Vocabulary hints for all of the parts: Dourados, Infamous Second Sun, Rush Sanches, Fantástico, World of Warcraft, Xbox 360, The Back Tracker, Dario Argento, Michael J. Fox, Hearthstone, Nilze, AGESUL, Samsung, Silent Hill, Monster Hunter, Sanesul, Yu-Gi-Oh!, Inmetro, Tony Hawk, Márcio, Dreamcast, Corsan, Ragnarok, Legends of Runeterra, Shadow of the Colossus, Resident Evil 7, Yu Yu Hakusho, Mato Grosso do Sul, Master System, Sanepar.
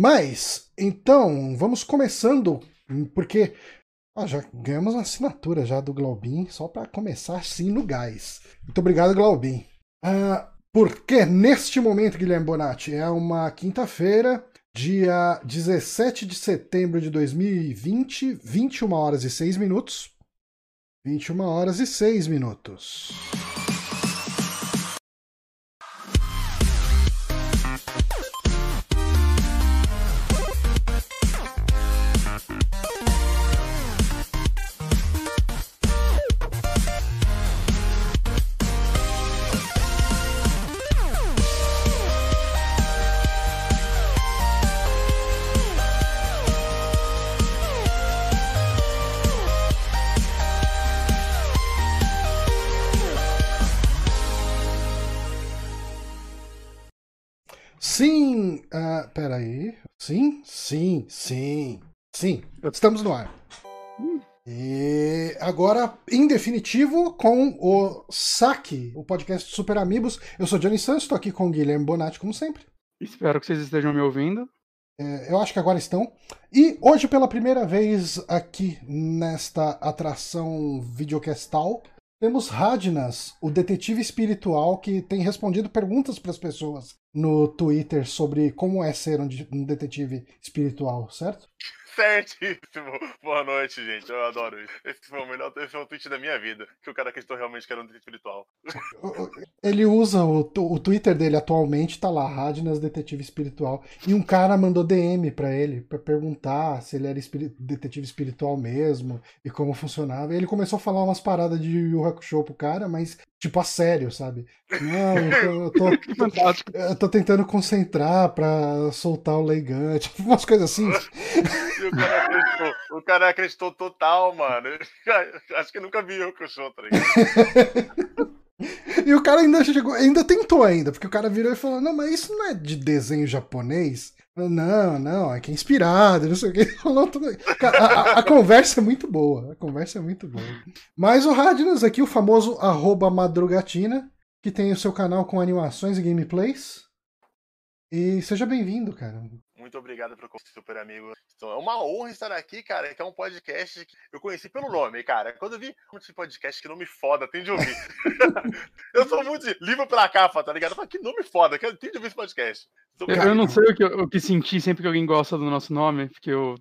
Mas, então, vamos começando, porque já ganhamos uma assinatura já do Glaubin, só para começar assim no gás. Muito obrigado, Glaubin. Porque neste momento, Guilherme Bonatti, é uma quinta-feira, dia 17 de setembro de 2020, 21h06. 21h06. Sim, peraí, sim, estamos no ar. E agora, em definitivo, com o Saque, o podcast Super Amigos. Eu sou Johnny Santos, estou aqui com o Guilherme Bonatti, como sempre. Espero que vocês estejam me ouvindo. Eu acho que agora estão. E hoje, pela primeira vez aqui nesta atração videocastal, temos Radnas, o detetive espiritual que tem respondido perguntas para as pessoas no Twitter sobre como é ser um detetive espiritual, certo? Certíssimo! Boa noite, gente. Eu adoro isso. Esse foi o melhor tweet da minha vida, que o cara acreditou realmente que era um detetive espiritual. Ele usa o Twitter dele atualmente, tá lá, Radnas, detetive espiritual. E um cara mandou DM para ele, para perguntar se ele era detetive espiritual mesmo e como funcionava. E ele começou a falar umas paradas de Yu Yu Hakusho pro cara, mas tipo a sério, sabe? Não, eu tô tentando concentrar pra soltar o Leigan, tipo umas coisas assim. O cara acreditou total, mano. Acho que nunca vi o Hakusho, tá ligado? E o cara ainda tentou, porque o cara virou e falou: não, mas isso não é de desenho japonês? Não, é que é inspirado, não sei o que. A conversa é muito boa, Mas o Radnas aqui, o famoso @Madrugatina, que tem o seu canal com animações e gameplays. E seja bem-vindo, cara. Muito obrigado pelo convite, super amigo. Então, é uma honra estar aqui, cara, que é um podcast que eu conheci pelo nome, cara. Quando eu vi um podcast, que nome foda, tem de ouvir. Eu sou muito de livro pela capa, tá ligado? Eu falo, que nome foda, tem de ouvir esse podcast. Então, eu não sei o que senti sempre que alguém gosta do nosso nome, porque eu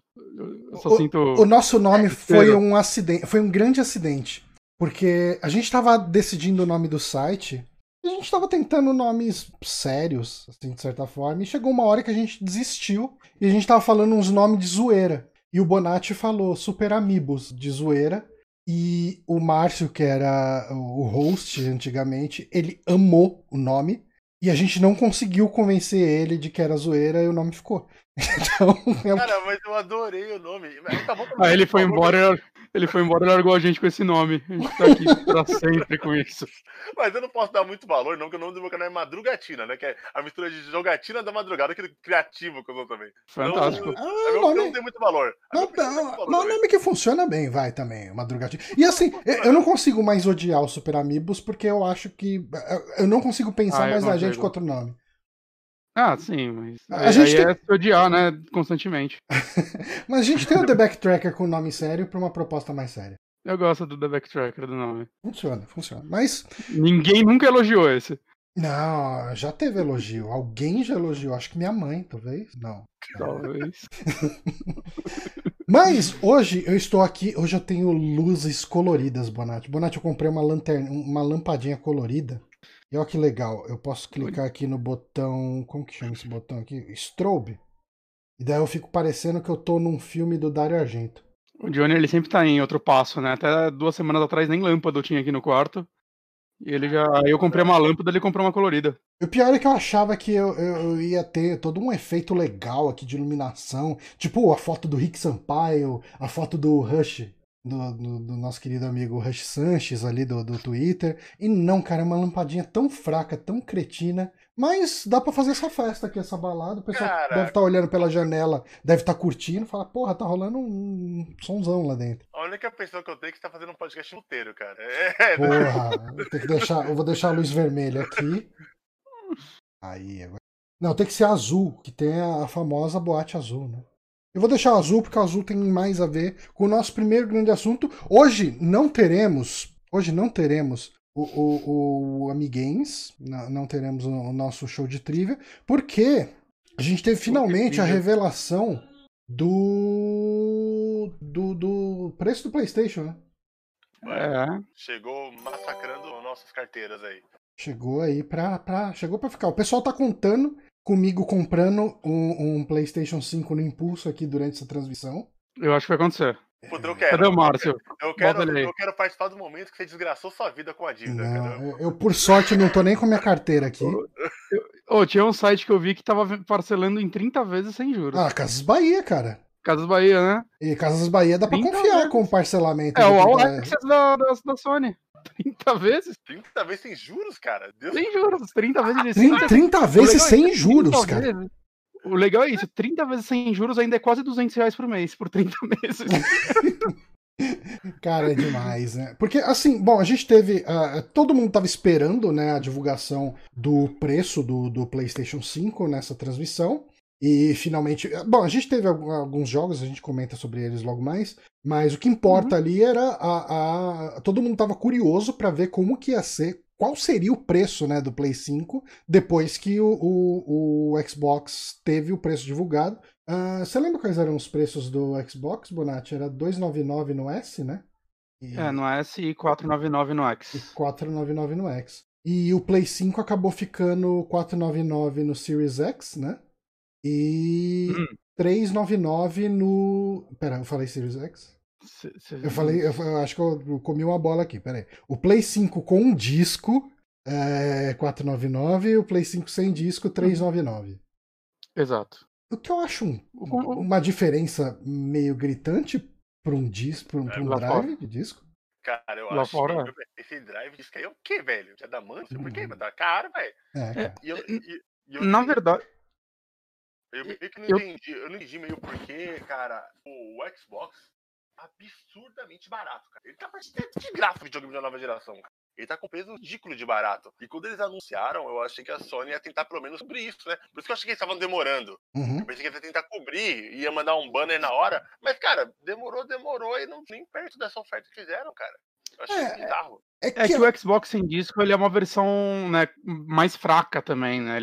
só sinto... O nosso nome foi um acidente, foi um grande acidente, porque a gente tava decidindo o nome do site... A gente tava tentando nomes sérios, assim, de certa forma, e chegou uma hora que a gente desistiu e a gente tava falando uns nomes de zoeira. E o Bonatti falou Super Amigos de zoeira, e o Márcio, que era o host antigamente, ele amou o nome e a gente não conseguiu convencer ele de que era zoeira e o nome ficou. Então, cara, mas eu adorei o nome. Aí ele foi embora. Ele foi embora e largou a gente com esse nome. A gente tá aqui pra sempre com isso. Mas eu não posso dar muito valor, não, que o nome do meu canal é Madrugatina, né? Que é a mistura de jogatina da madrugada, aquele criativo que eu dou também. Fantástico. Então, não tem muito valor. Não, o nome que funciona bem, vai também, Madrugatina. E assim, eu não consigo mais odiar o Super Amigos, porque eu acho que... Eu não consigo pensar mais na gente com outro nome. Ah, sim, mas a gente tem... é se odiar, né, constantemente. Mas a gente tem o The Back Tracker com nome sério pra uma proposta mais séria. Eu gosto do The Back Tracker do nome. Funciona, mas... Ninguém nunca elogiou esse. Não, já teve elogio. Alguém já elogiou, acho que minha mãe, talvez. Não. Talvez. Mas hoje eu estou aqui, hoje eu tenho luzes coloridas, Bonatti. Bonatti, eu comprei uma lampadinha colorida. E olha que legal, eu posso clicar aqui no botão, como que chama esse botão aqui? Strobe. E daí eu fico parecendo que eu tô num filme do Dario Argento. O Johnny, ele sempre tá em outro passo, né? Até 2 semanas atrás nem lâmpada eu tinha aqui no quarto. E ele já... Aí eu comprei uma lâmpada, ele comprou uma colorida. O pior é que eu achava que eu ia ter todo um efeito legal aqui de iluminação. Tipo a foto do Rick Sampaio, a foto do Rush... Do nosso querido amigo Rush Sanches ali do Twitter. E não, cara, é uma lampadinha tão fraca, tão cretina. Mas dá pra fazer essa festa aqui, essa balada. O pessoal deve estar olhando pela janela, deve estar curtindo, fala, porra, tá rolando um sonzão lá dentro. A única pessoa que eu tenho é que tá fazendo um podcast inteiro, cara. Porra, eu vou deixar a luz vermelha aqui. Aí, agora Não, tem que ser azul, que tem a famosa boate azul, né? Eu vou deixar azul porque azul tem mais a ver com o nosso primeiro grande assunto. Hoje não teremos o Amigames, não teremos o nosso show de trivia, porque a gente teve finalmente a revelação do preço do PlayStation, né? É. Chegou massacrando nossas carteiras aí. Chegou aí pra ficar. O pessoal tá contando comigo comprando um PlayStation 5 no impulso aqui durante essa transmissão. Eu acho que vai acontecer. Puta, eu quero. Cadê o Márcio? Eu quero participar do momento que você desgraçou sua vida com a dívida. Não, eu, por sorte, não tô nem com a minha carteira aqui. Tinha um site que eu vi que tava parcelando em 30 vezes sem juros. Ah, Casas Bahia, cara. Casas Bahia, né? E Casas Bahia dá pra confiar vezes. Com o parcelamento. É o All Access da Sony. 30 vezes? 30 vezes sem juros, cara? Deus. Sem juros, 30 vezes sem juros. 30 vezes sem juros, cara. O legal é isso, 30 vezes sem juros ainda é quase R$200 por mês, por 30 meses. Cara, é demais, né? Porque, assim, bom, a gente teve... todo mundo tava esperando, né, a divulgação do preço do PlayStation 5 nessa transmissão. E, finalmente... Bom, a gente teve alguns jogos, a gente comenta sobre eles logo mais. Mas o que importa ali era... Todo mundo tava curioso pra ver como que ia ser... Qual seria o preço, né, do Play 5 depois que o Xbox teve o preço divulgado? Você lembra quais eram os preços do Xbox, Bonatti? Era $299 no S, né? No S e $499 no X. E $499 no X. E o Play 5 acabou ficando $499 no Series X, né? E $399 no... Pera, eu falei Series X? Eu acho que eu comi uma bola aqui, peraí. O Play 5 com um disco é $499 e o Play 5 sem disco $399. Exato. O que eu acho uma diferença meio gritante para um disco, para um drive de disco. Cara, eu acho que esse drive disco aí é o que, velho? É da Mancha? Por quê? Mas tá caro, velho. Na verdade... Eu meio que não entendi. Eu não entendi meio porque, cara, o Xbox... absurdamente barato, cara. Ele tá praticamente de graça o videogame da nova geração, cara. Ele tá com peso ridículo de barato. E quando eles anunciaram, eu achei que a Sony ia tentar pelo menos cobrir isso, né? Por isso que eu achei que eles estavam demorando. Eu pensei que eles iam tentar cobrir, ia mandar um banner na hora. Mas, cara, demorou e não nem perto dessa oferta que fizeram, cara. Eu achei bizarro. É que o Xbox sem disco, ele é uma versão, né, mais fraca também, né?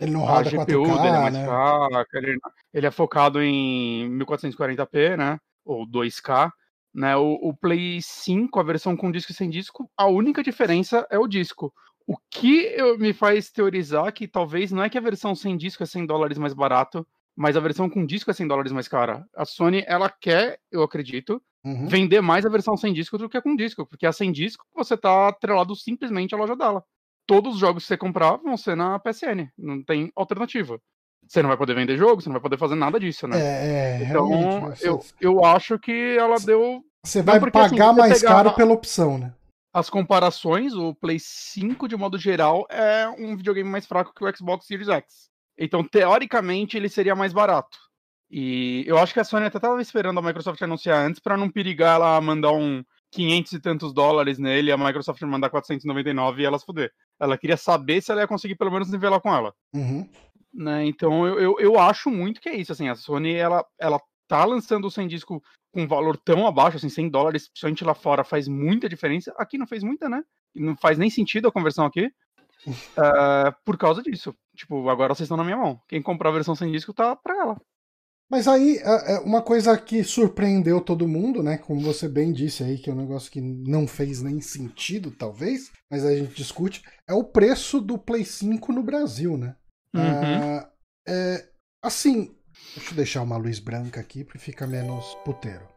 Ele não roda a GPU 4K, dele é mais fraca, né? Ele é focado em 1440p, né? Ou 2K, né? O Play 5, a versão com disco e sem disco, a única diferença é o disco. O que me faz teorizar que talvez não é que a versão sem disco é $100 mais barato, mas a versão com disco é $100 mais cara. A Sony, ela quer, eu acredito, vender mais a versão sem disco do que a com disco, porque a sem disco você tá atrelado simplesmente à loja dela. Todos os jogos que você comprar vão ser na PSN. Não tem alternativa. Você não vai poder vender jogo, você não vai poder fazer nada disso, né? Então, eu acho que ela deu... Você vai pagar mais caro pela opção, né? As comparações, o Play 5, de modo geral, é um videogame mais fraco que o Xbox Series X. Então, teoricamente, ele seria mais barato. E eu acho que a Sony até estava esperando a Microsoft anunciar antes pra não perigar ela mandar um $500 e tantos nele, a Microsoft mandar $499 e elas fuder. Ela queria saber se ela ia conseguir pelo menos nivelar com ela. Né? Então eu acho muito que é isso. Assim, a Sony ela tá lançando o sem disco com um valor tão abaixo, assim, $100, principalmente lá fora, faz muita diferença. Aqui não fez muita, né? Não faz nem sentido a conversão aqui. Por causa disso. Tipo, agora vocês estão na minha mão. Quem comprar a versão sem disco tá pra ela. Mas aí, uma coisa que surpreendeu todo mundo, né, como você bem disse aí, que é um negócio que não fez nem sentido, talvez, mas aí a gente discute, é o preço do Play 5 no Brasil, né? Assim, deixa eu deixar uma luz branca aqui, porque fica menos puteiro.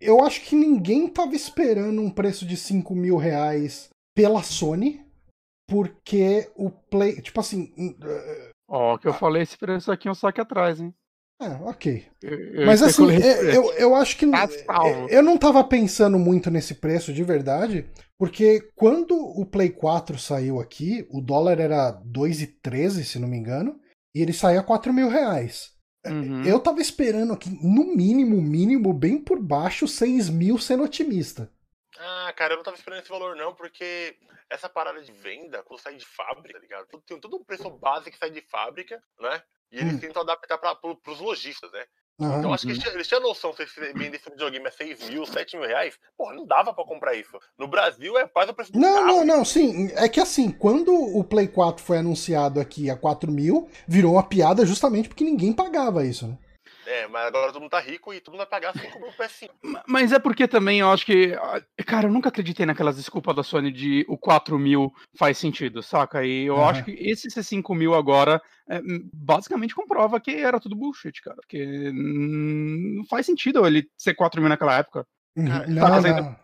Eu acho que ninguém tava esperando um preço de R$5.000 pela Sony, porque o Play... Tipo assim... Ó, que eu falei, esse preço aqui é um saque atrás, hein? Ok. Mas assim, eu acho que... Eu não tava pensando muito nesse preço, de verdade, porque quando o Play 4 saiu aqui, o dólar era $2,13, se não me engano, e ele saiu a R$4.000. Eu tava esperando aqui, no mínimo, bem por baixo, R$6.000, sendo otimista. Ah, cara, eu não tava esperando esse valor não, porque essa parada de venda, quando sai de fábrica, tá ligado? Tem todo um preço base que sai de fábrica, né? E eles tentam adaptar pros lojistas, né? Uhum. Então acho que eles tinham noção se eles vendem esse videogame a 6 mil, 7 mil reais. Porra, não dava pra comprar isso. No Brasil é quase o preço do carro. Não, sim. É que assim, quando o Play 4 foi anunciado aqui a 4 mil, virou uma piada justamente porque ninguém pagava isso, né? É, mas agora todo mundo tá rico e todo mundo vai pagar 5 mil PS5. Mas é porque também eu acho que... Cara, eu nunca acreditei naquelas desculpas da Sony de o 4 mil faz sentido, saca? E eu acho que esse 5 mil agora basicamente comprova que era tudo bullshit, cara. Porque não faz sentido ele ser 4 mil naquela época. Cara,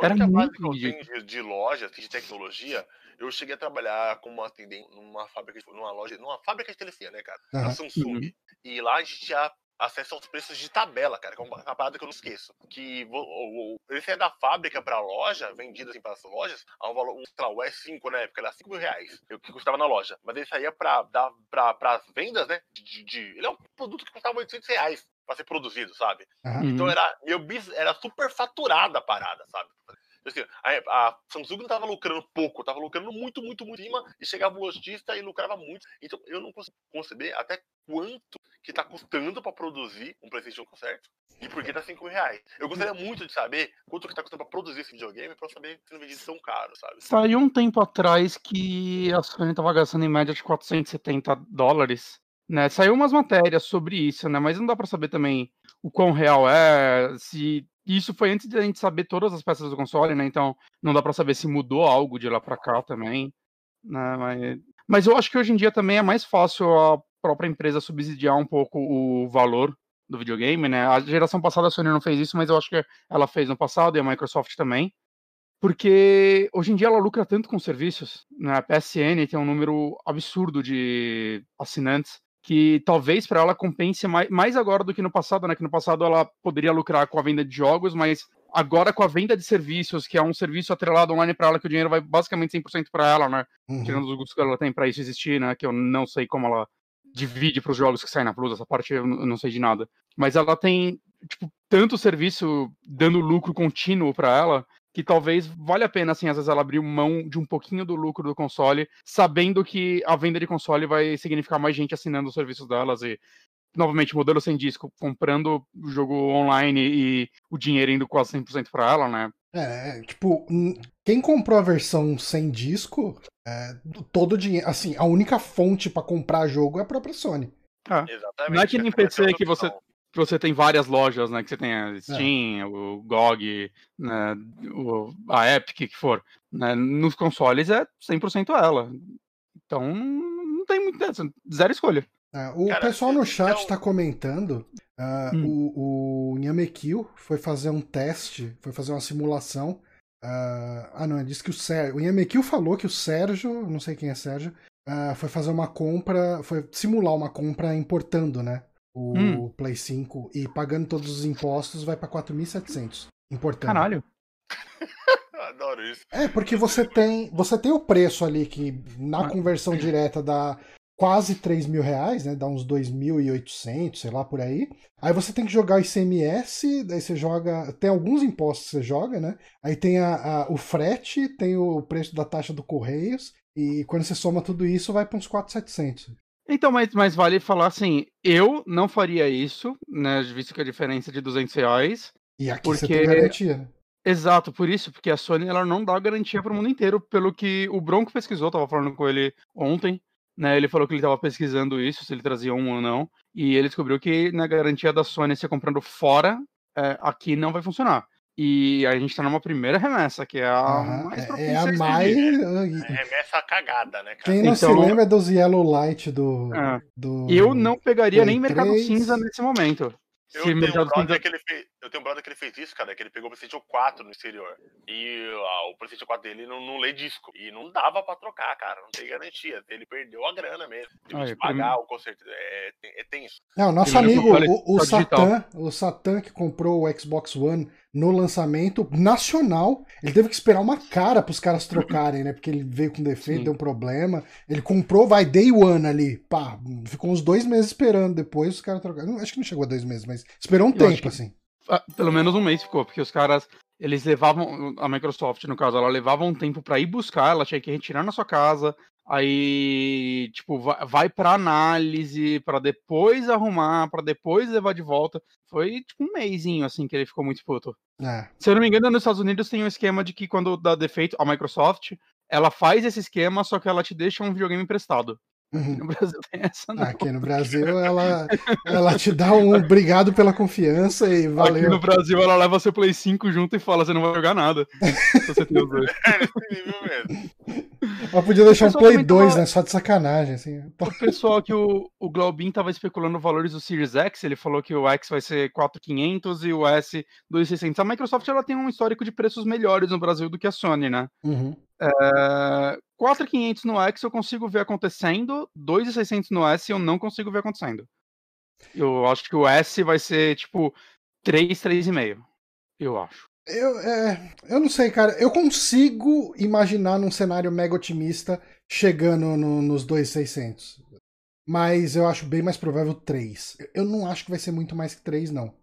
a única base que eu tenho de loja, de tecnologia, eu cheguei a trabalhar como atendente numa fábrica de telefonia, né, cara? Na Samsung. E lá a gente tinha acesso aos preços de tabela, cara, que é uma parada que eu não esqueço. Que ele sai da fábrica pra loja, vendido assim para as lojas, a um valor, o S5 na época, era 5 mil reais, que custava na loja. Mas ele saía para as vendas, né? Ele é um produto que custava 800 reais pra ser produzido, sabe? Então era super faturada a parada, sabe? Assim, a Samsung não tava lucrando pouco, tava lucrando muito, muito, muito em cima, e chegava o lojista e lucrava muito. Então eu não consigo conceber até quanto que tá custando pra produzir um PlayStation 5, certo? E por que tá 5 mil reais? Eu gostaria muito de saber quanto que tá custando pra produzir esse videogame, pra eu saber se não vendido tão caro, sabe? Saiu um tempo atrás que a Sony tava gastando em média de $470, né? Saiu umas matérias sobre isso, né? Mas não dá pra saber também o quão real é, se... Isso foi antes de a gente saber todas as peças do console, né? Então não dá pra saber se mudou algo de lá pra cá também, né? Mas eu acho que hoje em dia também é mais fácil a própria empresa subsidiar um pouco o valor do videogame, né? A geração passada a Sony não fez isso, mas eu acho que ela fez no passado, e a Microsoft também. Porque hoje em dia ela lucra tanto com serviços, né? A PSN tem um número absurdo de assinantes, que talvez para ela compense mais agora do que no passado, né? Que no passado ela poderia lucrar com a venda de jogos, mas agora com a venda de serviços, que é um serviço atrelado online para ela, que o dinheiro vai basicamente 100% para ela, né? Tirando os custos que ela tem para isso existir, né? Que eu não sei como ela divide para os jogos que saem na Plus, essa parte eu não sei de nada. Mas ela tem, tipo, tanto serviço dando lucro contínuo para ela, que talvez valha a pena, assim, às vezes ela abrir mão de um pouquinho do lucro do console, sabendo que a venda de console vai significar mais gente assinando os serviços delas e, novamente, modelo sem disco, comprando o jogo online e o dinheiro indo quase 100% pra ela, né? Tipo, quem comprou a versão sem disco, todo o dinheiro, assim, a única fonte pra comprar jogo é a própria Sony. Exatamente. Não é que nem PC que você... Que você tem várias lojas, né? Que você tem a Steam, o GOG, né, a Epic, que for. Né, nos consoles é 100% ela. Então, não tem muito dessa. Zero escolha. Cara, pessoal no chat tá comentando. O Nham-Ekil foi fazer um teste, foi fazer uma simulação. Ele disse que o Sérgio... O Nham-Ekil falou que o Sérgio, não sei quem é Sérgio, foi fazer uma compra, foi simular uma compra importando, né? O Play 5, e pagando todos os impostos vai pra 4.700. Importante. Caralho. Adoro isso. É, porque você tem o preço ali que na conversão direta dá quase 3 mil reais, né? Dá uns 2.800, sei lá, por aí. Aí você tem que jogar o ICMS, daí você joga... Tem alguns impostos que você joga, né? Aí tem o frete, tem o preço da taxa do Correios, e quando você soma tudo isso vai pra uns 4.700. Então, mas vale falar assim, eu não faria isso, né, visto que a diferença é de R$200. E aqui porque... você tem garantia, né? Exato, por isso, porque a Sony ela não dá garantia para o mundo inteiro, pelo que o Bronco pesquisou, tava falando com ele ontem, né, ele falou que ele tava pesquisando isso, se ele trazia um ou não, e ele descobriu que na garantia da Sony, se comprando fora, aqui não vai funcionar. E a gente tá numa primeira remessa, que é a mais propícia. É a mais... remessa cagada, né, cara? Quem não se lembra dos Yellow Light do... Eu não pegaria nem Mercado Cinza nesse momento. Eu tenho um brother que ele fez isso, cara, que ele pegou o PlayStation 4 no exterior. E o PlayStation 4 dele não lê disco. E não dava pra trocar, cara. Não tem garantia. Ele perdeu a grana mesmo. Teve que pagar o conserto. É tenso. Não, nosso amigo, o Satã, que comprou o Xbox One no lançamento nacional, ele teve que esperar uma cara pros caras trocarem, né? Porque ele veio com defeito, deu um problema. Ele comprou, vai day one ali. Pá, ficou uns 2 meses esperando depois os caras trocaram. Acho que não chegou a 2 meses, mas esperou um tempo, assim. pelo menos um mês ficou, porque os caras, eles levavam, a Microsoft, no caso, ela levava um tempo pra ir buscar, ela tinha que retirar na sua casa, aí, tipo, vai pra análise, pra depois arrumar, pra depois levar de volta. Foi, tipo, um mesinho, assim, que ele ficou muito puto. É. Se eu não me engano, nos Estados Unidos tem um esquema de que quando dá defeito, a Microsoft, ela faz esse esquema, só que ela te deixa um videogame emprestado. Uhum. No Brasil tem essa, não. Aqui no Brasil ela te dá um obrigado pela confiança e valeu. Aqui no Brasil ela leva seu Play 5 junto e fala, você não vai jogar nada. Você tem os dois. É esse nível mesmo. Ela podia deixar um Play 2, né? Só de sacanagem. Assim. O pessoal que o Glaubin tava especulando valores do Series X, ele falou que o X vai ser 4.500 e o S 2.600. A Microsoft ela tem um histórico de preços melhores no Brasil do que a Sony, né? Uhum. 4.500 no X eu consigo ver acontecendo, 2.600 no S eu não consigo ver acontecendo. Eu acho que o S vai ser tipo 3.5, eu acho. Eu não sei, cara. Eu consigo imaginar num cenário mega otimista chegando nos 2.600, mas eu acho bem mais provável 3. Eu não acho que vai ser muito mais que 3, não.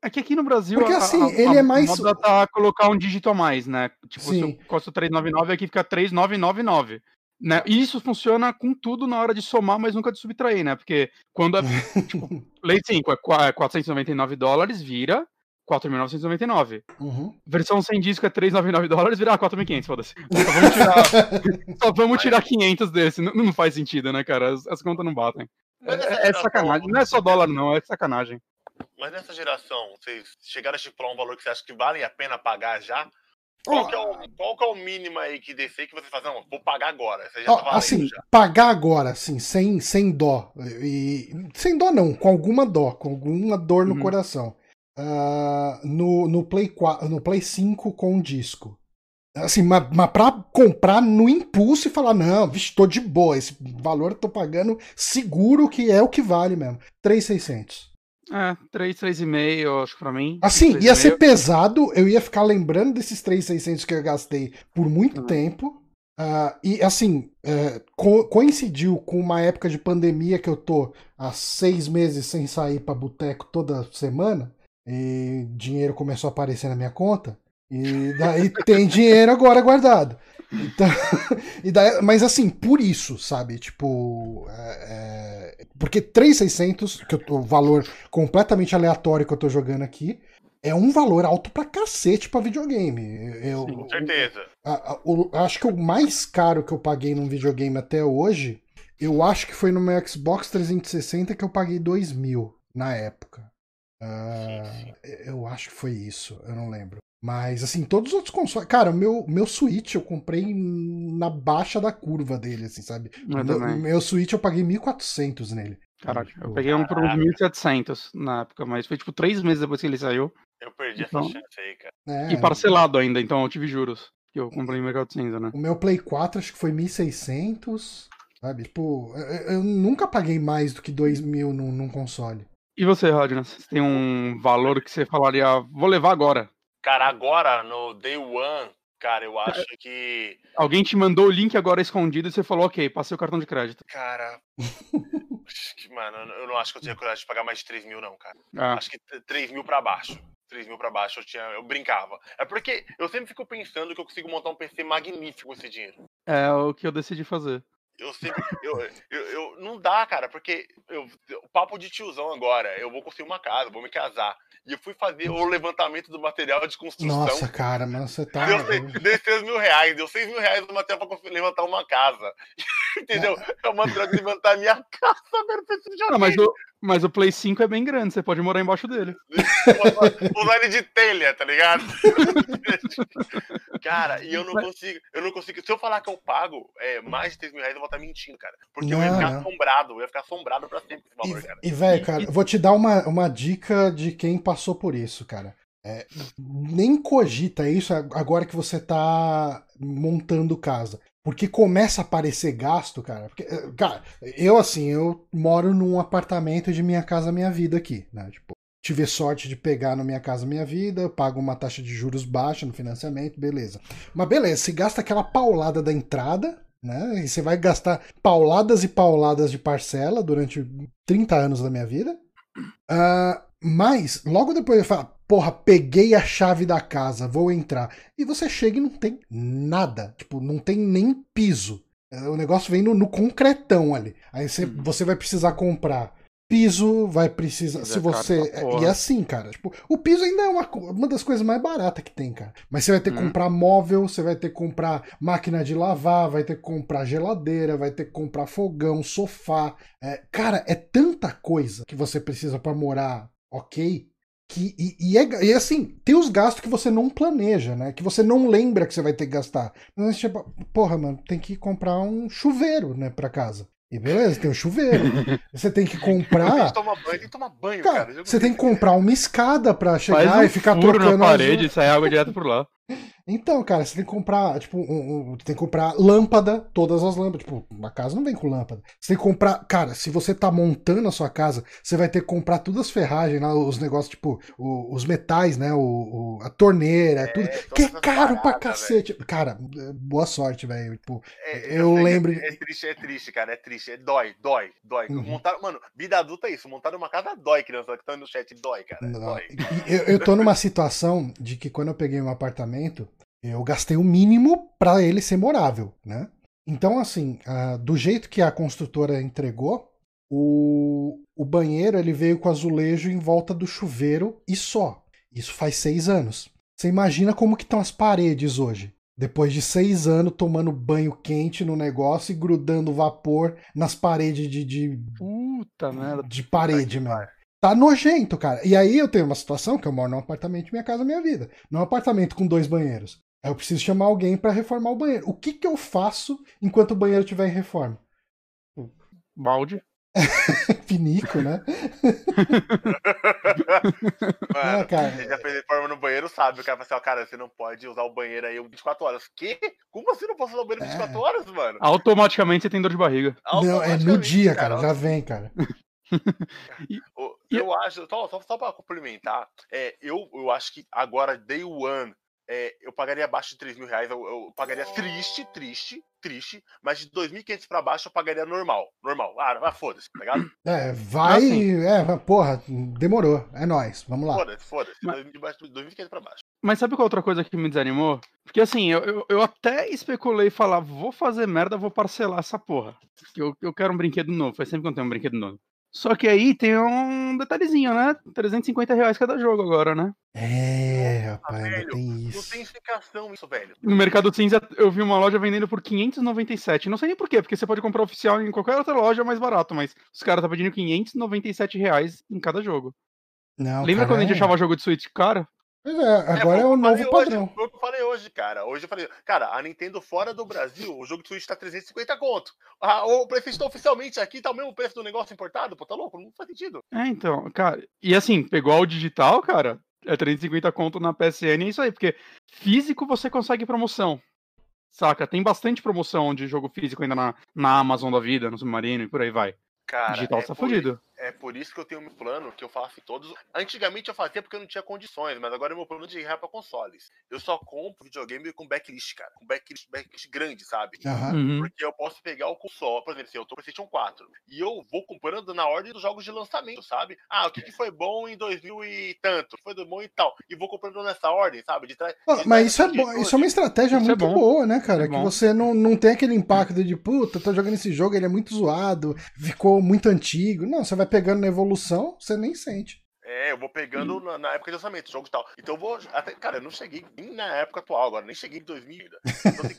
É que aqui no Brasil, porque, assim, ele é mais... moda tá colocar um dígito a mais, né? Tipo, sim. Se eu custo 399, aqui fica 3999. Né? E isso funciona com tudo na hora de somar, mas nunca de subtrair, né? Porque quando é, tipo, Play 5 é $499, vira 4.999. Uhum. Versão sem disco é $399, vira 4.500, foda-se. Só vamos tirar 500 desse. Não, não faz sentido, né, cara? As contas não batem. É sacanagem. Não é só dólar, não. É sacanagem. Mas nessa geração, vocês chegaram a estipular um valor que vocês acham que vale a pena pagar já? Qual que é o mínimo aí que descer que você faz? Não, vou pagar agora. Você já tá valendo assim, já. Pagar agora, assim, sem dó. Sem dó não, com alguma dor no coração. No Play 5 com disco. Assim, mas pra comprar no impulso e falar, não, vixe, tô de boa, esse valor eu tô pagando seguro que é o que vale mesmo. 3.600. É, 3,5, acho que pra mim. Assim, 3, ia 5. Ser pesado, eu ia ficar lembrando desses 3,600 que eu gastei por muito tempo. E assim, coincidiu com uma época de pandemia que eu tô há 6 meses sem sair pra boteco toda semana. E dinheiro começou a aparecer na minha conta. E daí tem dinheiro agora guardado. Então, mas assim, por isso, sabe, tipo, porque 3.600, que o valor completamente aleatório que eu tô jogando aqui, é um valor alto pra cacete pra videogame. Sim, com certeza. Acho que o mais caro que eu paguei num videogame até hoje, eu acho que foi no meu Xbox 360 que eu paguei $2.000 na época. Sim. Eu acho que foi isso, eu não lembro. Mas, assim, todos os outros consoles... Cara, o meu Switch eu comprei na baixa da curva dele, assim, sabe? Meu Switch eu paguei 1.400 nele. Caraca, eu peguei um por 1.700 na época, mas foi, tipo, 3 meses depois que ele saiu. Eu perdi essa chance aí, cara. E parcelado ainda, então eu tive juros. Que eu comprei em 1.400, né? O meu Play 4 acho que foi 1.600, sabe? Tipo, eu nunca paguei mais do que $2.000 num console. E você, Radnas? Você tem um valor que você falaria, vou levar agora? Cara, agora, no Day One, cara, eu acho que... Alguém te mandou o link agora escondido e você falou, ok, passei o cartão de crédito. Cara, mano, eu não acho que eu tinha coragem de pagar mais de $3.000, não, cara. Ah. Acho que $3.000 pra baixo. Eu brincava. É porque eu sempre fico pensando que eu consigo montar um PC magnífico com esse dinheiro. É o que eu decidi fazer. Eu sempre... não dá, cara, porque o papo de tiozão agora, eu vou construir uma casa, vou me casar. E eu fui fazer o levantamento do material de construção. Nossa, cara, mas você tá... Deu R$6.000, deu R$6.000 do material pra levantar uma casa. Entendeu? É uma troca de levantar a minha casa, velho, mas o Play 5 é bem grande, você pode morar embaixo dele. Usar ele de telha, tá ligado? Cara, e eu não consigo. Se eu falar que eu pago mais de R$3.000, eu vou estar mentindo, cara. Porque eu ia ficar assombrado, pra sempre esse valor, cara. E velho, cara, vou te dar uma dica de quem passou por isso, cara. Nem cogita isso agora que você tá montando casa. Porque começa a aparecer gasto, cara. Porque, cara, eu moro num apartamento de Minha Casa Minha Vida aqui, né? Tipo, tive sorte de pegar no Minha Casa Minha Vida, eu pago uma taxa de juros baixa no financiamento, beleza. Mas beleza, você gasta aquela paulada da entrada, né? E você vai gastar pauladas e pauladas de parcela durante 30 anos da minha vida. Mas, logo depois eu falo, porra, peguei a chave da casa, vou entrar. E você chega e não tem nada. Tipo, não tem nem piso. O negócio vem no concretão ali. Aí você vai precisar comprar piso, vai precisar... Se você... E assim, cara. Tipo, o piso ainda é uma das coisas mais baratas que tem, cara. Mas você vai ter que comprar móvel, você vai ter que comprar máquina de lavar, vai ter que comprar geladeira, vai ter que comprar fogão, sofá. É, cara, é tanta coisa que você precisa pra morar, ok? E assim, tem os gastos que você não planeja, né? Que você não lembra que você vai ter que gastar. Mas, tipo, porra, mano, tem que comprar um chuveiro, né, pra casa. E beleza, tem um chuveiro. Você tem que comprar. Tem que tomar banho, cara. Você tem que comprar uma escada pra chegar e ficar trocando na parede e sair água direto por lá. Então, cara, você tem que comprar, tipo, tem que comprar lâmpada, todas as lâmpadas. Tipo, a casa não vem com lâmpada. Você tem que comprar, cara, se você tá montando a sua casa, você vai ter que comprar todas as ferragens, né, os negócios, tipo, os metais, né, a torneira, tudo, que é caro parada, pra cacete. Véio. Cara, boa sorte, velho. Tipo, eu lembro... É triste, cara, dói. Uhum. Mano, vida adulta é isso, montar uma casa dói, criança, que tá no chat, dói, cara, dói. Eu tô numa situação de que quando eu peguei um apartamento, eu gastei o mínimo pra ele ser morável, né? Então, assim, do jeito que a construtora entregou, o banheiro ele veio com azulejo em volta do chuveiro e só. Isso faz 6 anos. Você imagina como que estão as paredes hoje. Depois de 6 anos tomando banho quente no negócio e grudando vapor nas paredes de... Puta merda. De parede, mano. Tá nojento, cara. E aí eu tenho uma situação que eu moro num apartamento, minha casa, minha vida. Num apartamento com 2 banheiros. Eu preciso chamar alguém pra reformar o banheiro. O que que eu faço enquanto o banheiro estiver em reforma? Balde. Pinico, né? Mano, não, cara. Você já fez reforma no banheiro, sabe? O cara fala assim, ó, cara, você não pode usar o banheiro aí 24 horas. Quê? Como assim não posso usar o banheiro 24 horas, mano? Automaticamente você tem dor de barriga. Não, é no dia, cara. Já vem, cara. Eu acho, só pra complementar, eu acho que agora, day one, eu pagaria abaixo de R$3.000, eu pagaria triste, mas de R$2.500 pra baixo eu pagaria normal. Ah, foda-se, tá ligado? Porra, demorou, é nóis, vamos lá. Foda-se, R$2.500 pra baixo. Mas sabe qual outra coisa que me desanimou? Porque assim, eu até especulei falar, vou fazer merda, vou parcelar essa porra. Eu quero um brinquedo novo, faz sempre que eu tenho um brinquedo novo. Só que aí tem um detalhezinho, né? R$350 cada jogo agora, né? É, rapaz, velho, tem isso. Não tem explicação isso, velho. No Mercado Cinza eu vi uma loja vendendo por 597. Não sei nem por quê, porque você pode comprar oficial em qualquer outra loja mais barato, mas os caras tá pedindo R$597 em cada jogo. Não, lembra quando a gente achava jogo de Switch, cara? Pois é, agora é o novo padrão. Foi o que eu falei hoje, cara. Hoje eu falei, cara, a Nintendo fora do Brasil, o jogo de Switch tá R$350. O PlayStation oficialmente aqui tá o mesmo preço do negócio importado, pô, tá louco? Não faz sentido. É, então, cara, e assim, pegou o digital, cara, é R$350 na PSN, é isso aí, porque físico você consegue promoção, saca? Tem bastante promoção de jogo físico ainda na Amazon da vida, no Submarino e por aí vai. Cara, digital tá fudido. É por isso que eu tenho um plano que eu faço em todos. Antigamente eu fazia porque eu não tinha condições, mas agora é meu plano de guerra pra consoles. Eu só compro videogame com backlist, cara. Com backlist grande, sabe? Uhum. Porque eu posso pegar o console, por exemplo, assim, eu tô com o PlayStation 4. E eu vou comprando na ordem dos jogos de lançamento, sabe? Ah, o que foi bom em 2000 e tanto? O que foi bom e tal? E vou comprando nessa ordem, sabe? Mas isso é bom. Isso é uma estratégia muito boa, né, cara? É que você não tem aquele impacto de puta, tô jogando esse jogo, ele é muito zoado, ficou muito antigo. Não, você vai pegando na evolução, você nem sente. Eu vou pegando na época de lançamento, jogo e tal. Então eu vou... eu não cheguei nem na época atual agora, nem cheguei em 2000 ainda. Então tem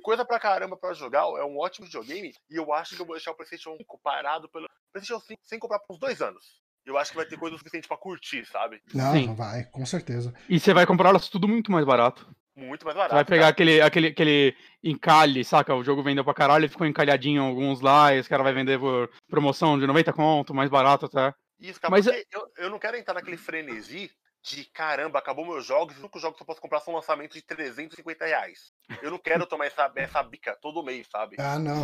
coisa pra caramba, pra jogar, é um ótimo videogame, e eu acho que eu vou deixar o PlayStation parado pelo... PlayStation 5 sem comprar por uns 2 anos. Eu acho que vai ter coisa o suficiente pra curtir, sabe? Não vai, com certeza. E você vai comprar elas tudo muito mais barato. Você vai pegar aquele encalhe, saca? O jogo vendeu pra caralho, ele ficou encalhadinho alguns lá, e os caras vão vender por promoção de R$90, mais barato até. Isso, cara, mas eu não quero entrar naquele frenesi de caramba, acabou meus jogos, os únicos jogos que eu posso comprar são lançamentos de R$350. Eu não quero tomar essa bica todo mês, sabe? Ah, não.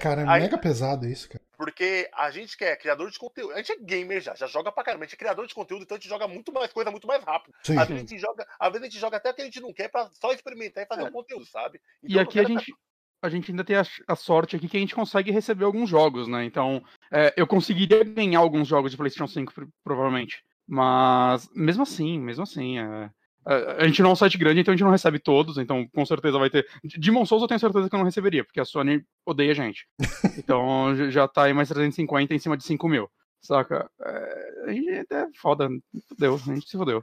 Cara, é mega pesado isso, cara. Porque a gente que é criador de conteúdo, a gente é gamer já joga pra caramba, a gente é criador de conteúdo, então a gente joga muito mais coisa, muito mais rápido. Sim, às vezes a gente joga, até o que a gente não quer pra só experimentar e fazer um conteúdo, sabe? Então, e aqui a gente ainda tem a sorte aqui que a gente consegue receber alguns jogos, né? Então, eu conseguiria ganhar alguns jogos de PlayStation 5, provavelmente. Mas, mesmo assim, a gente não é um site grande, então a gente não recebe todos, então com certeza vai ter... Demon's Souls eu tenho certeza que eu não receberia, porque a Sony odeia a gente. Então já tá aí mais 350 em cima de 5 mil. Saca? A gente é foda. Fodeu, a gente se fodeu.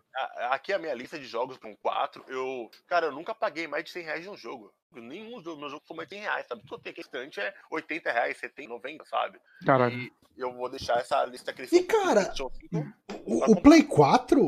Aqui a minha lista de jogos com 4, eu nunca paguei mais de 100 reais num jogo. Nenhum dos meus jogos foi mais de 100 reais, sabe? Tudo que eu tenho aqui restante é 80 reais, 70, 90, sabe? Caralho. E eu vou deixar essa lista crescendo. E cara, o Play 4,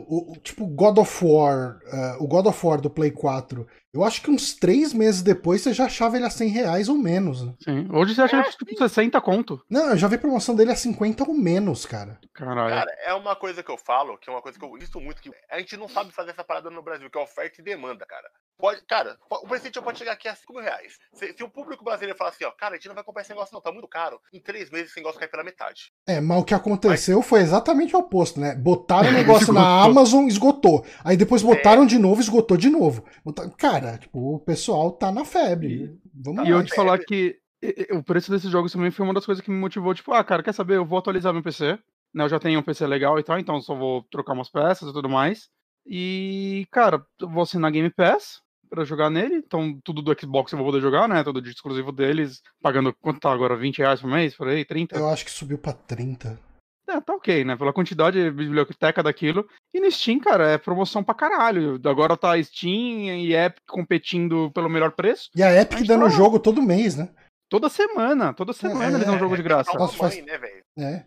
tipo God of War, o God of War do Play 4, eu acho que uns 3 meses depois você já achava ele a 100 reais ou menos. Né? Sim, hoje você acha ele tipo 60 conto. Não, eu já vi promoção dele a 50 ou menos, cara. Caralho. Cara, é uma coisa que eu falo, que é uma coisa que eu insisto muito, que a gente não sabe fazer essa parada no Brasil, que é oferta e demanda, cara. O PlayStation pode chegar aqui a 5 mil reais. Se o público brasileiro falar assim, ó, cara, a gente não vai comprar esse negócio não, tá muito caro. Em 3 meses esse negócio cai pela metade. É, mas o que aconteceu foi exatamente o oposto, né? Botaram o negócio na Amazon, esgotou. Aí depois botaram de novo, esgotou de novo. Cara, tipo, o pessoal tá na febre. Vamos lá. E eu te falar que o preço desses jogos também foi uma das coisas que me motivou. Tipo, cara, quer saber? Eu vou atualizar meu PC. Né? Eu já tenho um PC legal e tal, então só vou trocar umas peças e tudo mais. E, cara, eu vou assinar Game Pass pra jogar nele, então tudo do Xbox eu vou poder jogar, né, tudo de exclusivo deles, pagando, quanto tá agora, 20 reais por mês, por aí, 30? Eu acho que subiu pra 30. É, tá ok, né, pela quantidade de biblioteca daquilo, e no Steam, cara, é promoção pra caralho, agora tá Steam e Epic competindo pelo melhor preço. E a Epic dando jogo todo mês, né? Toda semana eles dão jogo de graça. Nossa, né, velho? É.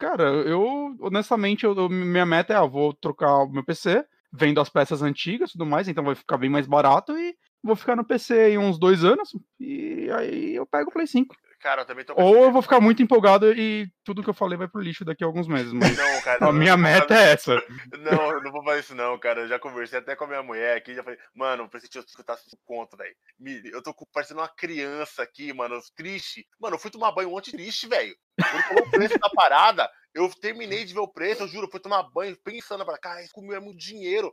Cara, eu, honestamente, minha meta é, vou trocar o meu PC, vendo as peças antigas e tudo mais, então vai ficar bem mais barato e vou ficar no PC em uns 2 anos e aí eu pego o Play 5. Cara, eu também tô pensando... Ou eu vou ficar muito empolgado e tudo que eu falei vai pro lixo daqui a alguns meses, mas não, cara, a minha meta é essa. Não, eu não vou fazer isso não, cara, eu já conversei até com a minha mulher aqui, já falei, mano, eu preciso escutar esse conto, velho. Eu tô parecendo uma criança aqui, mano, triste. Mano, eu fui tomar banho ontem triste, velho. Ele falou o preço da parada, eu terminei de ver o preço, eu juro, eu fui tomar banho pensando, cara, isso comigo é muito dinheiro,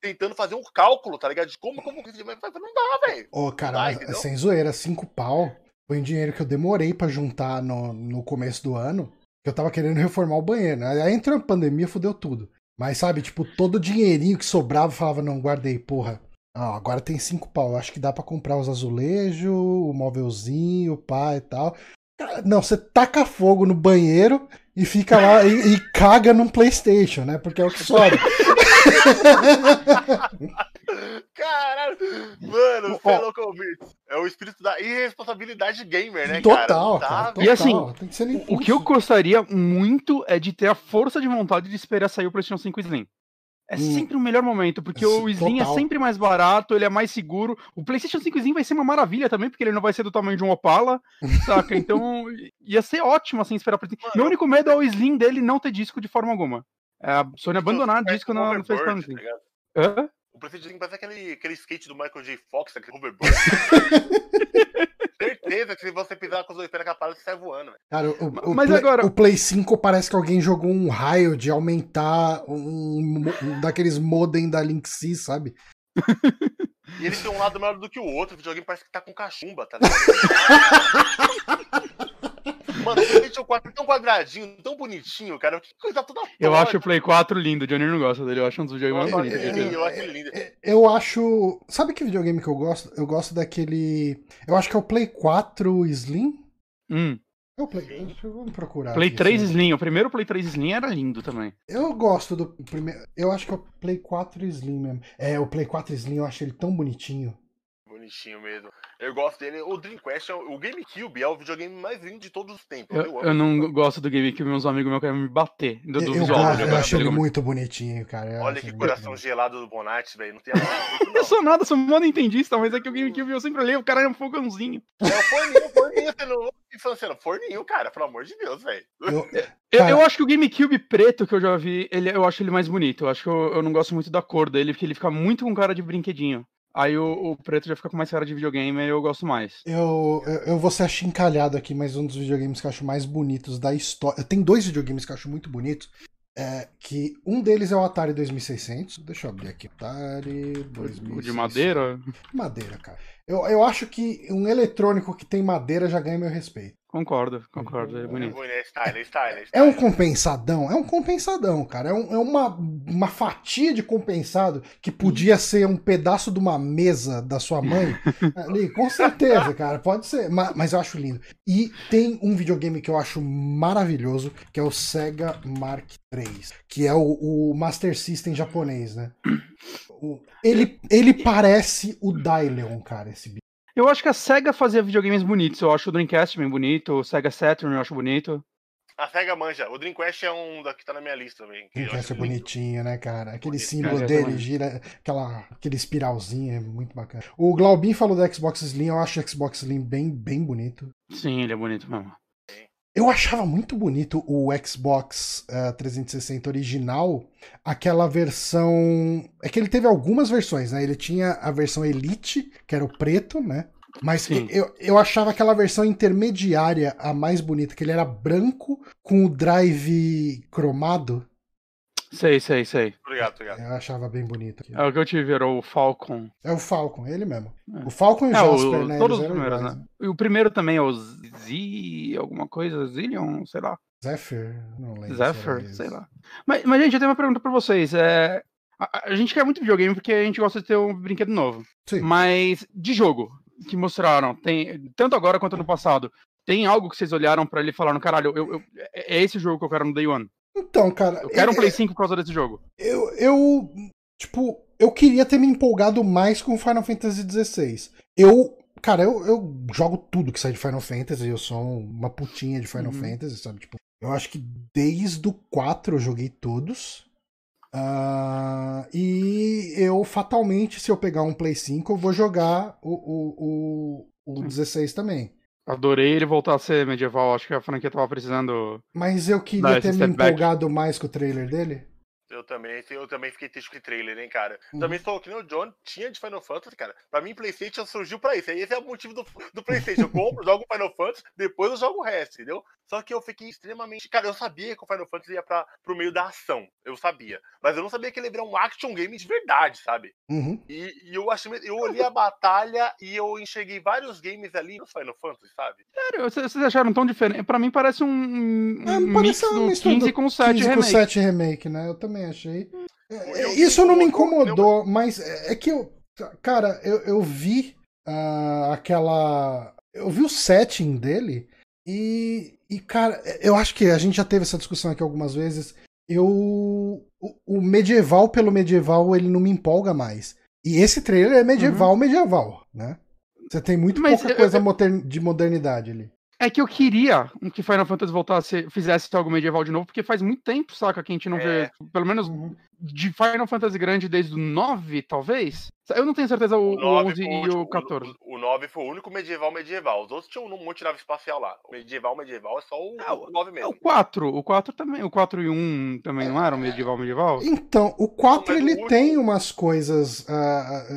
tentando fazer um cálculo, tá ligado? De como que não dá, velho. Ô, cara, sem zoeira, 5 pau foi um dinheiro que eu demorei pra juntar no começo do ano, que eu tava querendo reformar o banheiro, né? Aí entrou a pandemia, fudeu tudo. Mas, sabe, tipo, todo o dinheirinho que sobrava, eu falava, não, guardei, porra. Ah, agora tem 5 pau, acho que dá pra comprar os azulejos, o móvelzinho, o pá e tal. Não, você taca fogo no banheiro e fica lá e caga num PlayStation, né? Porque é o que sobe. Caralho, mano, você é louco ouvir. É o espírito da irresponsabilidade gamer, né, cara? Total, cara, total. E assim, tem que ser o que eu gostaria muito é de ter a força de vontade de esperar sair o PlayStation 5 Slim. É sempre o melhor momento, porque o Slim é sempre mais barato, ele é mais seguro. O PlayStation 5 Slim vai ser uma maravilha também, porque ele não vai ser do tamanho de um Opala, saca? Então ia ser ótimo, assim, esperar pra... Mano, meu único medo é o Slim dele não ter disco de forma alguma. É a Sony abandonar disco no PlayStation 5. Hã? O PlayStation 5 parece aquele skate do Michael J. Fox, aquele hoverboard. Certeza que se você pisar com os dois pés na parada, você sai voando, velho. Cara, o Play 5 parece que alguém jogou um raio de aumentar um daqueles modem da Linksys, sabe? E eles têm um lado maior do que o outro, o videogame parece que tá com cachumba, tá ligado? Mano, o PlayStation 4 é tão quadradinho, tão bonitinho, cara. Que coisa toda foda. Eu acho o Play 4 lindo, o Johnny não gosta dele. Eu acho um dos videogames mais bonitos. Eu acho lindo. Eu acho... Sabe que videogame que eu gosto? Eu gosto daquele... Eu acho que é o Play 4 Slim? É o Play... Deixa eu procurar. Play 3 Slim. O primeiro Play 3 Slim era lindo também. Eu gosto do primeiro... Eu acho que é o Play 4 Slim mesmo. É, o Play 4 Slim, eu acho ele tão bonitinho. Bonitinho mesmo. Eu gosto dele. O Dreamcast, o GameCube é o videogame mais lindo de todos os tempos. Eu não gosto do GameCube, meus amigos meus querem me bater. Eu acho ele muito bonitinho, cara. Olha que coração gelado do Bonatti, velho. Não tem nada. Eu sou nada, sou monoentendista, mas é que o GameCube eu sempre leio, o cara é um fogãozinho. É o forninho, cara, pelo amor de Deus, velho. Eu acho que o GameCube preto que eu já vi, eu acho ele mais bonito. Eu acho que eu não gosto muito da cor dele, porque ele fica muito com cara de brinquedinho. Aí o preto já fica com mais cara de videogame e eu gosto mais. Eu vou ser achincalhado aqui, mas um dos videogames que eu acho mais bonitos da história... Tem 2 videogames que eu acho muito bonitos. Que um deles é o Atari 2600. Deixa eu abrir aqui. Atari 2600. O de madeira? Madeira, cara. Eu acho que um eletrônico que tem madeira já ganha meu respeito. Concordo, é bonito. É um compensadão, cara. É uma fatia de compensado que podia ser um pedaço de uma mesa da sua mãe. Ali, com certeza, cara, pode ser. Mas eu acho lindo. E tem um videogame que eu acho maravilhoso, que é o Sega Mark III, que é o Master System japonês, né? Ele parece o Dailion, cara, esse bicho. Eu acho que a SEGA fazia videogames bonitos. Eu acho o Dreamcast bem bonito, o Sega Saturn eu acho bonito. A SEGA manja. O Dreamcast é um da que tá na minha lista também. O Dreamcast é bonitinho, né, cara? Aquele símbolo dele gira, aquele espiralzinho, é muito bacana. O Glaubin falou do Xbox Slim, eu acho o Xbox Slim bem bonito. Sim, ele é bonito mesmo. Eu achava muito bonito o Xbox 360 original, aquela versão... É que ele teve algumas versões, né? Ele tinha a versão Elite, que era o preto, né? Mas eu achava aquela versão intermediária a mais bonita, que ele era branco com o drive cromado. Sei. Obrigado. Eu achava bem bonito. Aqui, né? É, o que eu tive era o Falcon. É o Falcon, ele mesmo. É. O Falcon e o Jasper, né? Todos os primeiros, né? E o primeiro também é o Z... alguma coisa, Zillion, sei lá. Zephyr, não lembro. Zephyr, sei lá. Mas, gente, eu tenho uma pergunta pra vocês. A gente quer muito videogame porque a gente gosta de ter um brinquedo novo. Sim. Mas de jogo que mostraram, tem tanto agora quanto no passado, tem algo que vocês olharam pra ele e falaram, caralho, é esse jogo que eu quero no Day One? Então, cara... Eu quero um Play 5 por causa desse jogo. Eu queria ter me empolgado mais com Final Fantasy XVI. Eu jogo tudo que sai de Final Fantasy. Eu sou uma putinha de Final Fantasy, sabe? Tipo, eu acho que desde o 4 eu joguei todos. E eu, fatalmente, se eu pegar um Play 5, eu vou jogar o 16 também. Adorei ele voltar a ser medieval, acho que a franquia tava precisando... Mas eu queria ter me empolgado mais com o trailer dele. Eu também fiquei triste com o trailer, hein, cara. Também estou aqui no John, tinha de Final Fantasy, cara. Pra mim, PlayStation surgiu pra isso. Esse é o motivo do PlayStation. Eu compro, jogo Final Fantasy, depois eu jogo o resto, entendeu? Só que eu fiquei extremamente... Cara, eu sabia que o Final Fantasy ia pro meio da ação. Eu sabia. Mas eu não sabia que ele ia virar um action game de verdade, sabe? E eu achei... Eu olhei a batalha e eu enxerguei vários games ali no Final Fantasy, sabe? Sério, vocês acharam tão diferente? Pra mim parece um mix do 15 com o 7 remake. 15 com 7 remake, né? Eu também achei. Isso não me incomodou, mas é que eu... Cara, eu vi aquela... Eu vi o setting dele... E, cara, eu acho que a gente já teve essa discussão aqui algumas vezes. O medieval pelo medieval, ele não me empolga mais. E esse trailer é medieval, né? Você tem muito pouca coisa de modernidade ali. É que eu queria que Final Fantasy voltasse, fizesse algo medieval de novo, porque faz muito tempo, saca, que a gente não vê, pelo menos de Final Fantasy grande desde o 9, talvez. Eu não tenho certeza o 11 e o 14. O 9 foi o único medieval. Os outros tinham um monte de nave espacial lá. O medieval é só o 9 mesmo. O 4 também. O 4 e o 1 também não era um medieval? Então, o 4 ele tem umas coisas...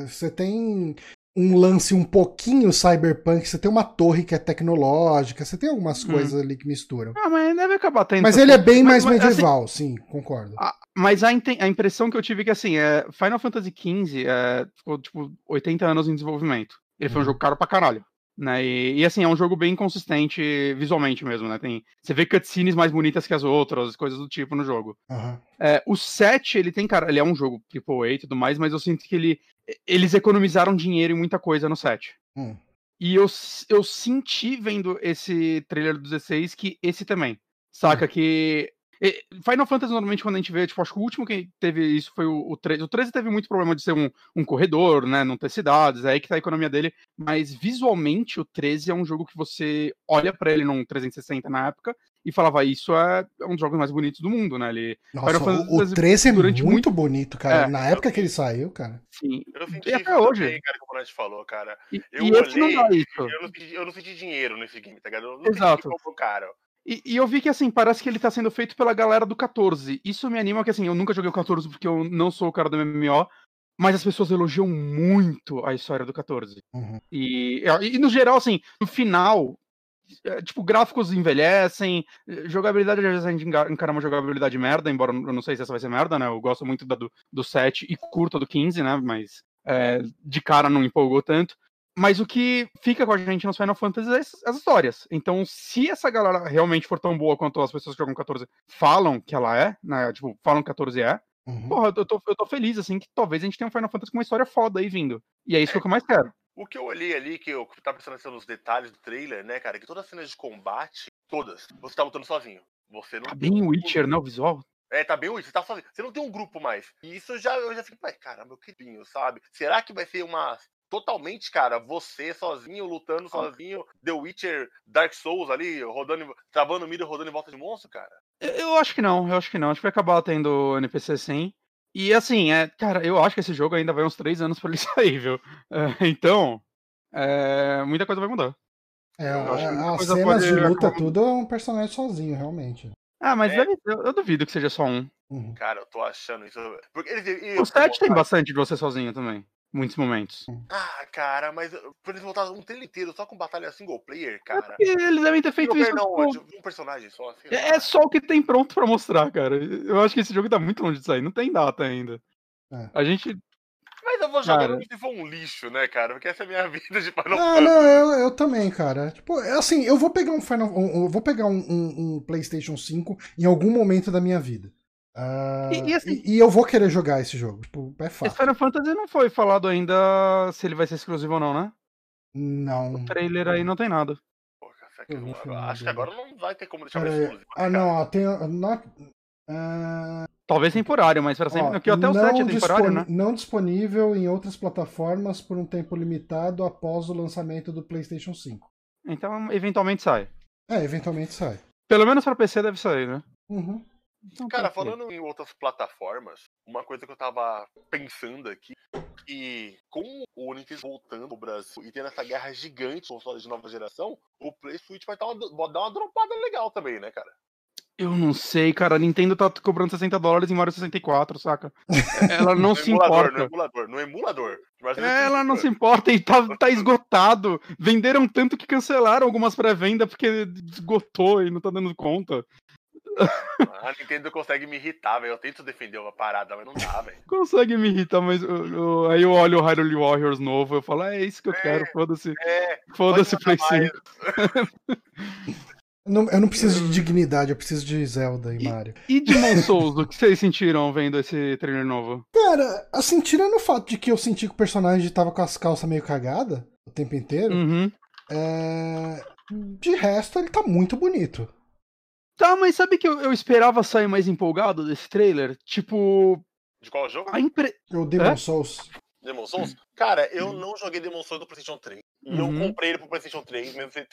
você tem... um lance um pouquinho cyberpunk, você tem uma torre que é tecnológica, você tem algumas coisas ali que misturam. Ah, mas deve acabar tendo... Mas ele é bem mais medieval, assim, sim, concordo. Mas a impressão que eu tive é que, assim, Final Fantasy XV ficou, tipo, 80 anos em desenvolvimento. Ele foi um jogo caro pra caralho, né? E, assim, é um jogo bem consistente visualmente mesmo, né? Você vê cutscenes mais bonitas que as outras, coisas do tipo no jogo. O 7, ele tem, cara, ele é um jogo AAA e tudo mais, mas eu sinto que eles economizaram dinheiro em muita coisa no 7. E eu senti vendo esse trailer do 16 que esse também. Saca que... Final Fantasy, normalmente, quando a gente vê, tipo, acho que o último que teve isso foi o 13. O 13 teve muito problema de ser um corredor, né? Não ter cidades, é aí que tá a economia dele. Mas, visualmente, o 13 é um jogo que você olha pra ele num 360 na época e falava, isso é um dos jogos mais bonitos do mundo, né? Nossa, o 13 é muito bonito, cara. Na época que ele saiu, cara. Sim. Eu senti até hoje. Também, cara, como o Nath falou, cara. Eu não senti dinheiro nesse game, tá ligado? Exato. E eu vi que, assim, parece que ele tá sendo feito pela galera do 14. Isso me anima, que, assim, eu nunca joguei o 14 porque eu não sou o cara do MMO, mas as pessoas elogiam muito a história do 14. E no geral, assim, no final, tipo, gráficos envelhecem, jogabilidade, às vezes a gente encara uma jogabilidade merda, embora eu não sei se essa vai ser merda, né? Eu gosto muito do 7 e curto do 15, né? Mas de cara não empolgou tanto. Mas o que fica com a gente nos Final Fantasy é as histórias. Então, se essa galera realmente for tão boa quanto as pessoas que jogam 14 falam que ela é, né? Tipo, falam que 14 é. Uhum. Porra, eu tô feliz, assim, que talvez a gente tenha um Final Fantasy com uma história foda aí vindo. E é isso que eu mais quero. O que eu olhei ali, que eu tava prestando nos detalhes do trailer, né, cara, que todas as cenas de combate, todas, você tá lutando sozinho. Você não tá bem Witcher, né, o visual? É, tá bem Witcher, você tá sozinho. Você não tem um grupo mais. E isso eu já fico, ai, cara, meu queridinho, sabe? Será que vai ser uma... Totalmente, cara, você sozinho, lutando sozinho, The Witcher, Dark Souls ali, rodando, travando mira, rodando em volta de monstro, cara? Eu acho que não, Acho que vai acabar tendo NPC sim. E assim, cara, eu acho que esse jogo ainda vai uns 3 anos pra ele sair, viu? Então, muita coisa vai mudar. As cenas de luta, tudo é um personagem sozinho, realmente. Ah, mas eu duvido que seja só um. Uhum. Cara, eu tô achando isso. Porque o 7 tem bastante de você sozinho também. Muitos momentos. Ah, cara, mas por eles voltaram um trailer inteiro só com batalha single player, cara. É eles devem ter feito isso. Não, um personagem só. Assim, só o que tem pronto pra mostrar, cara. Eu acho que esse jogo tá muito longe de sair. Não tem data ainda. A gente... Mas eu vou jogar como se for um lixo, né, cara? Porque essa é a minha vida de Final Fantasy. Eu também, cara. Tipo, assim, eu vou pegar um PlayStation 5 em algum momento da minha vida. E eu vou querer jogar esse jogo, tipo, é fácil. Esse Final Fantasy não foi falado ainda se ele vai ser exclusivo ou não, né? Não. O trailer aí não tem nada. Pô, acho que agora não vai ter como deixar mais exclusivo. Talvez temporário, mas para sempre. Porque até o 7 é temporário, né? Não disponível em outras plataformas por um tempo limitado após o lançamento do PlayStation 5. Então, eventualmente sai. Eventualmente sai. Pelo menos para PC deve sair, né? Uhum. Não, cara, falando em outras plataformas, uma coisa que eu tava pensando aqui, que com o Nintendo voltando ao Brasil e tendo essa guerra gigante com consoles de nova geração, o PlayStation vai dar uma dropada legal também, né, cara? Eu não sei, cara, a Nintendo tá cobrando $60 em Mario 64, saca? Ela não se importa. No emulador. Ela não se importa e tá esgotado. Venderam tanto que cancelaram algumas pré-vendas porque esgotou e não tá dando conta. A Nintendo consegue me irritar, velho. Eu tento defender uma parada, mas não dá, velho. Consegue me irritar, mas aí eu olho o Hyrule Warriors novo, eu falo, é isso que eu quero, foda-se. Foda-se PlayStation. Eu não preciso de dignidade, eu preciso de Zelda e Mario. E Demon's Souls, o que vocês sentiram vendo esse trailer novo? Cara, assim, tirando o fato de que eu senti que o personagem tava com as calças meio cagadas o tempo inteiro, de resto ele tá muito bonito. Tá, mas sabe que eu esperava sair mais empolgado desse trailer? Tipo... De qual jogo? O Demon's Souls. Demon's Souls? Cara, eu não joguei Demon's Souls do PlayStation 3. E eu comprei ele pro PlayStation 3, mesmo sendo...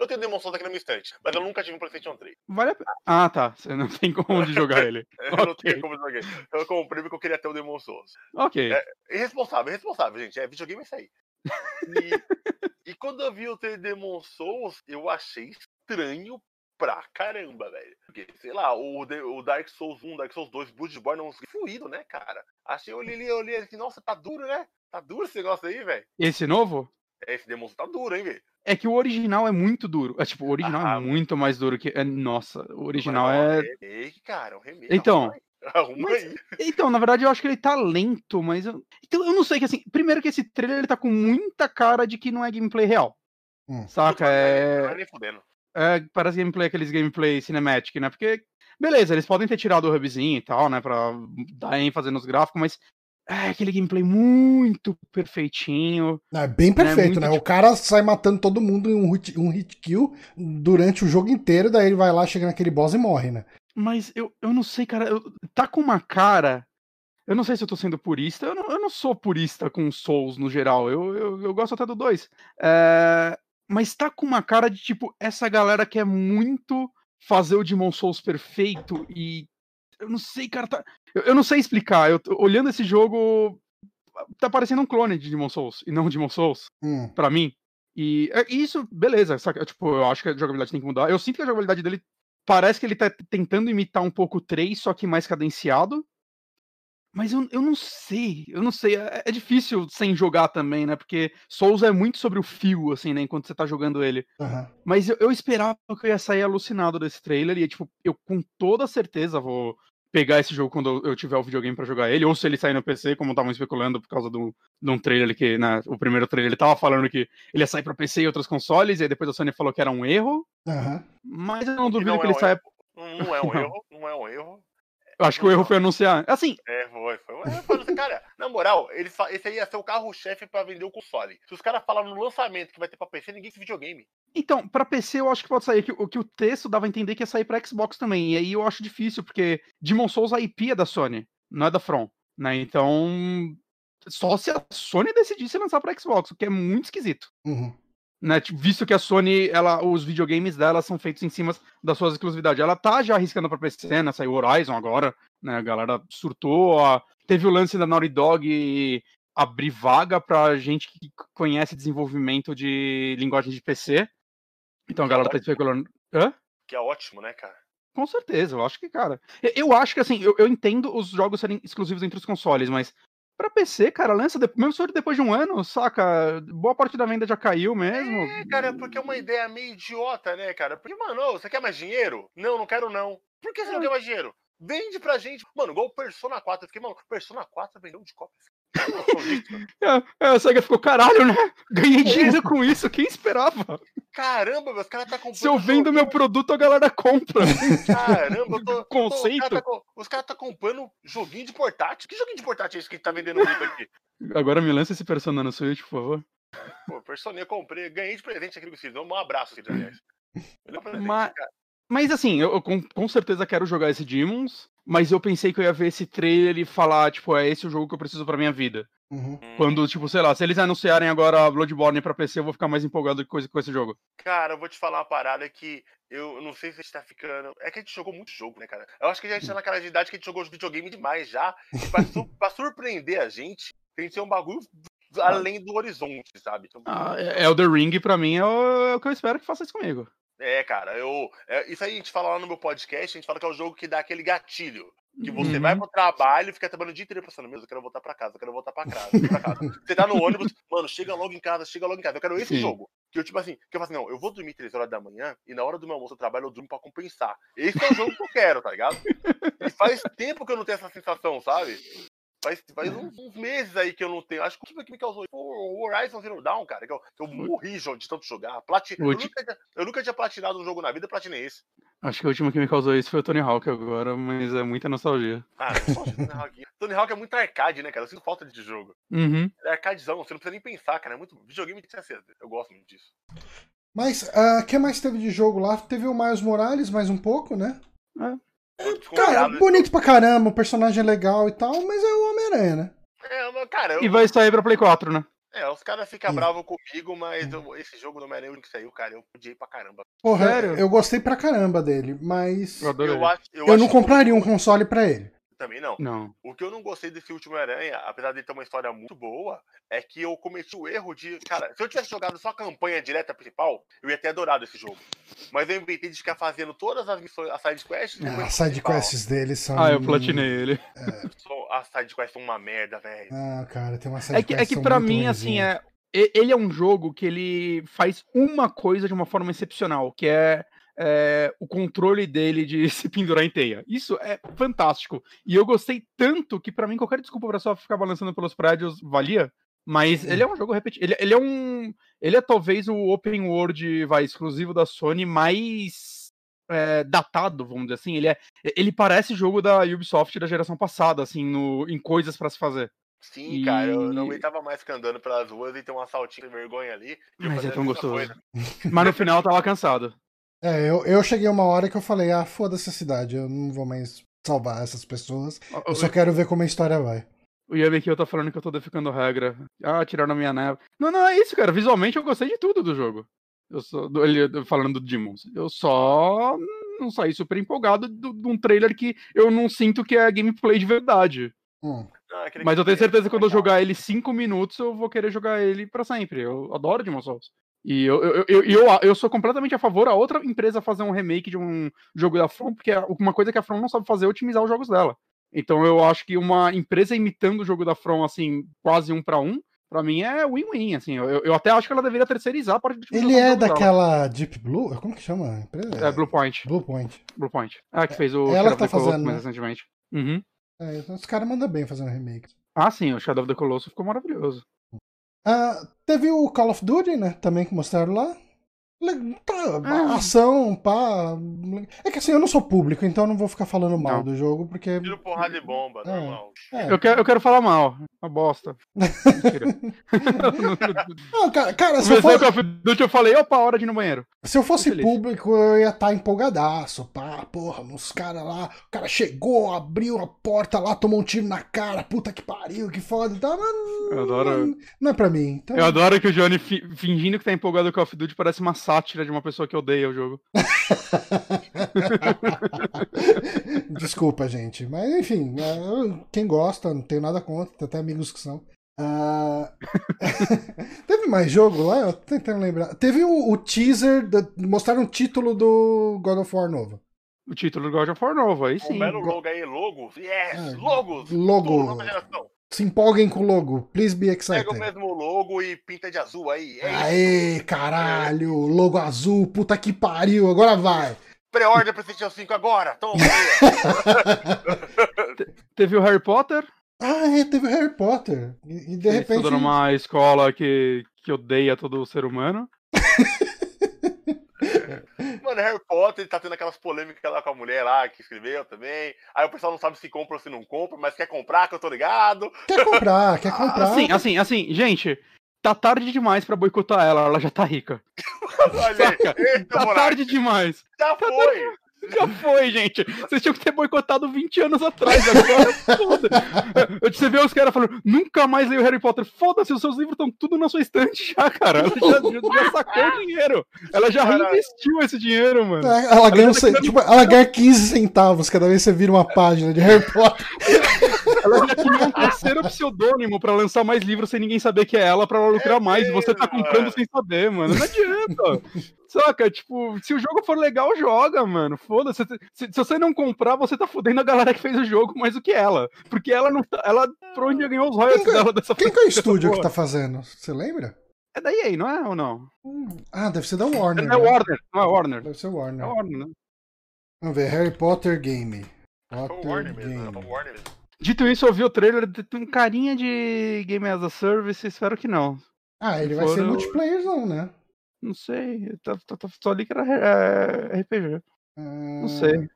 Eu tenho Demon's Souls aqui na minha estante, mas eu nunca tive um PlayStation 3. Vale a pena. Ah, tá. Você não tem como de jogar ele. Não tenho como de jogar ele. Eu comprei porque eu queria ter o Demon's Souls. Ok. Irresponsável, gente. Videogame é isso aí. E quando eu vi o Demon's Souls, eu achei estranho pra caramba, velho. Porque, sei lá, o Dark Souls 1, Dark Souls 2, Bloodborne, não fluido, né, cara? Achei, eu li assim, nossa, tá duro, né? Tá duro esse negócio aí, velho. Esse novo? Esse Demon's tá duro, hein, velho? É que o original é muito duro. É tipo, o original é muito mais duro que... Nossa, o original remake, cara, o remake. Então... na verdade, eu acho que ele tá lento, mas... Então, eu não sei que, assim... Primeiro que esse trailer, ele tá com muita cara de que não é gameplay real. Saca? Não é nem fudendo. Parece gameplay, aqueles gameplay cinematic, né? Porque, beleza, eles podem ter tirado o hubzinho e tal, né? Pra dar ênfase nos gráficos, mas é aquele gameplay muito perfeitinho. É bem perfeito, né? O cara sai matando todo mundo em um hit kill durante o jogo inteiro, daí ele vai lá, chega naquele boss e morre, né? Mas eu não sei, cara, tá com uma cara... Eu não sei se eu tô sendo purista, eu não sou purista com Souls no geral, eu gosto até do 2. Mas tá com uma cara de, tipo, essa galera quer muito fazer o Demon's Souls perfeito e... Eu não sei, cara, tá... Eu não sei explicar. Olhando esse jogo, tá parecendo um clone de Demon's Souls e não Demon's Souls, pra mim. E isso, beleza, saca? Tipo, eu acho que a jogabilidade tem que mudar. Eu sinto que a jogabilidade dele parece que ele tá tentando imitar um pouco o 3, só que mais cadenciado. Mas eu não sei, é difícil sem jogar também, né, porque Souls é muito sobre o feel, assim, né, enquanto você tá jogando ele. Uhum. Mas eu esperava que eu ia sair alucinado desse trailer e, tipo, eu com toda certeza vou pegar esse jogo quando eu tiver o videogame pra jogar ele, ou se ele sair no PC, como estavam especulando por causa de um trailer que, né, o primeiro trailer ele tava falando que ele ia sair pra PC e outros consoles, e aí depois a Sony falou que era um erro, mas eu não duvido que ele saia... Não é um erro, não é um erro. Eu acho que o erro foi anunciar. Assim. É, foi um erro. Cara, na moral, esse aí ia ser o carro-chefe pra vender o console. Se os caras falaram no lançamento que vai ter pra PC, ninguém se videogame. Então, pra PC eu acho que pode sair. Que o texto dava a entender que ia sair pra Xbox também. E aí eu acho difícil, porque Demon's Souls a IP é da Sony, não é da From. Né? Então, só se a Sony decidisse lançar pra Xbox, o que é muito esquisito. Uhum. Né, visto que a Sony, os videogames dela são feitos em cima das suas exclusividades. Ela tá já arriscando pra PSN, né, saiu Horizon agora, né, a galera surtou, teve o lance da Naughty Dog abrir vaga pra gente que conhece desenvolvimento de linguagem de PC. Então a galera tá especulando... Hã? Que é ótimo, né, cara? Com certeza, eu acho que, cara... Eu acho que, assim, eu entendo os jogos serem exclusivos entre os consoles, mas... Pra PC, cara, lança, mesmo se depois de um ano, saca? Boa parte da venda já caiu mesmo. É, cara, porque é uma ideia meio idiota, né, cara? Porque, mano, você quer mais dinheiro? Não, não quero não. Por que você não quer mais dinheiro? Vende pra gente. Mano, igual o Persona 4. Eu fiquei, mano, Persona 4 vendeu de cópias. A SEGA ficou, caralho, né? Ganhei dinheiro com isso, quem esperava? Caramba, meus caras tá comprando. Se eu vendo meu produto, a galera compra. Caramba, eu tô. Conceito. Os caras tá comprando joguinho de portátil. Que joguinho de portátil é esse que tá vendendo muito aqui? Agora me lança esse Persona no Switch, por favor. Pô, Persona eu comprei, ganhei de presente aqui no Cidão. Um abraço, Cidão. Mas assim, eu com certeza quero jogar esse Demons, mas eu pensei que eu ia ver esse trailer e falar, tipo, é esse o jogo que eu preciso pra minha vida. Uhum. Quando, tipo, sei lá, se eles anunciarem agora Bloodborne pra PC, eu vou ficar mais empolgado com esse jogo. Cara, eu vou te falar uma parada que eu não sei se a gente tá ficando... É que a gente jogou muito jogo, né, cara? Eu acho que a gente tá naquela idade que a gente jogou videogame demais já, e pra surpreender a gente, tem que ser um bagulho... além do horizonte, sabe? Então, Elder Ring, pra mim, é o que eu espero que faça isso comigo. É, cara, isso aí a gente fala lá no meu podcast, a gente fala que é o jogo que dá aquele gatilho. Que você vai pro trabalho, fica trabalhando o dia inteiro pensando, meu, eu quero voltar pra casa, eu quero voltar pra casa, Você tá no ônibus, mano, chega logo em casa. Eu quero esse jogo. Que eu, tipo assim, que eu falo assim, não, eu vou dormir 3 horas da manhã e na hora do meu almoço eu trabalho, eu durmo pra compensar. Esse é o jogo que eu quero, tá ligado? E faz tempo que eu não tenho essa sensação, sabe? Faz uns meses aí que eu não tenho. Acho que o que me causou foi o Horizon Zero Dawn, cara. Que eu morri de tanto jogar. Eu nunca tinha platinado um jogo na vida, platinei esse. Acho que o último que me causou isso foi o Tony Hawk agora, mas é muita nostalgia. Tony Hawk é muito arcade, né, cara? Eu sinto falta de jogo. Uhum. É arcadezão, você não precisa nem pensar, cara. É muito videogame de certeza. Eu gosto muito disso. Mas, o que mais teve de jogo lá? Teve o Miles Morales mais um pouco, né? Cara, bonito pra caramba, o personagem é legal e tal, mas é o Homem-Aranha, né? E vai sair pra Play 4, né? Os caras ficam bravos comigo, mas esse jogo do Homem-Aranha que saiu, cara, eu odiei pra caramba. Porra, sério? Eu gostei pra caramba dele, mas eu não compraria um console pra ele. Também não. O que eu não gostei desse último Aranha, apesar dele ter uma história muito boa, é que eu cometi o erro de... Cara, se eu tivesse jogado só a campanha direta principal, eu ia ter adorado esse jogo. Mas eu inventei de ficar fazendo todas as missões, as sidequests... as sidequests dele são... eu platinei ele. As sidequests são uma merda, velho. Cara, tem uma sidequest que pra mim, assim, ele é um jogo que ele faz uma coisa de uma forma excepcional, que é o controle dele de se pendurar em teia. Isso é fantástico. E eu gostei tanto que, pra mim, qualquer desculpa pra só ficar balançando pelos prédios valia. Mas ele é um jogo repetido. Ele é talvez o open world exclusivo da Sony mais datado, vamos dizer assim. Ele parece jogo da Ubisoft da geração passada, assim, em coisas pra se fazer. Sim, cara, eu não aguentava mais ficar andando pelas ruas e ter um assaltinho de vergonha ali. Mas é tão gostoso. Mas no final eu tava cansado. Eu cheguei uma hora que eu falei, foda-se a cidade, eu não vou mais salvar essas pessoas, eu só quero ver como a história vai. O Yabekio tá falando que eu tô defecando regra, tiraram a minha neve. Não, é isso, cara, visualmente eu gostei de tudo do jogo. Ele falando do Demons, eu só não saí super empolgado de um trailer que eu não sinto que é gameplay de verdade. Mas eu tenho certeza que quando eu jogar ele 5 minutos, eu vou querer jogar ele pra sempre, eu adoro Demon's Souls. E eu sou completamente a favor a outra empresa fazer um remake de um jogo da From, porque uma coisa que a From não sabe fazer é otimizar os jogos dela. Então eu acho que uma empresa imitando o jogo da From, assim, quase 1 pra 1, pra mim é win-win, assim. Eu até acho que ela deveria terceirizar a parte de... Ele é daquela Deep Blue? Como que chama a empresa? É Blue Point. Blue Point. É a que fez o... Ela que tá fazendo, né? Recentemente. Uhum. É, os caras mandam bem fazendo remake. Ah, sim, o Shadow of the Colossus ficou maravilhoso. Teve o Call of Duty, né? Também que mostraram lá. Ação, pá. É que assim, eu não sou público, então eu não vou ficar falando mal do jogo, porque. Tiro porrada e bomba, normal. Eu quero falar mal. Uma bosta. Mentira. Não, cara, se eu fosse. Eu falei, opa, hora de ir no banheiro. Se eu fosse público, eu ia estar empolgadaço. Pá, porra, uns caras lá. O cara chegou, abriu a porta lá, tomou um tiro na cara. Puta que pariu, que foda. Tá, mas... Eu adoro. Não é pra mim. Então... Eu adoro que o Johnny, fingindo que tá empolgado com o Call of Duty, parece uma sátira de uma pessoa que odeia o jogo. Desculpa, gente. Mas, enfim, quem gosta, não tenho nada contra. Tem até amigos que são. Teve mais jogo lá? Eu tô tentando lembrar. Teve o teaser, mostraram o título do God of War novo. O título do God of War novo, aí sim. Um belo logo aí, logo. Yes, logos. Logo. Se empolguem com o logo, please be excited. Pega o mesmo logo e pinta de azul aí. Aê, caralho, logo azul, puta que pariu, agora vai. Pré-order pra PlayStation 5 agora, toma. Teve o Harry Potter? Teve o Harry Potter. E de repente... Estudando numa escola que odeia todo ser humano. Mano, Harry Potter, ele tá tendo aquelas polêmicas lá com a mulher lá que escreveu também. Aí o pessoal não sabe se compra ou se não compra, mas quer comprar, que eu tô ligado. Quer comprar. Assim, gente, tá tarde demais pra boicotar ela, ela já tá rica. Olha, tá tarde demais. Já foi, gente. Vocês tinham que ter boicotado 20 anos atrás. Agora, foda. Você vê os caras falando, nunca mais leio Harry Potter. Foda-se, os seus livros estão tudo na sua estante já, cara. Ela já sacou o dinheiro. Ela já reinvestiu esse dinheiro, mano. Ela ganha 15 centavos cada vez que você vira uma página de Harry Potter. Ela já tinha um terceiro pseudônimo pra lançar mais livros sem ninguém saber que é ela, pra ela lucrar mais. E você tá comprando sem saber, mano. Não adianta. Saca? Tipo, se o jogo for legal, joga, mano. Foda-se. Se você não comprar, você tá fodendo a galera que fez o jogo mais do que ela. Porque ela não tá. Ela por onde ganhou os royalties dela dessa forma. Quem que é o estúdio que tá fazendo? Você lembra? É da EA, não é? Ou não? Deve ser da Warner. É Warner, não é Warner. Deve ser Warner. É Warner, né? Vamos ver, Harry Potter Game. Warner mesmo. Dito isso, eu vi o trailer, tem um carinha de Game as a Service, espero que não. Ele vai ser multiplayer, não, né? Não sei, só li que era RPG. Não sei.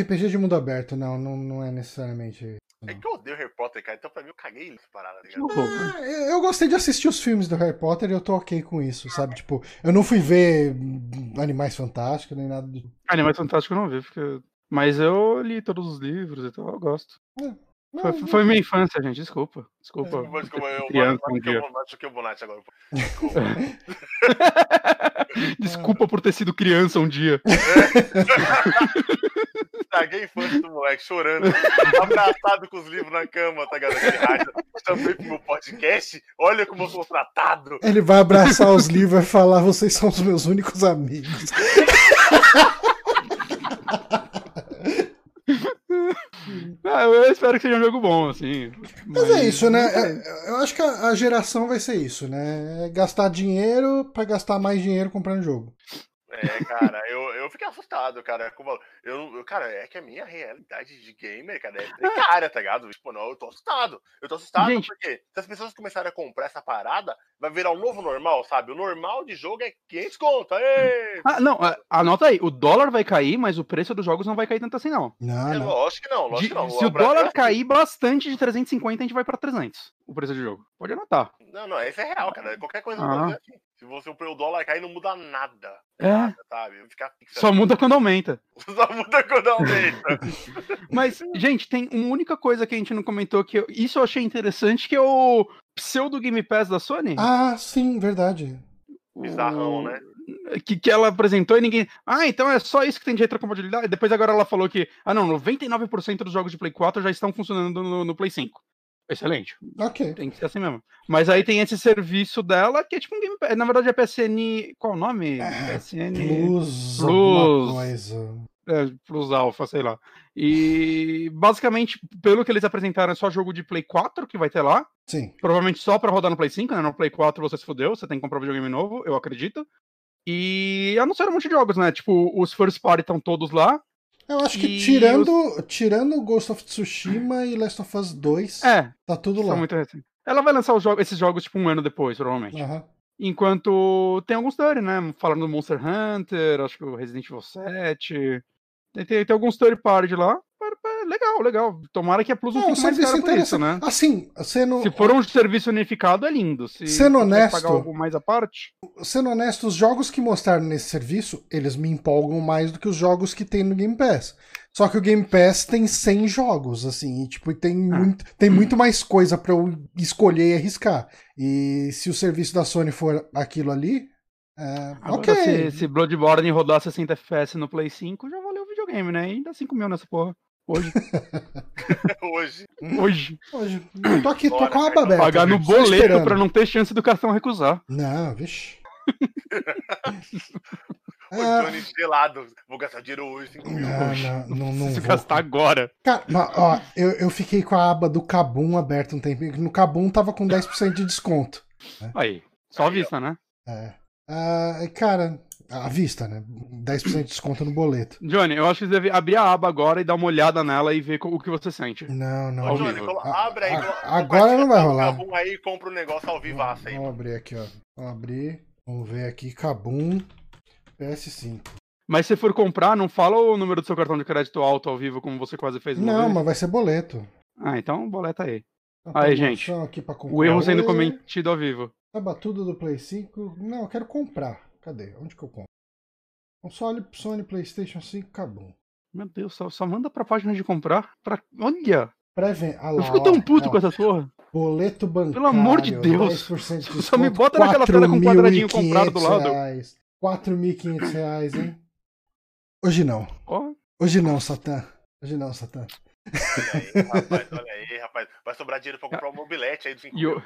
RPG de mundo aberto, não é necessariamente. Não. É que eu odeio Harry Potter, cara, então pra mim eu caguei nessa parada, ligado? Eu gostei de assistir os filmes do Harry Potter e eu tô ok com isso, sabe? Tipo, eu não fui ver Animais Fantásticos nem nada do tipo. Animais Fantásticos eu não vi, porque... mas eu li todos os livros e tal, eu gosto. Foi minha infância, gente, desculpa. Eu Bonatti agora. Desculpa. Desculpa por ter sido criança um dia. Taguei a infância do moleque chorando, abraçado com os livros na cama, tá galera? Também pro meu podcast, olha como eu sou tratado. Ele vai abraçar os livros e falar, vocês são os meus únicos amigos. Eu espero que seja um jogo bom, assim. Mas é isso, né? Eu acho que a geração vai ser isso, né? É gastar dinheiro pra gastar mais dinheiro comprando jogo. Cara, eu fiquei assustado, cara. Cara, é que a minha realidade de gamer, cara, é precária, tá ligado? Tipo, não, eu tô assustado. Gente, porque se as pessoas começarem a comprar essa parada, vai virar um novo normal, sabe? O normal de jogo é 500 conto. Não, anota aí. O dólar vai cair, mas o preço dos jogos não vai cair tanto assim, não. Lógico que não. Se o dólar cair bastante de 350, a gente vai pra 300, o preço do jogo. Pode anotar. Não, esse é real, cara. Qualquer coisa aqui. Se você o dólar cair, não muda nada. Sabe? Só muda quando aumenta. Mas, gente, tem uma única coisa que a gente não comentou, isso eu achei interessante, que é o pseudo Game Pass da Sony. Sim, verdade. Bizarrão, né? Que ela apresentou e ninguém... então é só isso que tem de retrocompatibilidade? Depois agora ela falou que... 99% dos jogos de Play 4 já estão funcionando no Play 5. Excelente. Ok. Tem que ser assim mesmo. Mas aí tem esse serviço dela que é tipo um Game Pass. Na verdade é PSN... Qual o nome? PSN... Plus. Plus Alpha, sei lá. E basicamente, pelo que eles apresentaram, é só jogo de Play 4 que vai ter lá. Sim. Provavelmente só pra rodar no Play 5, né? No Play 4 você se fudeu, você tem que comprar um videogame novo, eu acredito. E anunciaram um monte de jogos, né? Tipo, os first party estão todos lá. Eu acho que tirando o Ghost of Tsushima e Last of Us 2, tá tudo lá. Muito recente. Ela vai lançar esses jogos tipo um ano depois, provavelmente. Uhum. Enquanto tem alguns story, né? Falando do Monster Hunter, acho que o Resident Evil 7. Tem alguns story party lá. Legal. Tomara que a Plus não fique mais cara por isso, né? Assim, sendo... Se for um serviço unificado, é lindo. Sendo honesto, pagar algo mais à parte... Sendo honesto, os jogos que mostraram nesse serviço, eles me empolgam mais do que os jogos que tem no Game Pass. Só que o Game Pass tem 100 jogos, assim, e tipo, tem muito mais coisa pra eu escolher e arriscar. E se o serviço da Sony for aquilo ali... Agora, se Bloodborne rodar 60 FPS no Play 5, já valeu o videogame, né? E dá 5 mil nessa porra. Hoje. Tô aqui, tô com a aba aberta. Pagar no boleto esperando. Pra não ter chance do cartão recusar. Não, vixe. O Johnny gelado. Vou gastar dinheiro hoje, 5 mil. Não se gastar agora. Cara, mas, ó, eu fiquei com a aba do Kabum aberta um tempinho. No Kabum tava com 10% de desconto. Né? Aí, só à vista, né? Cara... À vista, né? 10% de desconto no boleto. Johnny, eu acho que você deve abrir a aba agora e dar uma olhada nela e ver o que você sente. Não. Ô, Johnny, abre aí. Agora não vai rolar. Kabum aí, compra um negócio ao vivaço aí. Vamos abrir aqui, ó. Vamos ver aqui. Kabum PS5. Mas se for comprar, não fala o número do seu cartão de crédito alto ao vivo, como você quase fez. Não, mas vai ser boleto. Então boleta aí. Aí, gente. O erro sendo cometido ao vivo. Tudo do Play 5. Não, eu quero comprar. Cadê? Onde que eu compro? Console, Sony, PlayStation 5, acabou. Meu Deus, só manda pra página de comprar. Olha! Eu fico tão puto com essa porra. Boleto bancário. Pelo amor de Deus. Só me bota naquela tela com um quadradinho comprado do lado. R$4.500, hein? Hoje não, Satã. Olha aí, rapaz. Vai sobrar dinheiro pra comprar um mobilete aí do 5 mil,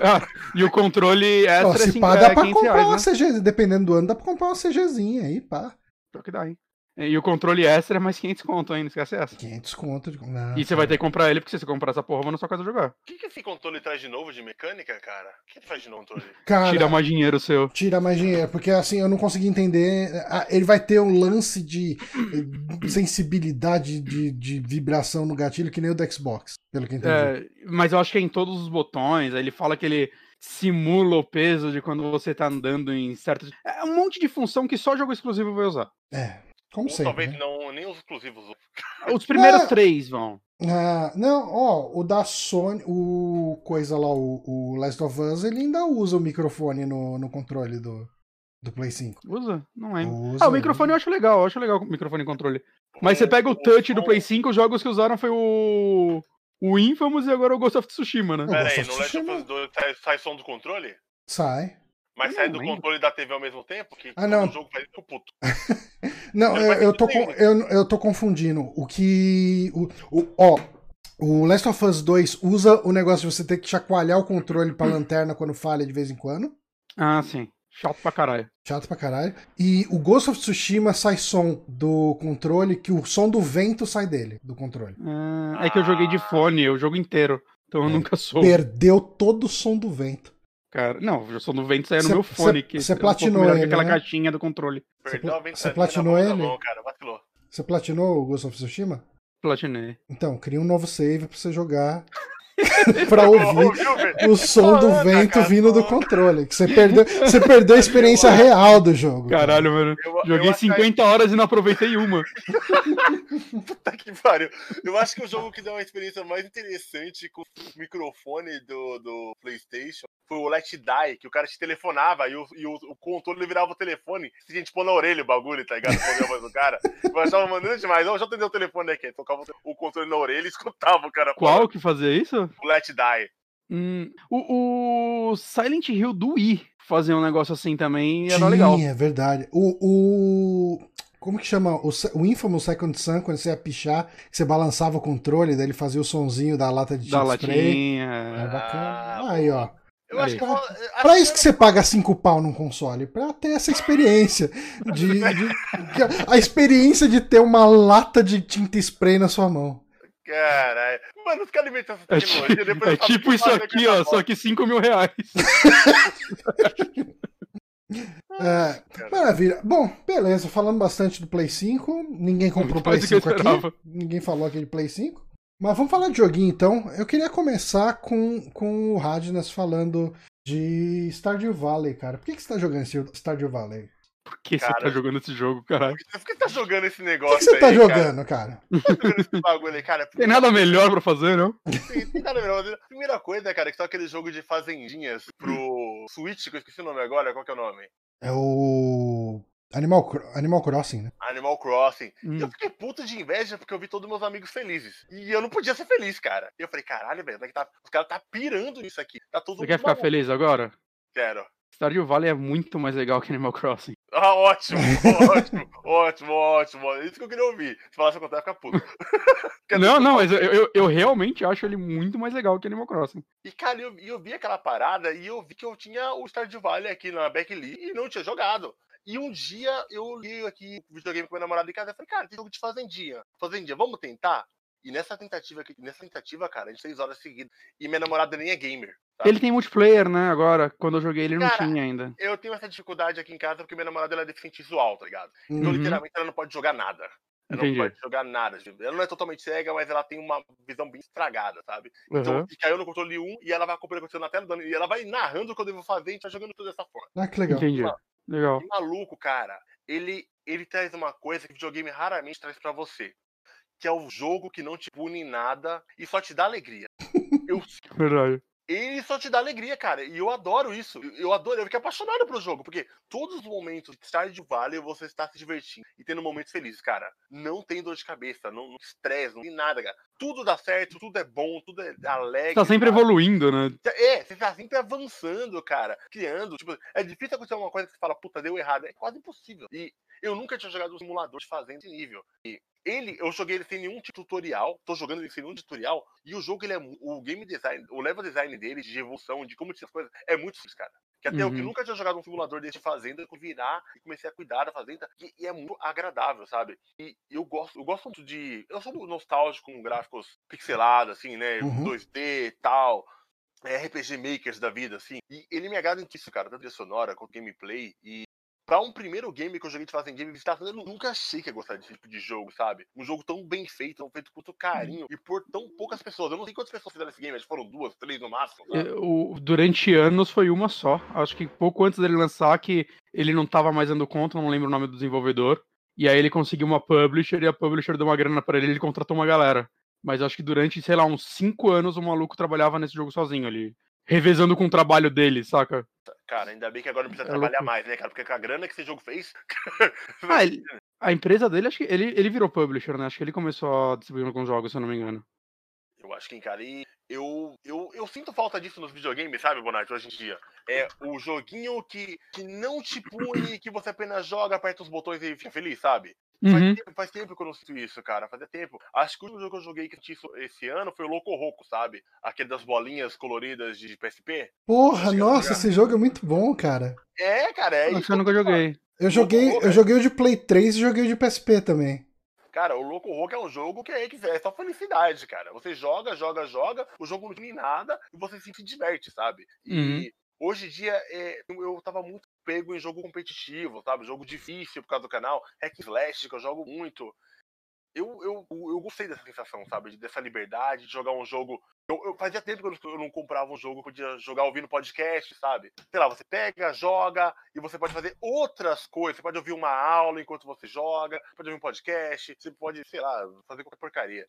cara. E o controle extra é 5 reais, dá pra comprar uma CG, né? Dependendo do ano, dá pra comprar uma CGzinha aí, pá. Pior que dá, hein? E o controle extra é mais 500 conto, hein? Não esquece essa. 500 conto. E você vai ter que comprar ele, porque se você comprar essa porra, vai na sua casa jogar. O que esse controle traz de novo de mecânica, cara? O que ele faz de novo, controle? Cara, tira mais dinheiro seu. Tira mais dinheiro, porque assim, eu não consegui entender. Ele vai ter um lance de sensibilidade de vibração no gatilho, que nem o do Xbox, pelo que eu entendi. Mas eu acho que é em todos os botões. Aí ele fala que ele simula o peso de quando você tá andando em certos... É um monte de função que só jogo exclusivo vai usar. Como sempre, talvez, né? Não, nem os exclusivos. Os primeiros 3 vão. O da Sony, o coisa lá, o Last of Us, ele ainda usa o microfone no controle do Play 5. Usa? Não é. O microfone eu acho legal. Eu acho legal o microfone e controle. Mas você pega o touch do Play 5, os jogos que usaram foi o Infamous e agora o Ghost of Tsushima, né? Peraí, no Last of Us 2 sai som do controle? Sai. Mas sai do controle da TV ao mesmo tempo? Que não. O jogo faz isso, puto. Não, eu tô confundindo. O Last of Us 2 usa o negócio de você ter que chacoalhar o controle pra lanterna quando falha de vez em quando. Ah, sim. Chato pra caralho. E o Ghost of Tsushima sai som do controle, que o som do vento sai dele, do controle. É que eu joguei de fone o jogo inteiro, então eu nunca soube. Perdeu todo o som do vento. Cara, o som do vento saiu no meu fone. Você platinou ele, aquela caixinha do controle. Você platinou ele? Você platinou o Ghost of Tsushima? Platinei. Então, cria um novo save pra você jogar pra ouvir o som do vento vindo do controle. Que você perdeu a experiência real do jogo. Caralho, mano. Joguei 50 horas e não aproveitei uma. Puta que pariu. Eu acho que o jogo que deu uma experiência mais interessante com o microfone do PlayStation foi o Let Die, que o cara te telefonava e o controle virava o telefone. A gente pôr na orelha o bagulho, tá ligado? A voz do cara. Eu achava mandando demais. Deixa eu atender o telefone aqui. Tocava o controle na orelha e escutava o cara. Qual que fazia isso? O Let Die. O Silent Hill do Wii fazia um negócio assim também. Era legal. Sim, é verdade. Como que chama? O Infamous Second Sun, quando você ia pichar, você balançava o controle, daí ele fazia o sonzinho da lata de spray. Da latinha. É bacana. Aí, ó. Eu acho que pra isso que você paga 5 pau num console, pra ter essa experiência a experiência de ter uma lata de tinta spray na sua mão. Caralho. Mano, os caras inventam essa tecnologia. Tipo isso aqui, ó, só que R$5 mil. É, maravilha. Bom, beleza. Falando bastante do Play 5. Ninguém comprou o Play 5 aqui. Ninguém falou aqui de Play 5. Mas vamos falar de joguinho, então. Eu queria começar com o Radnas falando de Stardew Valley, cara. Por que você tá jogando esse Stardew Valley? Por que você tá jogando esse jogo, caralho? Por que você tá jogando esse negócio aí, Por que você tá jogando, cara? Tá jogando esse bagulho aí, cara? Tem nada melhor pra fazer, não? Tem nada melhor pra fazer. Primeira coisa, cara, que só aquele jogo de fazendinhas pro Switch, que eu esqueci o nome agora. Qual que é o nome? É o... Animal Crossing, né? Animal Crossing. E eu fiquei puto de inveja porque eu vi todos meus amigos felizes. E eu não podia ser feliz, cara. E eu falei, caralho, velho, os caras tá pirando nisso aqui. Tá todo mundo. Você quer ficar feliz agora? Quero. Stardew Valley é muito mais legal que Animal Crossing. Ah, ótimo, ótimo, ótimo, ótimo. Isso que eu queria ouvir. Se falasse contar, eu ia ficar puto. não, mas eu realmente acho ele muito mais legal que Animal Crossing. E, cara, eu vi aquela parada e eu vi que eu tinha o Stardew Valley aqui na backlist e não tinha jogado. E um dia eu li aqui o videogame com meu namorado em casa e falei, cara, tem jogo de fazendinha. Fazendinha, vamos tentar? E nessa tentativa, cara, a gente 6 horas seguidas. E minha namorada nem é gamer. Sabe? Ele tem multiplayer, né, agora. Quando eu joguei ele, cara, não tinha ainda. Eu tenho essa dificuldade aqui em casa porque minha namorada ela é deficiente visual, tá ligado? Uhum. Então, literalmente, ela não pode jogar nada. Ela Entendi. Não pode jogar nada. Ela não é totalmente cega, mas ela tem uma visão bem estragada, sabe? Uhum. Então, caiu no controle 1 e ela vai acompanhando o que aconteceu na tela. E ela vai narrando o que eu devo fazer e a gente vai jogando tudo dessa forma. Ah, que legal. Entendi. Legal. E maluco, cara, ele traz uma coisa que o videogame raramente traz pra você, que é o jogo que não te pune em nada e só te dá alegria. Verdade. Ele só te dá alegria, cara, e eu adoro isso. Eu adoro, eu fiquei apaixonado pelo jogo, porque todos os momentos de Stardew Valley você está se divertindo e tendo momentos felizes, cara. Não tem dor de cabeça, não estresse, não tem nada, cara. Tudo dá certo, tudo é bom, tudo é alegre. Você tá sempre evoluindo, né? É, você tá sempre avançando, cara, criando. Tipo, é difícil acontecer uma coisa que você fala, puta, deu errado. É quase impossível. E eu nunca tinha jogado um simulador de fazenda nesse nível. E eu joguei ele sem nenhum tutorial, tô jogando ele sem nenhum tutorial, e o jogo, ele é o game design, o level design dele, de evolução, de como tinha as coisas, é muito simples, cara. Que até eu que nunca tinha jogado um simulador desse de fazenda, eu virar e comecei a cuidar da fazenda, e é muito agradável, sabe? E eu gosto muito de... Eu sou nostálgico com gráficos pixelados, assim, né? 2D e tal... RPG Makers da vida, assim. E ele me agrada em isso, cara, tanto de sonora, quanto gameplay, e... Pra um primeiro game que eu joguei de fazer game eu nunca achei que ia gostar desse tipo de jogo, sabe? Um jogo tão bem feito com tanto carinho e por tão poucas pessoas. Eu não sei quantas pessoas fizeram esse game, acho que foram 2, 3 no máximo. Durante anos foi uma só. Acho que pouco antes dele lançar, que ele não tava mais dando conta, não lembro o nome do desenvolvedor. E aí ele conseguiu uma publisher e a publisher deu uma grana pra ele e ele contratou uma galera. Mas acho que durante, sei lá, uns 5 anos o maluco trabalhava nesse jogo sozinho ali. Revezando com o trabalho dele, saca? Cara, ainda bem que agora não precisa trabalhar mais, né, cara? Porque com a grana que esse jogo fez... A empresa dele, acho que ele virou publisher, né? Acho que ele começou a distribuir alguns jogos, se eu não me engano. Eu acho que, cara, e eu sinto falta disso nos videogames, sabe, Bonatti, hoje em dia. É o joguinho que não te pune, que você apenas joga, aperta os botões e fica feliz, sabe? Faz tempo que eu não sinto isso, cara. Fazia tempo. Acho que o último jogo que eu joguei que esse ano foi o Loco Roco, sabe? Aquele das bolinhas coloridas de PSP. Porra, nossa, esse jogo é muito bom, cara. É, cara, é isso. Eu nunca joguei. Eu joguei o de Play 3 e joguei o de PSP também. Cara, o Loco Roco é um jogo que é só felicidade, cara. Você joga, o jogo não tem nada e você se diverte, sabe? E hoje em dia eu tava muito pego em jogo competitivo, sabe? Jogo difícil por causa do canal, hack slash, que eu jogo muito. Eu gostei dessa sensação, sabe? Dessa liberdade de jogar um jogo. Eu fazia tempo que eu não comprava um jogo, eu podia jogar ouvindo podcast, sabe? Sei lá, você pega, joga, e você pode fazer outras coisas. Você pode ouvir uma aula enquanto você joga, pode ouvir um podcast, você pode, sei lá, fazer qualquer porcaria.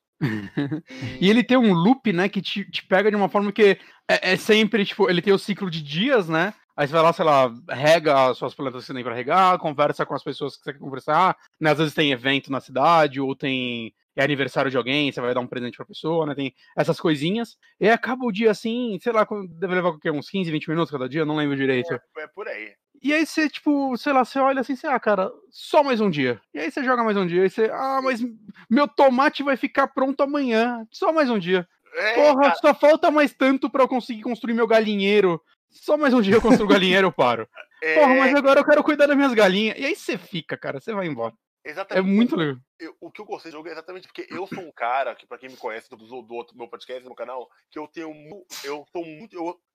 E ele tem um loop, né, que te pega de uma forma que é sempre, tipo, ele tem o ciclo de dias, né? Aí você vai lá, sei lá, rega as suas plantas que você tem pra regar, conversa com as pessoas que você quer conversar, né? Às vezes tem evento na cidade, ou tem... é aniversário de alguém, você vai dar um presente pra pessoa, né? Tem essas coisinhas. E acaba o dia assim, sei lá, deve levar uns 15, 20 minutos cada dia, não lembro direito. É por aí. E aí você, tipo, sei lá, você olha assim, sei lá, cara, só mais um dia. E aí você joga mais um dia, e você, mas meu tomate vai ficar pronto amanhã, só mais um dia. Porra, só falta mais tanto pra eu conseguir construir meu galinheiro. Só mais um dia eu construo galinheiro, eu paro. Porra, mas agora eu quero cuidar das minhas galinhas. E aí você fica, cara, você vai embora. Exatamente. É muito legal. O que eu gostei do jogo é exatamente porque eu sou um cara, que pra quem me conhece do outro meu podcast, do meu canal, que eu tenho... Eu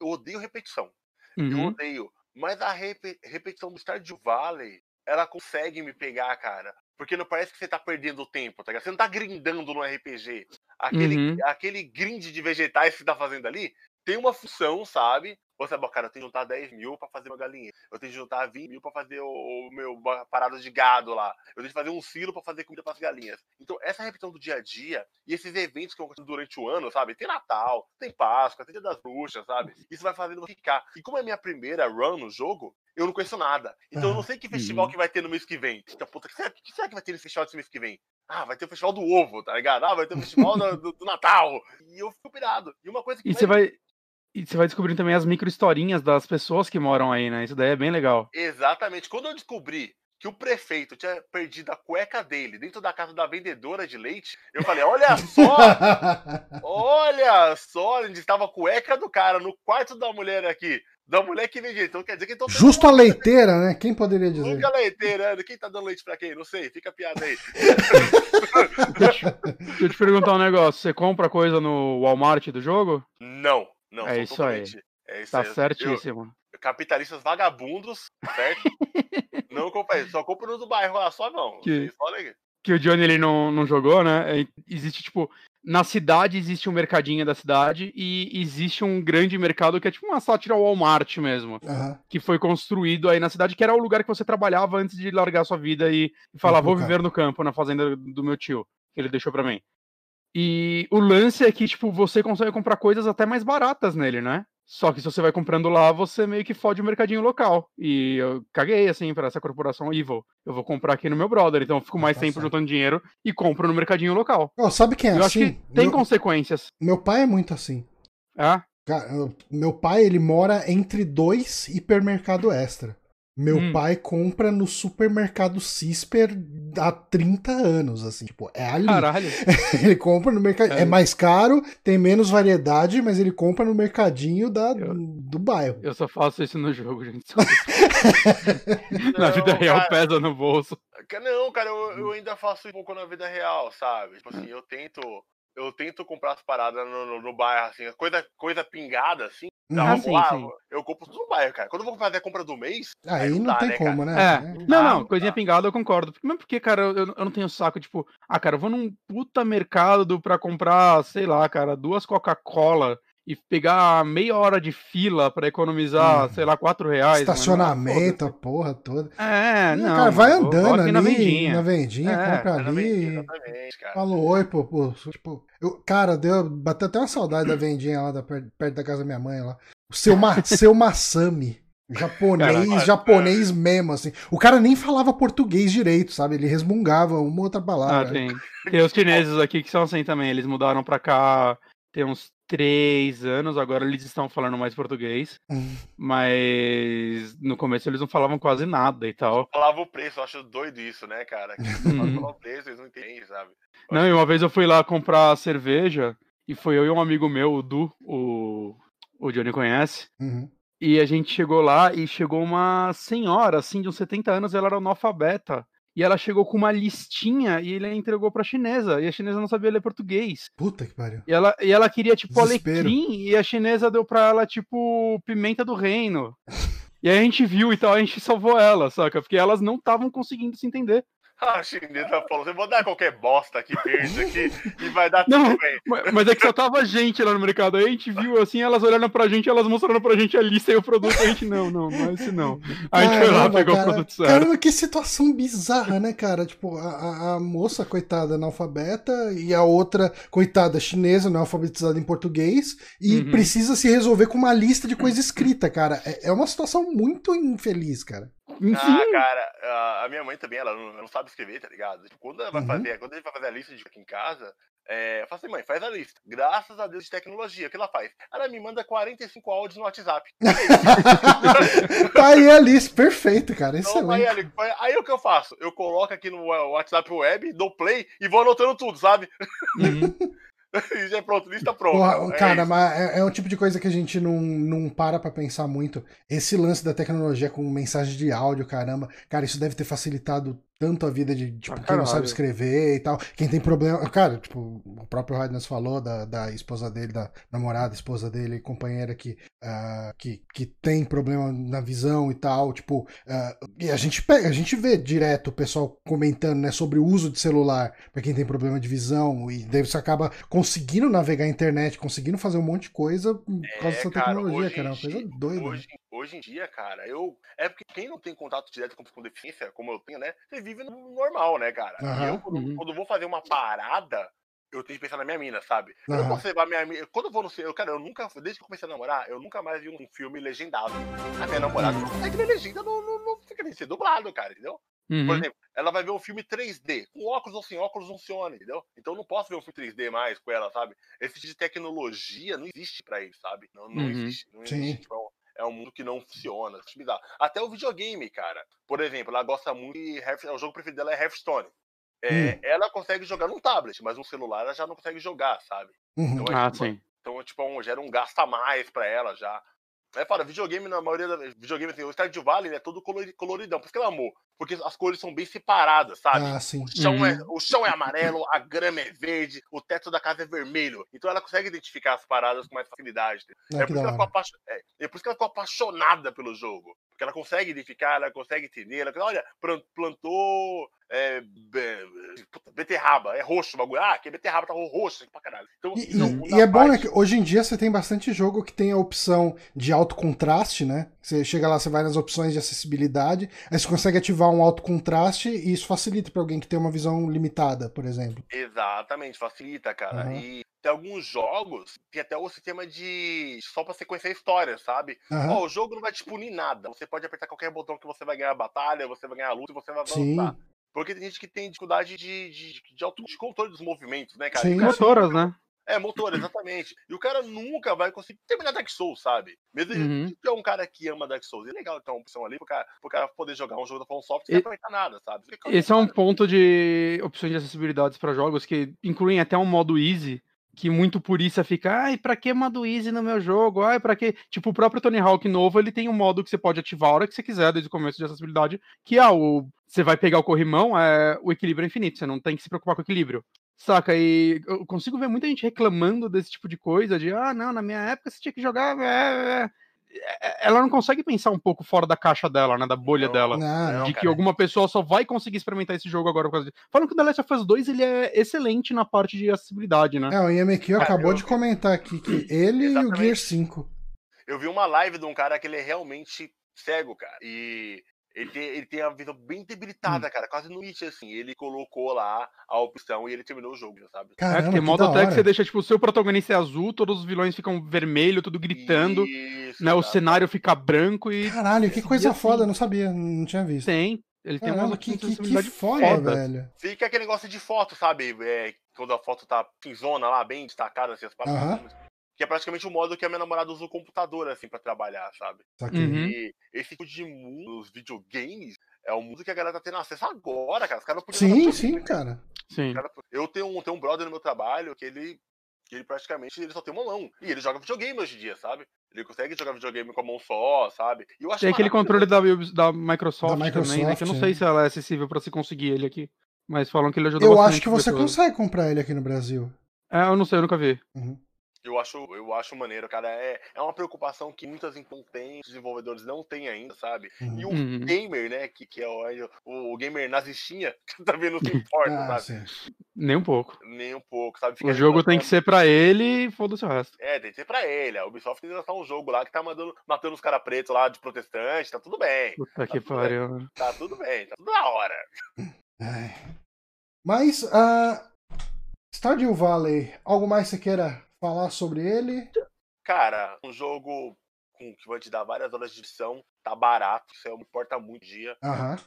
odeio repetição. Eu odeio Mas a repetição do Stardew Valley, ela consegue me pegar, cara. Porque não parece que você tá perdendo tempo, tá ligado? Você não tá grindando no RPG. Aquele grind de vegetais que você tá fazendo ali tem uma função, sabe? Você, cara, eu tenho que juntar 10 mil pra fazer uma galinha. Eu tenho que juntar 20 mil pra fazer o meu parado de gado lá. Eu tenho que fazer um silo pra fazer comida pras galinhas. Então, essa repetição do dia a dia e esses eventos que acontecem durante o ano, sabe? Tem Natal, tem Páscoa, tem Dia das Bruxas, sabe? Isso vai fazendo ficar. E como é a minha primeira run no jogo, eu não conheço nada. Então, eu não sei que festival que vai ter no mês que vem. Então, puta, o que será que vai ter nesse festival desse mês que vem? Ah, vai ter o festival do ovo, tá ligado? Ah, vai ter o festival do Natal. E eu fico pirado. E uma coisa que... E você vai descobrindo também as micro-historinhas das pessoas que moram aí, né? Isso daí é bem legal. Exatamente. Quando eu descobri que o prefeito tinha perdido a cueca dele dentro da casa da vendedora de leite, eu falei, olha só! Olha só! Onde estava a cueca do cara no quarto da mulher aqui. Da mulher que vende. Então quer dizer que... Justo a leiteira, né? Quem poderia dizer? Justo a leiteira. Quem tá dando leite pra quem? Não sei. Fica a piada aí. Deixa eu te perguntar um negócio. Você compra coisa no Walmart do jogo? Não. Não, é isso aí. É isso tá aí. Certíssimo. Capitalistas vagabundos, certo? Não compra isso. Só compra no do bairro lá, só não. Que o Johnny ele não jogou, né? Existe, tipo, na cidade existe um mercadinho da cidade e existe um grande mercado que é tipo uma sátira Walmart mesmo, que foi construído aí na cidade, que era o lugar que você trabalhava antes de largar sua vida e falar, vou viver no campo, na fazenda do meu tio, que ele deixou pra mim. E o lance é que, tipo, você consegue comprar coisas até mais baratas nele, né? Só que se você vai comprando lá, você meio que fode o mercadinho local. E eu caguei, assim, pra essa corporação evil. Eu vou comprar aqui no meu brother, então eu fico mais tempo juntando dinheiro e compro no mercadinho local. Oh, sabe quem é eu assim? Acho que tem consequências. Meu pai é muito assim. É? Cara, meu pai, ele mora entre 2 hipermercado extra. Meu pai compra no supermercado Cisper há 30 anos, assim, tipo, é ali. Caralho. Ele compra no mercado, é mais caro, tem menos variedade, mas ele compra no mercadinho do bairro. Eu só faço isso no jogo, gente. Na vida real, cara, pesa no bolso. Não, cara, eu ainda faço um pouco na vida real, sabe? Tipo assim, eu tento comprar as paradas no bairro, assim, coisa pingada, assim. Não, sim. Eu compro tudo no bairro, cara. Quando eu vou fazer a compra do mês... Aí não tem, né, como, cara? Né? É. Não, coisinha pingada eu concordo. Mesmo porque, cara, eu não tenho saco, tipo... Ah, cara, eu vou num puta mercado pra comprar, sei lá, cara, 2 Coca-Cola e pegar meia hora de fila pra economizar, sei lá, R$4. Estacionamento, a porra toda. É, não. Cara, vai andando ali, na vendinha, compra ali. Vendinha, cara. Falou oi, pô. Tipo, cara, bateu até uma saudade da vendinha lá perto da casa da minha mãe lá. O seu Massami. Japonês mesmo, assim. O cara nem falava português direito, sabe? Ele resmungava uma ou outra palavra. Ah, tem os chineses aqui que são assim também. Eles mudaram pra cá, tem uns 3 anos, agora eles estão falando mais português, mas no começo eles não falavam quase nada e tal. Falava o preço, eu acho doido isso, né, cara? Falava o preço, eles não entendem, sabe? Não, e uma vez eu fui lá comprar cerveja, e foi eu e um amigo meu, o Du, o Johnny conhece, e a gente chegou lá e chegou uma senhora, assim, de uns 70 anos, ela era analfabeta. E ela chegou com uma listinha e ele entregou pra chinesa. E a chinesa não sabia ler português. Puta que pariu. E ela queria, tipo, alecrim. E a chinesa deu pra ela, tipo, pimenta do reino. E aí a gente viu e tal, a gente salvou ela, saca? Porque elas não estavam conseguindo se entender. A chinesa falou, você vai dar qualquer bosta aqui, verde aqui, e vai dar tudo bem. Mas é que só tava gente lá no mercado. Aí a gente viu, assim, elas olhando pra gente, elas mostrando pra gente a lista e o produto. A gente, não é esse não. A gente foi lá, pegou o produto certo. Caramba, que situação bizarra, né, cara? Tipo, a moça, coitada, analfabeta, e a outra, coitada, chinesa, não alfabetizada em português, e precisa se resolver com uma lista de coisa escrita, cara. É uma situação muito infeliz, cara. Ah, cara, a minha mãe também, ela não sabe escrever, tá ligado? Tipo, quando a gente vai fazer a lista de aqui em casa, eu falo assim, mãe, faz a lista. Graças a Deus de tecnologia, o que ela faz? Ela me manda 45 áudios no WhatsApp. Tá aí a lista, perfeito, cara, excelente. Então, aí o que eu faço? Eu coloco aqui no WhatsApp web, dou play e vou anotando tudo, sabe? Já é pronto, lista pronta. Porra, cara, mas é um tipo de coisa que a gente não para pra pensar muito. Esse lance da tecnologia com mensagem de áudio, caramba. Cara, isso deve ter facilitado tanto a vida de, tipo, quem não sabe escrever e tal, quem tem problema, cara, tipo, o próprio Radnas falou da esposa dele, da namorada, esposa dele, companheira que tem problema na visão e tal, tipo, e a gente vê direto o pessoal comentando, né, sobre o uso de celular pra quem tem problema de visão, e daí você acaba conseguindo navegar a internet, conseguindo fazer um monte de coisa por causa dessa tecnologia, cara, é uma coisa doida. Hoje em dia, cara, é porque quem não tem contato direto com deficiência, como eu tenho, né, você vive no normal, né, cara? Uhum. Eu, quando vou fazer uma parada, eu tenho que pensar na minha mina, sabe? Uhum. Eu não posso levar minha mina... Quando eu vou no cinema... Cara, eu nunca... Desde que eu comecei a namorar, eu nunca mais vi um filme legendado. A minha namorada não consegue ver legenda, não fica nem ser dublado, cara, entendeu? Uhum. Por exemplo, ela vai ver um filme 3D, com óculos ou sem óculos funciona, entendeu? Então eu não posso ver um filme 3D mais com ela, sabe? Esse tipo de tecnologia não existe pra ele, sabe? Não existe. Não existe. É um mundo que não funciona. Até o videogame, cara. Por exemplo, ela gosta muito de... O jogo preferido dela é Hearthstone. Ela consegue jogar num tablet, mas no celular ela já não consegue jogar, sabe? Uhum. Então, gera um gasto a mais pra ela já. É, fala, videogame, na maioria da... Videogame, assim, o Stardew Valley é todo coloridão. Por isso que ela amou. Porque as cores são bem separadas, sabe? Ah, sim. O chão é amarelo, a grama é verde, o teto da casa é vermelho. Então ela consegue identificar as paradas com mais facilidade. Por isso que ela ficou apaixonada pelo jogo. Porque ela consegue identificar, ela consegue entender. Ela consegue, olha, plantou... beterraba, é roxo o bagulho. Ah, que beterraba, tá roxo pra caralho. Então, é bom, né, que hoje em dia você tem bastante jogo que tem a opção de alto contraste, né? Você chega lá, você vai nas opções de acessibilidade, aí você consegue ativar um alto contraste e isso facilita pra alguém que tem uma visão limitada, por exemplo. Exatamente, facilita, cara. Uhum. E tem alguns jogos que até o sistema de... Só pra sequenciar histórias, sabe? Uhum. O jogo não vai te punir nada. Você pode apertar qualquer botão que você vai ganhar a batalha, você vai ganhar a luta e você vai avançar. Sim. Porque tem gente que tem dificuldade de controle dos movimentos, né, cara? Sim, motoras, né? É, motor, exatamente. E o cara nunca vai conseguir terminar Dark Souls, sabe? Mesmo que é um cara que ama Dark Souls. É legal ter uma opção ali pro cara poder jogar um jogo da From Software sem aproveitar nada, sabe? Esse é um ponto de opções de acessibilidades pra jogos que incluem até um modo easy, que muito purista fica, ai, pra que modo easy no meu jogo? Ai, pra que... Tipo, o próprio Tony Hawk novo, ele tem um modo que você pode ativar a hora que você quiser, desde o começo de acessibilidade, que é você vai pegar o corrimão, o equilíbrio é infinito, você não tem que se preocupar com o equilíbrio. Saca? E eu consigo ver muita gente reclamando desse tipo de coisa, de, não, na minha época você tinha que jogar... Ela não consegue pensar um pouco fora da caixa dela, né? Da bolha dela. Não, de que alguma pessoa só vai conseguir experimentar esse jogo agora por causa disso. Falam que o The Last of Us 2 ele é excelente na parte de acessibilidade, né? O IMQ acabou de comentar aqui que ele e o Gear 5. Eu vi uma live de um cara que ele é realmente cego, cara. E ele tem a visão bem debilitada, cara. Quase no Witcher, assim. Ele colocou lá a opção e ele terminou o jogo, sabe? Caramba, tem modo até que você deixa, tipo, o seu protagonista é azul, todos os vilões ficam vermelho, tudo gritando. Isso, né? O cenário fica branco e... Caralho, que coisa assim. Foda, eu não sabia, não tinha visto. Tem. Ele tem uma sensibilidade foda, velho. Fica aquele negócio de foto, sabe? Quando a foto tá pinzona lá, bem destacada, assim, as paradas. Que é praticamente o modo que a minha namorada usa o computador, assim, pra trabalhar, sabe? E esse tipo de mundo, os videogames, é um mundo que a galera tá tendo acesso agora, cara. Os caras não podiam... Sim. Eu tenho um brother no meu trabalho que ele praticamente só tem uma mão. E ele joga videogame hoje em dia, sabe? Ele consegue jogar videogame com a mão só, sabe? E eu acho tem aquele controle da Microsoft também, né? Que eu não sei se ela é acessível pra se conseguir ele aqui. Mas falam que ele ajudou bastante. Eu acho que você consegue comprar ele aqui no Brasil. Eu não sei, eu nunca vi. Eu acho maneiro, cara. É uma preocupação que muitas empresas têm, os desenvolvedores não têm ainda, sabe? E o gamer, né? Que é o gamer nazistinha, também não se importa, sabe? Sim. Nem um pouco, sabe? O jogo tem que ser pra ele e foda-se o resto. Tem que ser pra ele. A Ubisoft tem que lançar um jogo lá que tá matando os caras pretos lá de protestante, tá tudo bem. Puta que pariu. Tá tudo bem, tá tudo na hora. Mas, Stardew Valley, algo mais você queira falar sobre ele? Cara, um jogo que vai te dar várias horas de edição, tá barato, isso importa muito dia.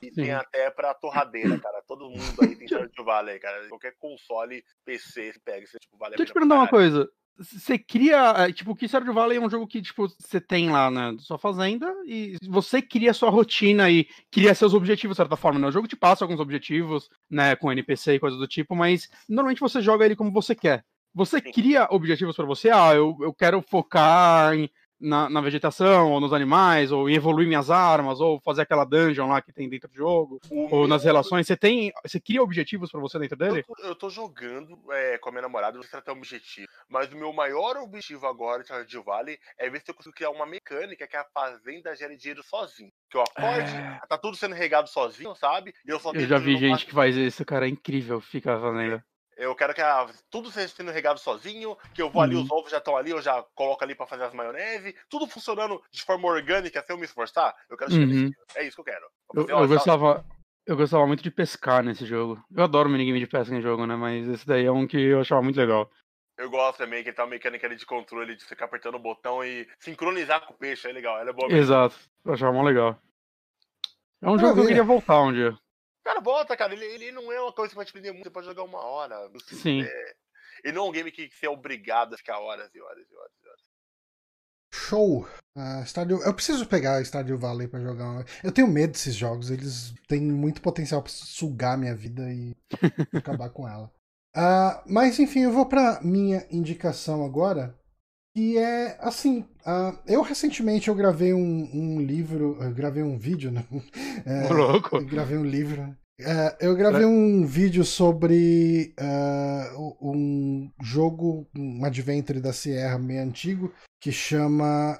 E tem até pra torradeira, cara. Todo mundo aí tem Stardew Valley, cara. Qualquer console, PC, você pega. Você, tipo, vale. Deixa eu te perguntar uma coisa. Você cria... Tipo, que Stardew Valley é um jogo que, tipo, você tem lá na sua fazenda e você cria sua rotina e cria seus objetivos, de certa forma, né? O jogo te passa alguns objetivos, né? Com NPC e coisas do tipo, mas normalmente você joga ele como você quer. Você cria objetivos pra você? Eu quero focar em na vegetação, ou nos animais, ou em evoluir minhas armas, ou fazer aquela dungeon lá que tem dentro do jogo, ou nas relações. Você cria objetivos pra você dentro dele? Eu tô jogando com a minha namorada, eu tratar um objetivo. Mas o meu maior objetivo agora de Stardew Valley é ver se eu consigo criar uma mecânica que a fazenda gere dinheiro sozinho. Que eu acorde, tá tudo sendo regado sozinho, sabe? E eu já vi gente que faz isso, cara, é incrível, fica fazendo. Eu quero que tudo seja sendo regado sozinho, que eu vou ali, os ovos já estão ali, eu já coloco ali pra fazer as maionese, tudo funcionando de forma orgânica, sem eu me esforçar. Eu quero chegar nesse nível. É isso que eu quero. Eu gostava muito de pescar nesse jogo. Eu adoro minigame de pesca em jogo, né? Mas esse daí é um que eu achava muito legal. Eu gosto também, que ele tá uma mecânica ali de controle, de ficar apertando o botão e sincronizar com o peixe, é legal, ela é boa mesmo. Exato, eu achava mó legal. É um jogo que eu queria voltar um dia. Cara, bota, cara, ele não é uma coisa que vai te prender muito, você pode jogar uma hora. Sim. Ele não é um game que você é obrigado a ficar horas e horas e horas e horas. Show! Eu preciso pegar Stardew Valley pra jogar. Eu tenho medo desses jogos, eles têm muito potencial pra sugar minha vida e acabar com ela. Mas enfim, eu vou pra minha indicação agora, que é assim, eu recentemente gravei um livro, eu gravei um vídeo, né? Louco. Eu gravei um livro, eu gravei um vídeo sobre um jogo, um adventure da Sierra meio antigo, que chama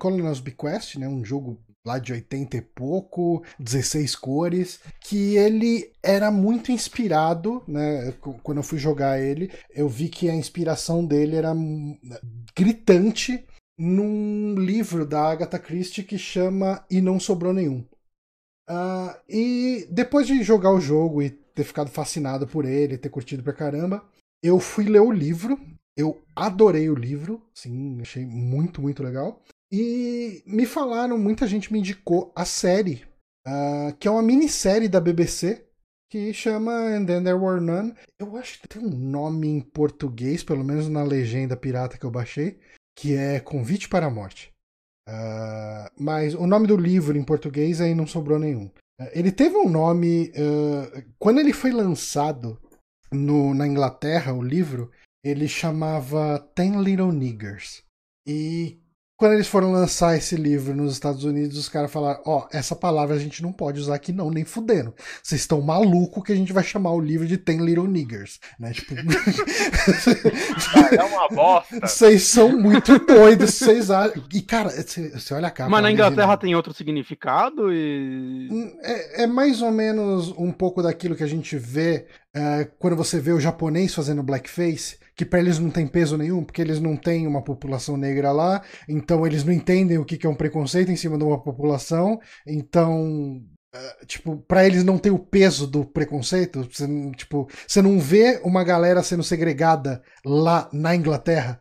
Colonel's Bequest, né? Um jogo lá de 80 e pouco, 16 cores, que ele era muito inspirado, né? Quando eu fui jogar ele, eu vi que a inspiração dele era gritante num livro da Agatha Christie que chama E Não Sobrou Nenhum. E depois de jogar o jogo e ter ficado fascinado por ele, ter curtido pra caramba, eu fui ler o livro, eu adorei o livro, sim, achei muito, muito legal. E me falaram, muita gente me indicou a série, que é uma minissérie da BBC, que chama And Then There Were None. Eu acho que tem um nome em português, pelo menos na legenda pirata que eu baixei, que é Convite para a Morte. Mas o nome do livro em português aí não sobrou nenhum. Ele teve um nome... quando ele foi lançado na Inglaterra, o livro, ele chamava Ten Little Niggers. E... quando eles foram lançar esse livro nos Estados Unidos, os caras falaram, essa palavra a gente não pode usar aqui não, nem fudendo. Vocês estão maluco que a gente vai chamar o livro de Ten Little Niggers, né? Tipo... é uma bosta. Vocês são muito doidos, vocês acham... E, cara, você olha a capa... Mas na Inglaterra tem outro significado e... É mais ou menos um pouco daquilo que a gente vê quando você vê o japonês fazendo blackface... que pra eles não tem peso nenhum, porque eles não têm uma população negra lá, então eles não entendem o que é um preconceito em cima de uma população, então, tipo, pra eles não ter o peso do preconceito, tipo, você não vê uma galera sendo segregada lá na Inglaterra,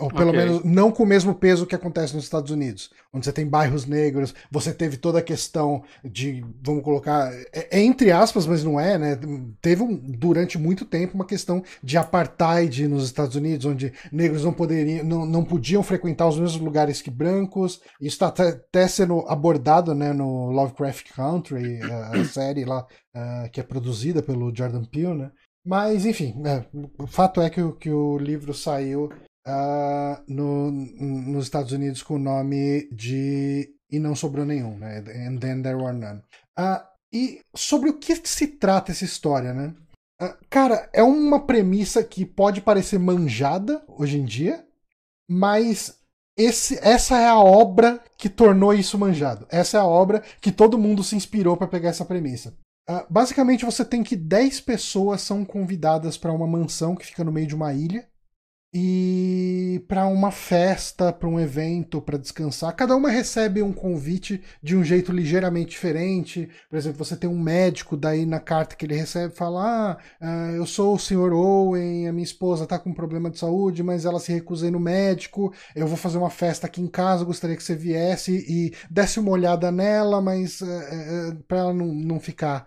ou pelo menos não com o mesmo peso que acontece nos Estados Unidos, onde você tem bairros negros, você teve toda a questão de, vamos colocar, entre aspas, mas não é, né? Teve durante muito tempo uma questão de apartheid nos Estados Unidos, onde negros não podiam frequentar os mesmos lugares que brancos. Isso está até sendo abordado, né, no Lovecraft Country, a série lá que é produzida pelo Jordan Peele, né? Mas enfim, o fato é que o livro saiu nos Estados Unidos com o nome de E Não Sobrou Nenhum, né? And Then There Were None. E sobre o que se trata essa história, né? Cara, é uma premissa que pode parecer manjada hoje em dia, mas essa é a obra que tornou isso manjado. Essa é a obra que todo mundo se inspirou para pegar essa premissa. Basicamente, você tem que 10 pessoas são convidadas para uma mansão que fica no meio de uma ilha, e para uma festa, para um evento, para descansar. Cada uma recebe um convite de um jeito ligeiramente diferente. Por exemplo, você tem um médico, daí na carta que ele recebe fala, eu sou o senhor Owen, a minha esposa está com um problema de saúde, mas ela se recusa a ir no médico, eu vou fazer uma festa aqui em casa, gostaria que você viesse e desse uma olhada nela, mas para ela não ficar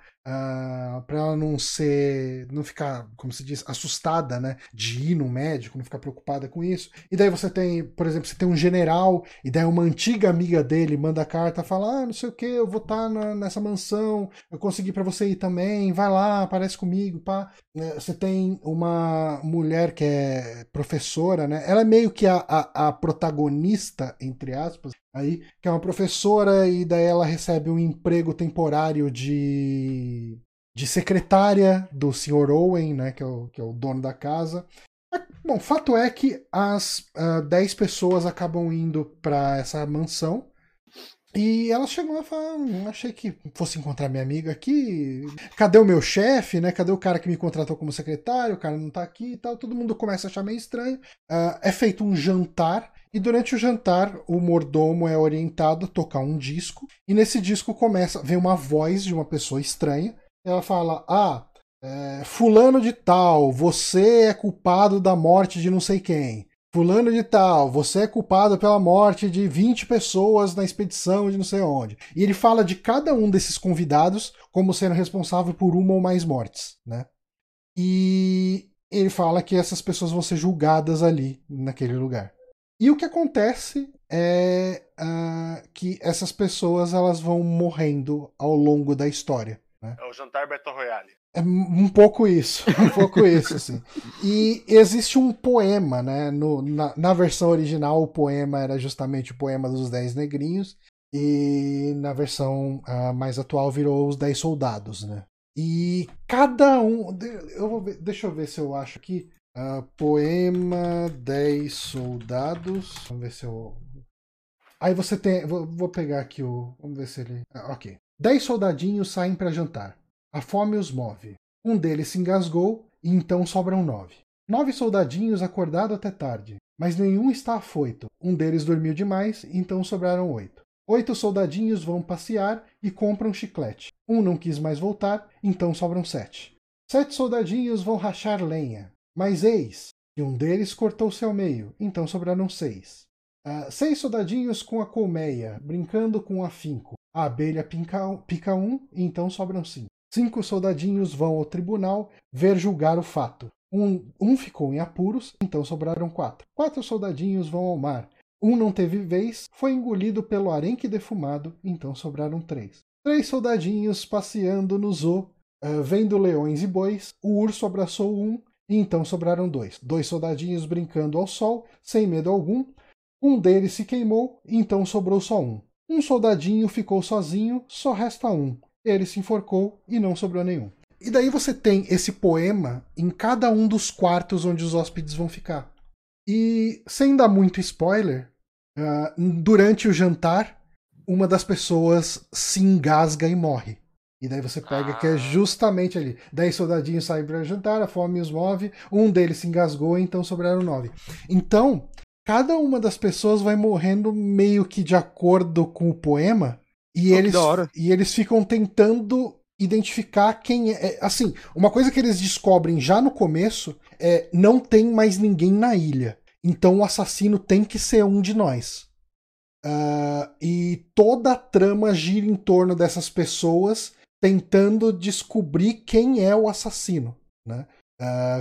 Pra ela não ficar, como se diz, assustada, né, de ir no médico, não ficar preocupada com isso. E daí você tem, por exemplo, você tem um general, e daí uma antiga amiga dele manda carta, fala, não sei o que, eu vou estar nessa mansão, eu consegui pra você ir também, vai lá, aparece comigo, pá. Você tem uma mulher que é professora, né, ela é meio que a protagonista, entre aspas, aí, que é uma professora, e daí ela recebe um emprego temporário de secretária do Sr. Owen, né, que é o dono da casa. Bom, fato é que as 10 pessoas acabam indo pra essa mansão, e elas chegam lá e falam, achei que fosse encontrar minha amiga aqui, cadê o meu chefe, né, cadê o cara que me contratou como secretário, o cara não tá aqui e tal, todo mundo começa a achar meio estranho. É feito um jantar, e durante o jantar, o mordomo é orientado a tocar um disco, e nesse disco vem uma voz de uma pessoa estranha, e ela fala, fulano de tal, você é culpado da morte de não sei quem. Fulano de tal, você é culpado pela morte de 20 pessoas na expedição de não sei onde. E ele fala de cada um desses convidados como sendo responsável por uma ou mais mortes, né? E ele fala que essas pessoas vão ser julgadas ali, naquele lugar. E o que acontece é que essas pessoas elas vão morrendo ao longo da história, né? É o jantar Battle Royale. É um pouco isso, assim. E existe um poema, né? Na versão original o poema era justamente o poema dos 10 negrinhos, e na versão mais atual virou os 10 soldados, né? E cada um... Deixa eu ver se eu acho aqui. Poema 10 soldados. Vamos ver se eu... Aí você tem... Vou pegar aqui o... Vamos ver se ele... Ok. 10 soldadinhos saem pra jantar. A fome os move. Um deles se engasgou e então sobram 9. 9 soldadinhos acordados até tarde. Mas nenhum está afoito. Um deles dormiu demais e então sobraram 8. 8 soldadinhos vão passear e compram chiclete. Um não quis mais voltar, então sobram 7. 7 soldadinhos vão rachar lenha. Mas eis que um deles cortou-se ao meio, então sobraram 6. 6 soldadinhos com a colmeia, brincando com afinco. A abelha pica um, então sobram 5. 5 soldadinhos vão ao tribunal ver julgar o fato. Um ficou em apuros, então sobraram 4. 4 soldadinhos vão ao mar. Um não teve vez, foi engolido pelo arenque defumado, então sobraram 3. 3 soldadinhos passeando no zoo, vendo leões e bois. O urso abraçou um, e então sobraram 2. 2 soldadinhos brincando ao sol, sem medo algum. Um deles se queimou, então sobrou só 1. Um soldadinho ficou sozinho, só resta 1. Ele se enforcou e não sobrou nenhum. E daí você tem esse poema em cada um dos quartos onde os hóspedes vão ficar. E, sem dar muito spoiler, durante o jantar, uma das pessoas se engasga e morre. E daí você pega que é justamente ali. 10 soldadinhos saem para jantar, a fome os move, um deles se engasgou, então sobraram 9. Então, cada uma das pessoas vai morrendo meio que de acordo com o poema, e eles ficam tentando identificar quem é. Assim, uma coisa que eles descobrem já no começo é não tem mais ninguém na ilha. Então o assassino tem que ser um de nós. E toda a trama gira em torno dessas pessoas tentando descobrir quem é o assassino, né?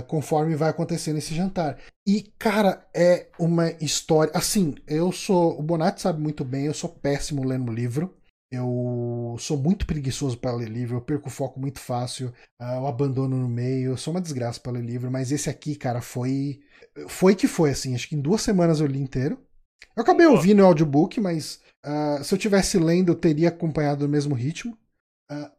Conforme vai acontecendo esse jantar. E, cara, é uma história... Assim, o Bonatti sabe muito bem, eu sou péssimo lendo livro. Eu sou muito preguiçoso para ler livro, eu perco o foco muito fácil, eu abandono no meio, eu sou uma desgraça para ler livro, mas esse aqui, cara, foi assim, acho que em 2 semanas eu li inteiro. Eu acabei ouvindo o audiobook, mas se eu tivesse lendo, eu teria acompanhado o mesmo ritmo.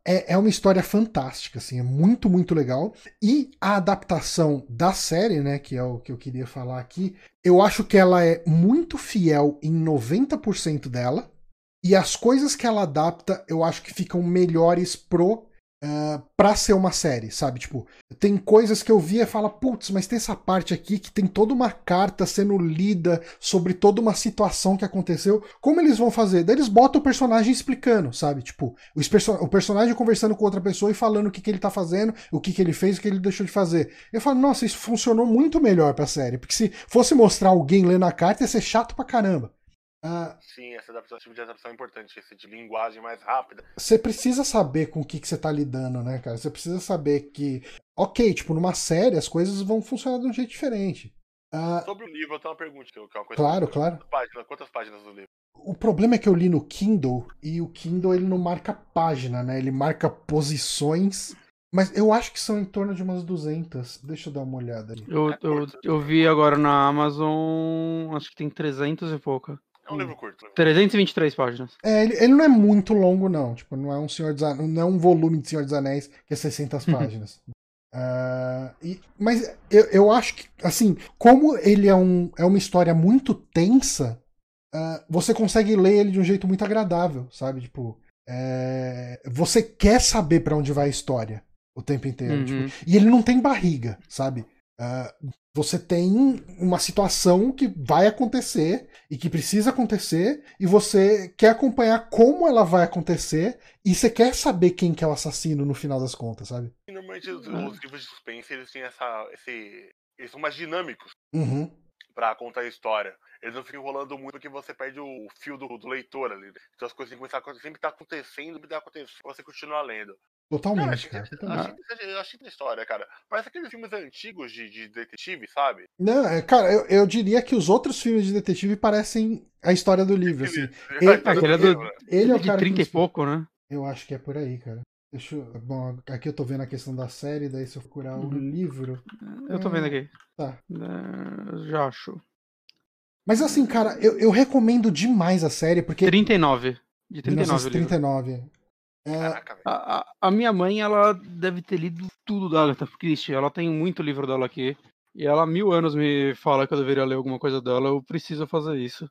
É uma história fantástica, assim, é muito, muito legal. E a adaptação da série, né, que é o que eu queria falar aqui, eu acho que ela é muito fiel em 90% dela, e as coisas que ela adapta, eu acho que ficam melhores pra ser uma série, sabe? Tipo, tem coisas que eu vi e falo, putz, mas tem essa parte aqui que tem toda uma carta sendo lida sobre toda uma situação que aconteceu. Como eles vão fazer? Daí eles botam o personagem explicando, sabe? Tipo, o personagem conversando com outra pessoa e falando o que ele tá fazendo, o que ele fez, o que ele deixou de fazer. Eu falo, nossa, isso funcionou muito melhor pra série, porque se fosse mostrar alguém lendo a carta, ia ser chato pra caramba. Sim, essa adaptação, tipo de adaptação é importante, esse de linguagem mais rápida. Você precisa saber com o que você tá lidando, né, cara? Você precisa saber que, ok, tipo, numa série as coisas vão funcionar de um jeito diferente. Sobre o livro, eu tenho uma pergunta, que é uma coisa. Claro, claro. Quantas páginas do livro? O problema é que eu li no Kindle, e o Kindle ele não marca página, né? Ele marca posições, mas eu acho que são em torno de umas 200. Deixa eu dar uma olhada ali. Eu vi agora na Amazon, acho que tem 300 e pouca. É um livro curto. 323 páginas. É, ele não é muito longo, não. Tipo, não é um Senhor dos Anéis, não é um volume de Senhor dos Anéis que é 600 páginas. Mas eu acho que, assim, como ele é uma história muito tensa, você consegue ler ele de um jeito muito agradável, sabe? Tipo, você quer saber pra onde vai a história o tempo inteiro. Uhum. Tipo, e ele não tem barriga, sabe? Você tem uma situação que vai acontecer e que precisa acontecer e você quer acompanhar como ela vai acontecer e você quer saber quem que é o assassino no final das contas, sabe? Normalmente os livros de suspense eles têm eles são mais dinâmicos pra contar a história. Eles não ficam enrolando muito porque você perde o fio do leitor ali. Então as coisas têm que começar a acontecer, sempre tá acontecendo, você continua lendo. Totalmente, cara. Eu achei da história, cara. Parece aqueles filmes antigos de detetive, sabe? Não, cara, eu diria que os outros filmes de detetive parecem a história do livro, assim. Ele é o cara de 30 e pouco, né? Eu acho que é por aí, cara. Bom, aqui eu tô vendo a questão da série, daí se eu procurar o livro... Eu tô vendo aqui. Tá. Já acho. Mas assim, cara, eu recomendo demais a série, porque... 39. De 39 o livro. 39. Caraca, a minha mãe, ela deve ter lido tudo da Agatha Christie. Ela tem muito livro dela aqui. E ela há 1000 anos me fala que eu deveria ler alguma coisa dela. Eu preciso fazer isso.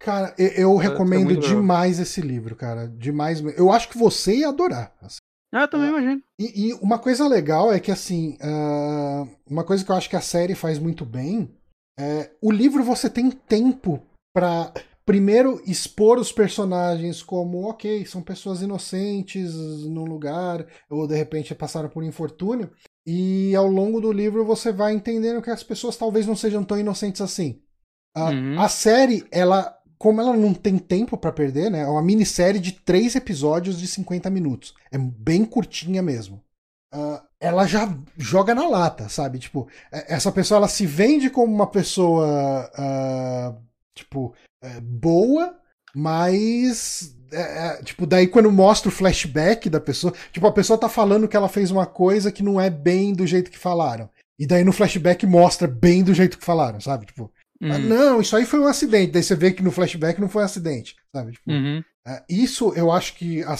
Cara, eu recomendo demais esse livro, cara. Demais mesmo. Eu acho que você ia adorar. Assim. Eu também imagino. E uma coisa legal é que, assim, uma coisa que eu acho que a série faz muito bem é o livro você tem tempo pra... Primeiro, expor os personagens como, ok, são pessoas inocentes num lugar, ou de repente passaram por infortúnio, e ao longo do livro você vai entendendo que as pessoas talvez não sejam tão inocentes assim. A série, ela, como ela não tem tempo pra perder, né, é uma minissérie de 3 episódios de 50 minutos. É bem curtinha mesmo. Ela já joga na lata, sabe? Tipo, essa pessoa, ela se vende como uma pessoa, tipo... boa, mas tipo, daí quando mostra o flashback da pessoa, tipo, a pessoa tá falando que ela fez uma coisa que não é bem do jeito que falaram, e daí no flashback mostra bem do jeito que falaram, sabe? Tipo, não, isso aí foi um acidente, daí você vê que no flashback não foi um acidente, sabe? Tipo, isso eu acho que a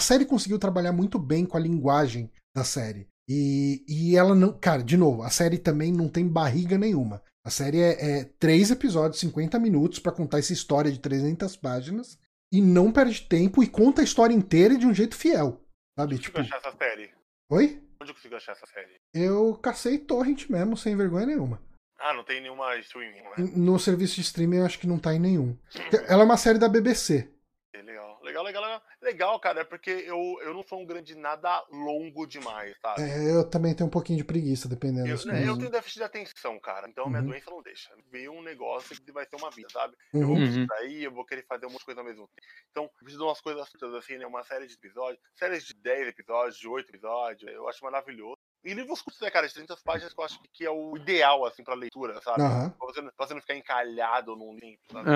série conseguiu trabalhar muito bem com a linguagem da série, e ela não, cara, de novo, a série também não tem barriga nenhuma. A série é 3 episódios, 50 minutos, pra contar essa história de 300 páginas, e não perde tempo, e conta a história inteira de um jeito fiel, sabe? Onde tipo... eu consigo achar essa série? Oi? Onde eu consigo achar essa série? Eu cacei torrent mesmo, sem vergonha nenhuma. Não tem nenhuma streaming, né? No serviço de streaming eu acho que não tá em nenhum. Ela é uma série da BBC. Legal, cara, é porque eu não sou um grande nada longo demais, sabe? Eu também tenho um pouquinho de preguiça, dependendo das coisas. Eu tenho déficit de atenção, cara, então minha doença não deixa. Ver um negócio que vai ter uma vida, sabe? Eu vou me distrair, eu vou querer fazer um monte de coisa ao mesmo tempo. Então, eu preciso de umas coisas assim, né? Uma série de episódios, séries de 10 episódios, de 8 episódios, eu acho maravilhoso. E livros curtos, né, cara, de 30 páginas que eu acho que é o ideal, assim, pra leitura, sabe? Pra você não ficar encalhado num livro, sabe?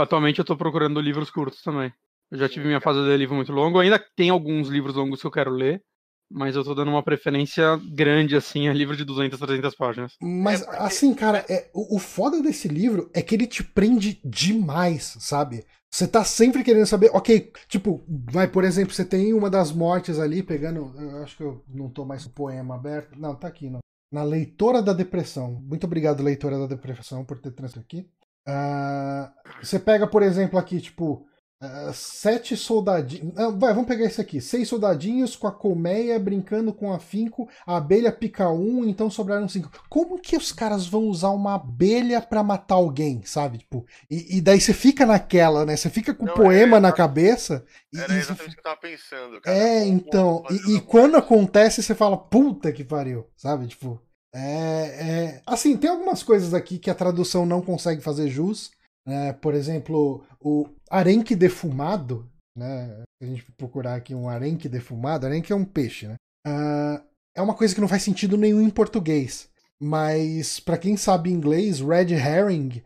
Atualmente eu tô procurando livros curtos também. Eu já tive minha fase de livro muito longo. Ainda tem alguns livros longos que eu quero ler, mas eu tô dando uma preferência grande, assim, a livro de 200, 300 páginas. Mas, assim, cara, o foda desse livro é que ele te prende demais, sabe? Você tá sempre querendo saber, ok, tipo, vai, por exemplo, você tem uma das mortes ali, pegando, eu acho que eu não tô mais com o poema aberto, não, tá aqui, não. Na Leitora da Depressão. Muito obrigado, Leitora da Depressão, por ter trazido aqui. Você pega, por exemplo, aqui, tipo... 7 soldadinhos. Vamos pegar esse aqui. 6 soldadinhos com a colmeia brincando com afinco. A abelha pica 1, então sobraram 5. Como que os caras vão usar uma abelha pra matar alguém, sabe? Tipo, e daí você fica naquela, né? Você fica com o poema na cabeça. Era exatamente o que eu tava pensando, cara. Então. E quando acontece, você fala, puta que pariu, sabe? Tipo, assim, tem algumas coisas aqui que a tradução não consegue fazer jus. né? Por exemplo, o arenque defumado, né? Se a gente procurar aqui um arenque defumado, arenque é um peixe, né? É uma coisa que não faz sentido nenhum em português, mas para quem sabe inglês, red herring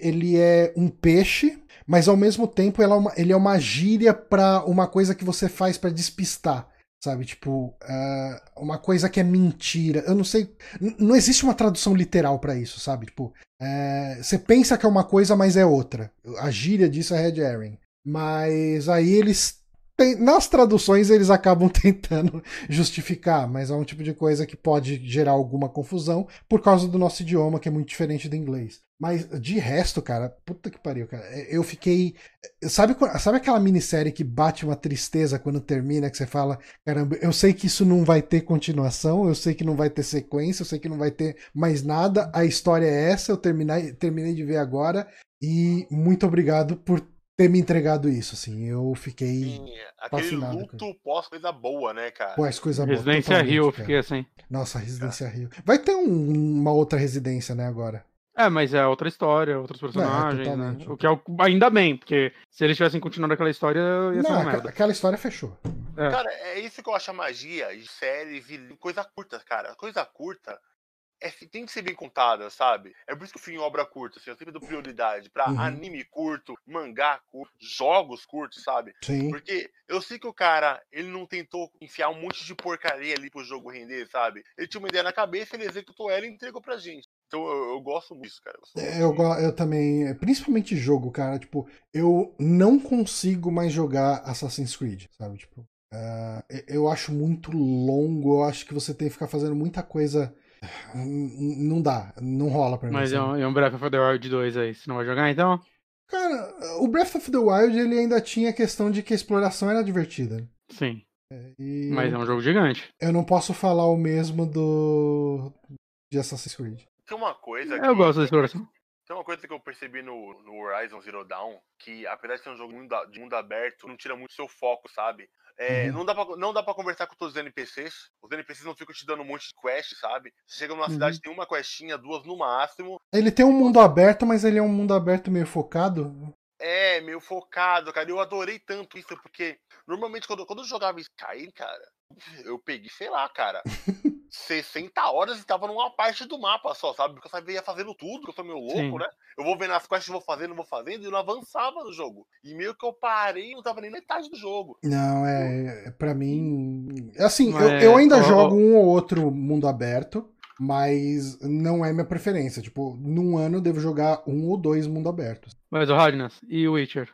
ele é um peixe, mas ao mesmo tempo ele é uma gíria para uma coisa que você faz para despistar, sabe? Tipo, uma coisa que é mentira. Eu não sei, não existe uma tradução literal para isso, sabe? Tipo, você pensa que é uma coisa, mas é outra. A gíria disso é red herring. Mas aí eles nas traduções eles acabam tentando justificar, mas é um tipo de coisa que pode gerar alguma confusão por causa do nosso idioma, que é muito diferente do inglês. Mas de resto, cara, puta que pariu, cara. Eu fiquei... Sabe aquela minissérie que bate uma tristeza quando termina, que você fala, caramba, eu sei que isso não vai ter continuação, eu sei que não vai ter sequência, eu sei que não vai ter mais nada, a história é essa, eu terminei de ver agora, e muito obrigado por ter me entregado isso, assim, eu fiquei fascinado. Aquele luto cara. Pós coisa boa, né, cara? Pós coisa boa. Residência Rio, eu fiquei assim. Nossa, Residência Rio. Vai ter uma outra residência, né, agora. É, mas é outra história, outros personagens, né? O que é ainda bem, porque se eles tivessem continuado aquela história, ia ser uma merda. Aquela história fechou. É. Cara, é isso que eu acho a magia de séries e coisa curta, cara. Coisa curta tem que ser bem contada, sabe? É por isso que eu fui em obra curta, assim, eu sempre dou prioridade pra anime curto, mangá curto, jogos curtos, sabe? Sim. Porque eu sei que o cara, ele não tentou enfiar um monte de porcaria ali pro jogo render, sabe? Ele tinha uma ideia na cabeça, ele executou ela e entregou pra gente. Então eu gosto muito disso, cara. Eu também, principalmente jogo, cara, tipo, eu não consigo mais jogar Assassin's Creed, sabe? Tipo, eu acho muito longo, eu acho que você tem que ficar fazendo muita coisa. Não dá, não rola pra mim. Mas assim. É um Breath of the Wild 2 aí, você não vai jogar então? Cara, o Breath of the Wild ele ainda tinha a questão de que a exploração era divertida. Sim. Mas é um jogo gigante. Eu não posso falar o mesmo de Assassin's Creed. Tem uma coisa que... Eu gosto da exploração. Tem uma coisa que eu percebi no Horizon Zero Dawn, que apesar de ser um jogo de mundo aberto, não tira muito seu foco, sabe? Não dá pra conversar com todos os NPCs. Os NPCs não ficam te dando um monte de quest, sabe? Você chega numa cidade, tem uma questinha, duas no máximo. Ele tem um mundo aberto, mas ele é um mundo aberto meio focado? É, meio focado, cara. Eu adorei tanto isso, porque normalmente quando eu jogava Skyrim, cara, eu peguei, sei lá, cara, 60 horas e tava numa parte do mapa só, sabe? Porque eu sabia fazendo tudo, que eu sou meio louco, né? Eu vou vendo as quests, vou fazendo, e eu não avançava no jogo. E meio que eu parei e não tava nem metade do jogo. Não, pra mim... Assim, eu ainda jogo um ou outro mundo aberto, mas não é minha preferência. Tipo, num ano eu devo jogar um ou dois mundo abertos. Mas o Radnas, e o Witcher?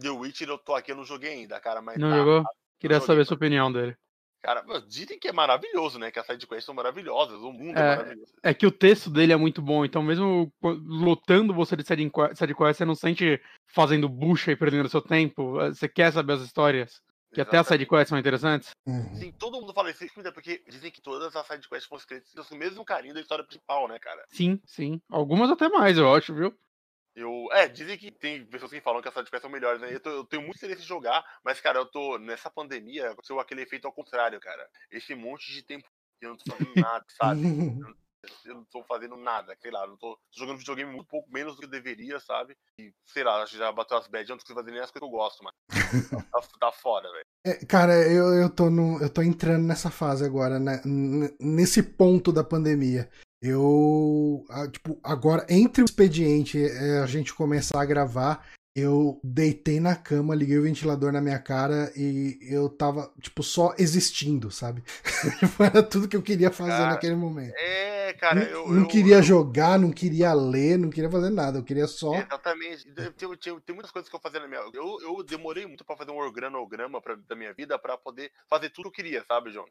The Witcher eu tô aqui, eu não joguei ainda, cara, mas... Não jogou? Queria saber a sua opinião dele. Cara, dizem que é maravilhoso, né? Que as sidequests são maravilhosas, o mundo é maravilhoso. É que o texto dele é muito bom, então mesmo lotando você de sidequests, você não sente fazendo bucha e perdendo seu tempo, você quer saber as histórias. Que até as sidequests são interessantes. Sim, todo mundo fala isso, porque dizem que todas as sidequests foram escritas com o mesmo carinho da história principal, né, cara? Sim, sim. Algumas até mais, eu acho, viu? Dizem que tem pessoas que falam que as sidequests são melhores, né? Eu tenho muito interesse em jogar, mas, cara, eu tô... Nessa pandemia, aconteceu aquele efeito ao contrário, cara. Esse monte de tempo que eu não tô fazendo nada, sabe? Eu não tô fazendo nada, sei lá. Eu tô jogando videogame muito pouco, menos do que eu deveria, sabe? E, sei lá, acho que já bateu as bad, eu não consigo fazer nem as coisas que eu gosto, mano. Tá foda, velho. Cara, eu tô entrando nessa fase agora, né? Nesse ponto da pandemia. Tipo, agora, entre o expediente e a gente começar a gravar, eu deitei na cama, liguei o ventilador na minha cara e eu tava, tipo, só existindo, sabe? Era tudo que eu queria fazer naquele momento. Cara, não queria jogar, não queria ler, não queria fazer nada, eu queria só... Exatamente, tem muitas coisas que eu fazia na minha... Eu demorei muito pra fazer um organograma da minha vida pra poder fazer tudo que eu queria, sabe, John?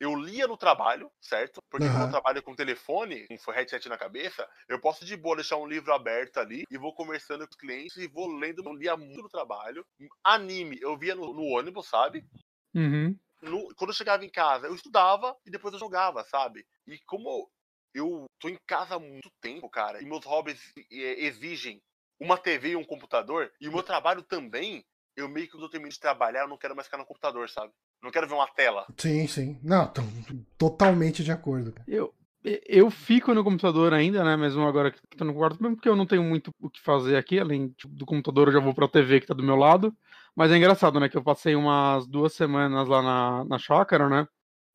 Eu lia no trabalho, certo? Porque quando eu trabalho com telefone, com headset na cabeça, eu posso de boa deixar um livro aberto ali e vou conversando com os clientes e vou lendo. Eu lia muito no trabalho. Anime, eu via no ônibus, sabe? Quando eu chegava em casa, eu estudava e depois eu jogava, sabe? E como eu tô em casa há muito tempo, cara, e meus hobbies exigem uma TV e um computador, e o meu trabalho também, eu meio que quando eu termino de trabalhar, eu não quero mais ficar no computador, sabe? Não quero ver uma tela. Sim, sim. Não, tô totalmente de acordo. Cara. Eu, eu fico no computador ainda, né? Mesmo agora que tô no quarto, mesmo porque eu não tenho muito o que fazer aqui, além do computador eu já vou pra TV que tá do meu lado. Mas é engraçado, né? Que eu passei umas 2 semanas lá na chácara, né?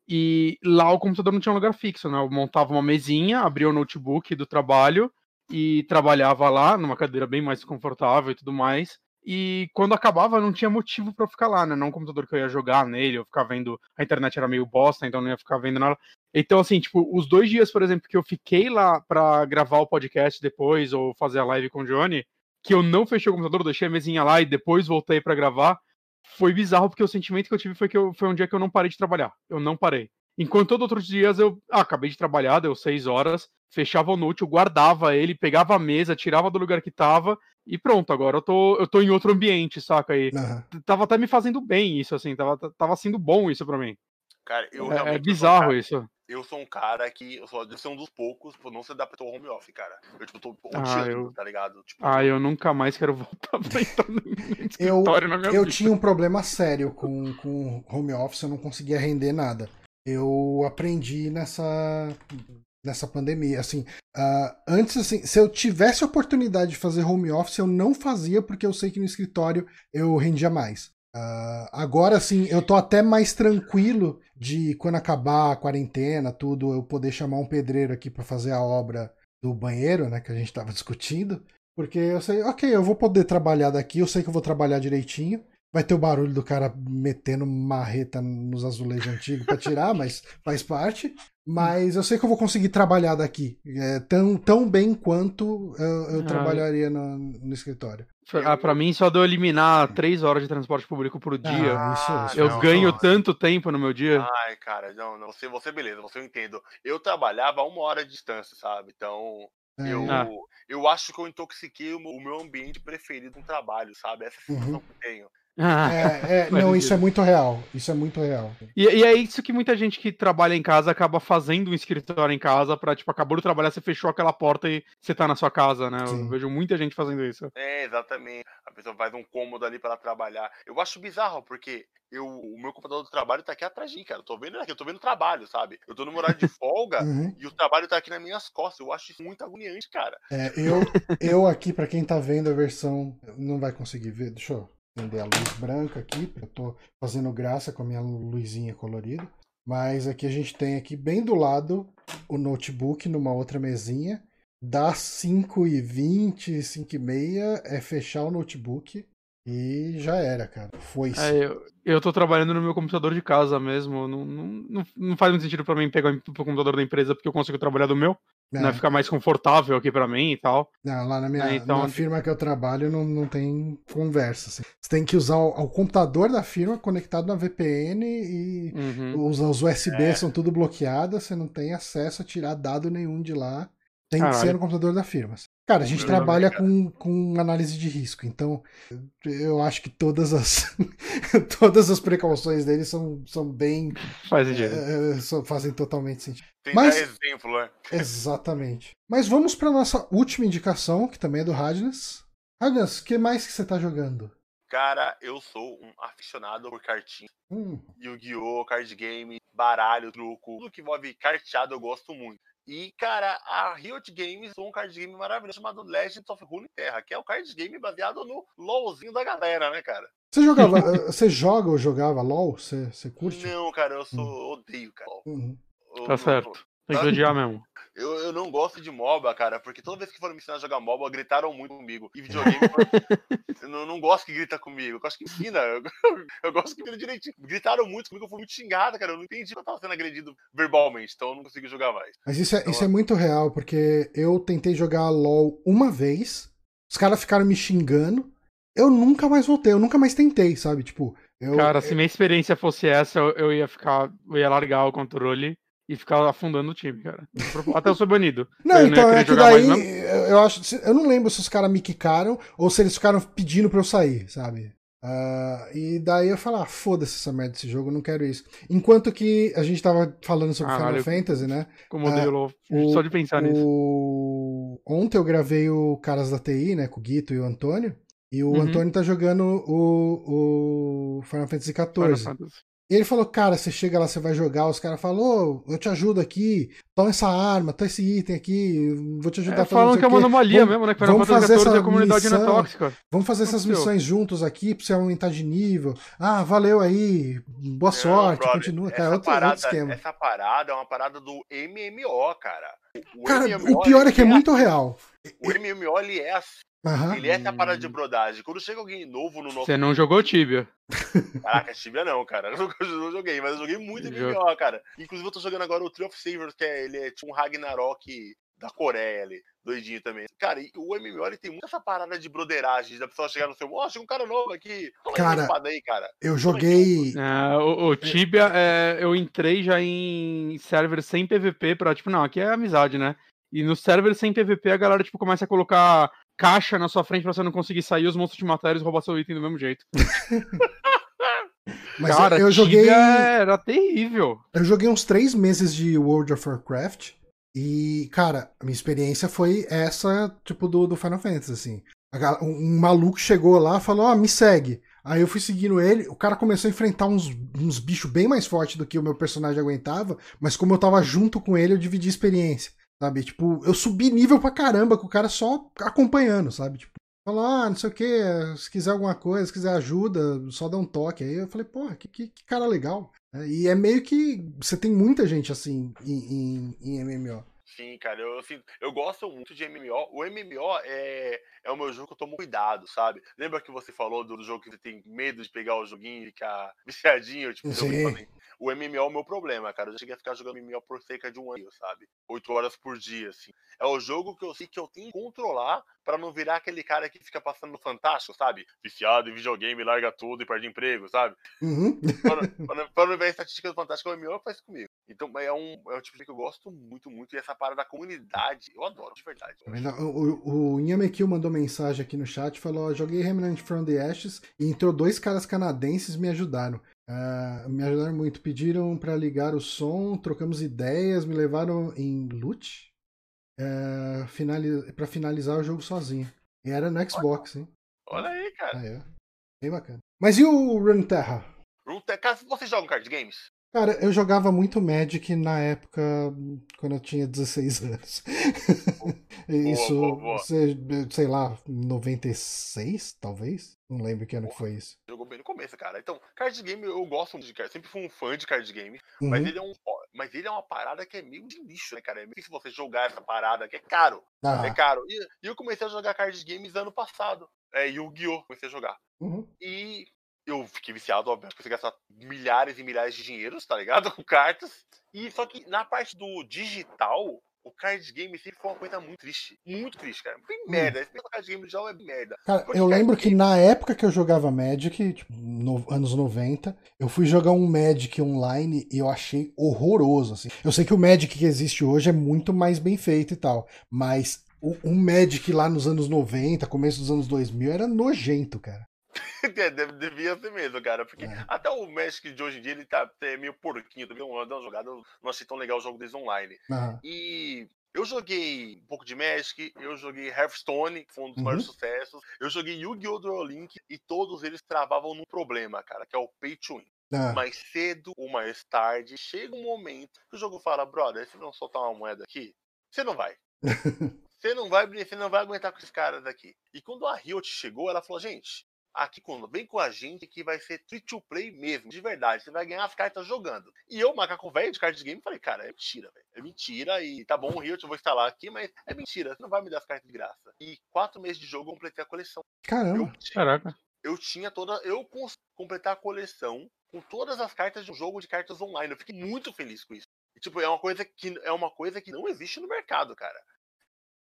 E lá o computador não tinha um lugar fixo, né? Eu montava uma mesinha, abria o notebook do trabalho e trabalhava lá, numa cadeira bem mais confortável e tudo mais. E quando acabava, não tinha motivo pra eu ficar lá, né? Não um computador que eu ia jogar nele, eu ficar vendo... A internet era meio bosta, então não ia ficar vendo nada. Então, assim, tipo, os 2 dias, por exemplo, que eu fiquei lá pra gravar o podcast depois, ou fazer a live com o Johnny, que eu não fechei o computador, deixei a mesinha lá e depois voltei pra gravar, foi bizarro, porque o sentimento que eu tive foi que foi um dia que eu não parei de trabalhar. Eu não parei. Enquanto todos os outros dias eu acabei de trabalhar, deu 6 horas, fechava o note, eu guardava ele, pegava a mesa, tirava do lugar que tava e pronto, agora eu tô em outro ambiente, saca? E tava até me fazendo bem isso, assim, tava sendo bom isso pra mim. Cara, eu realmente... É bizarro isso. Eu sou um cara que... Eu sou um dos poucos por não se adaptar ao home office, cara. Eu, tipo, tô odiando, tá ligado? Tipo... eu nunca mais quero voltar pra entrar no escritório na minha vida. Eu tinha um problema sério com home office, eu não conseguia render nada. Eu aprendi nessa pandemia, assim, antes, assim, se eu tivesse a oportunidade de fazer home office, eu não fazia, porque eu sei que no escritório eu rendia mais. Agora, assim, eu tô até mais tranquilo de, quando acabar a quarentena, tudo, eu poder chamar um pedreiro aqui pra fazer a obra do banheiro, né, que a gente tava discutindo, porque eu sei, ok, eu vou poder trabalhar daqui, eu sei que eu vou trabalhar direitinho. Vai ter o barulho do cara metendo marreta nos azulejos antigos pra tirar, mas faz parte. Mas eu sei que eu vou conseguir trabalhar daqui. Tão bem quanto eu trabalharia no escritório. Pra mim, só de eu eliminar 3 horas de transporte público por dia, eu ganho tanto tempo no meu dia. Ai, cara, não, você beleza, você eu entendo. Eu trabalhava a 1 hora de distância, sabe? Então... Eu acho que eu intoxiquei o meu ambiente preferido no trabalho, sabe? Essa sensação que eu tenho. Não, isso é muito real. Isso é muito real. E é isso que muita gente que trabalha em casa acaba fazendo um escritório em casa pra, tipo, acabou de trabalhar, você fechou aquela porta e você tá na sua casa, né? Sim. Eu vejo muita gente fazendo isso. É, exatamente. A pessoa faz um cômodo ali pra trabalhar. Eu acho bizarro, porque o meu computador do trabalho tá aqui atrás de mim, cara. Eu tô vendo ele aqui, eu tô vendo o trabalho, sabe? Eu tô num horário de folga e o trabalho tá aqui nas minhas costas. Eu acho isso muito agoniante, cara. Eu aqui, pra quem tá vendo a versão, não vai conseguir ver, deixa eu... Acender a luz branca aqui, porque eu tô fazendo graça com a minha luzinha colorida. Mas aqui a gente tem aqui bem do lado o notebook numa outra mesinha. Das 5h20, 5h30 é fechar o notebook e já era, cara. Foi isso. Eu tô trabalhando no meu computador de casa mesmo. Não faz muito sentido pra mim pegar o computador da empresa, porque eu consigo trabalhar do meu. Né, ficar mais confortável aqui pra mim e tal. Não, lá na minha firma que eu trabalho não tem conversa, assim. Você tem que usar o computador da firma conectado na VPN e os USB são tudo bloqueados, você não tem acesso a tirar dado nenhum de lá. Tem que ser no computador da firma. Cara, a gente trabalha com análise de risco, então eu acho que todas as precauções deles são bem... fazem totalmente sentido. Tem que dar exemplo, né? Exatamente. Mas vamos para nossa última indicação, que também é do Radnas. Radnas, o que mais que você tá jogando? Cara, eu sou um aficionado por cartinha. Yu-Gi-Oh, card game, baralho, truco, tudo que envolve carteado eu gosto muito. E, cara, a Riot Games lançou um card game maravilhoso chamado Legends of Runeterra, que é um card game baseado no LOLzinho da galera, né, cara? Você joga ou jogava LOL? Você curte? Não, cara, odeio, cara. Tá certo. Tem que odiar mesmo. Eu não gosto de MOBA, cara, porque toda vez que foram me ensinar a jogar MOBA, gritaram muito comigo. E videogame, eu não gosto que grita comigo. Eu gosto que ensina. Eu gosto que ensina direitinho. Gritaram muito comigo, eu fui muito xingado, cara. Eu não entendi que eu tava sendo agredido verbalmente, então eu não consigo jogar mais. Mas isso é muito real, porque eu tentei jogar LOL uma vez, os caras ficaram me xingando, eu nunca mais voltei, eu nunca mais tentei, sabe? Tipo, se minha experiência fosse essa, eu ia largar o controle. E ficar afundando o time, cara. Até eu sou banido. Não, então é que daí... Eu não lembro se os caras me quicaram ou se eles ficaram pedindo pra eu sair, sabe? E daí eu falo, foda-se essa merda desse jogo, eu não quero isso. Enquanto que a gente tava falando sobre Final Fantasy, né? Como só de pensar nisso. Ontem eu gravei o Caras da TI, né? Com o Guito e o Antônio. E o Antônio tá jogando o Final Fantasy XIV. E ele falou, cara, você chega lá, você vai jogar, os caras falam, ô, eu te ajudo aqui, toma essa arma, toma esse item aqui, vou te ajudar. É, falando que é uma anomalia mesmo, né? Que vamos fazer essa comunidade missão, tóxica. Vamos fazer essas missões juntos aqui pra você aumentar de nível. Ah, valeu aí, boa sorte, brother, continua. Cara, outro esquema. Essa parada é uma parada do MMO, cara. O pior é que é muito real. O MMO, ele é assim. Uhum. Ele é essa parada de brodagem. Quando chega alguém novo no nosso... Você não jogou Tibia. Caraca, Tibia não, cara. Eu não joguei, mas eu joguei muito MMO, cara. Inclusive eu tô jogando agora o Tree of Savers, que é, ele é tipo um Ragnarok da Coreia ali. Doidinho também. Cara, e o MMO, ele tem muita essa parada de broderagem, da pessoa chegar no seu... Ó, chega um cara novo aqui. Cara, aí, cara, eu joguei... O Tibia, eu entrei já em server sem PVP pra, tipo, não, aqui é amizade, né? E no server sem PVP a galera, tipo, começa a colocar... caixa na sua frente pra você não conseguir sair, os monstros de matéria e roubar seu item do mesmo jeito. Mas cara, eu joguei... Era terrível. Eu joguei uns 3 meses de World of Warcraft e, cara, a minha experiência foi essa, tipo, do Final Fantasy, assim. Um maluco chegou lá e falou, ó, me segue. Aí eu fui seguindo ele, o cara começou a enfrentar uns bichos bem mais fortes do que o meu personagem aguentava, mas como eu tava junto com ele, eu dividi a experiência. Sabe, tipo, eu subi nível pra caramba com o cara só acompanhando, sabe, tipo, falou, ah, não sei o que, se quiser alguma coisa, se quiser ajuda, só dá um toque. Aí eu falei, porra, que cara legal. E é meio que você tem muita gente assim em MMO. Sim, cara, eu gosto muito de MMO. O MMO é o meu jogo que eu tomo cuidado, sabe? Lembra que você falou do jogo que você tem medo de pegar o joguinho e ficar viciadinho? Tipo, o MMO é o meu problema, cara. Eu já cheguei a ficar jogando MMO por cerca de um ano, sabe? 8 horas por dia, assim. É o jogo que eu sei que eu tenho que controlar pra não virar aquele cara que fica passando no Fantástico, sabe? Viciado em videogame, larga tudo e perde emprego, save? Uhum. Pra não ver a estatística do Fantástico, o MMO faz comigo. Então, é um tipo de que eu gosto muito, muito. E essa parada da comunidade, eu adoro, de verdade. O Inhamekil mandou mensagem aqui no chat, falou, joguei Remnant from the Ashes e entrou 2 caras canadenses me ajudaram. Me ajudaram muito, pediram pra ligar o som, trocamos ideias, me levaram em loot pra finalizar o jogo sozinho. E era no Xbox, hein? Olha aí, cara. Ah, é. Bem bacana. Mas e o Runeterra? Runeterra, vocês jogam card games? Cara, eu jogava muito Magic na época, quando eu tinha 16 anos. Isso, boa. Sei lá, 96, talvez? Não lembro que ano que foi isso. Jogou bem no começo, cara. Então, card game, eu gosto muito de card. Sempre fui um fã de card game. Uhum. Mas ele é uma parada que é meio de lixo, né, cara? É meio que se você jogar essa parada, que é caro. Ah. É caro. E eu comecei a jogar card games ano passado. Yu-Gi-Oh! Comecei a jogar. Uhum. E... eu fiquei viciado, obviamente, consegui gastar milhares e milhares de dinheiros, tá ligado? Com cartas. E só que na parte do digital, o card game sempre foi uma coisa muito triste. Muito triste, cara. Bem merda. Esse card game digital é merda. Cara, eu lembro que na época que eu jogava Magic, tipo, anos 90, eu fui jogar um Magic online e eu achei horroroso, assim. Eu sei que o Magic que existe hoje é muito mais bem feito e tal, mas o Magic lá nos anos 90, começo dos anos 2000, era nojento, cara. Devia ser mesmo, cara, porque até o Magic de hoje em dia ele tá meio porquinho, também não dá uma jogada, não achei tão legal o jogo deles online. Uhum. E eu joguei um pouco de Magic, eu joguei Hearthstone, que foi um dos maiores sucessos, eu joguei Yu-Gi-Oh! Duel Link e todos eles travavam num problema, cara, que é o Pay to Win. Mais cedo ou mais tarde, chega um momento que o jogo fala, brother, se não soltar uma moeda aqui, você não vai. Você não vai aguentar com esses caras aqui. E quando a Riot chegou, ela falou, gente, aqui quando vem com a gente que vai ser free to play mesmo, de verdade, você vai ganhar as cartas jogando. E eu, macaco velho de card game, falei, cara, é mentira, velho. É mentira, e tá bom, o Riot eu vou instalar aqui, mas é mentira, você não vai me dar as cartas de graça. E 4 meses de jogo eu completei a coleção. Caramba, caraca. Eu consegui completar a coleção com todas as cartas de um jogo de cartas online. Eu fiquei muito feliz com isso. E, tipo, é uma coisa que não existe no mercado, cara.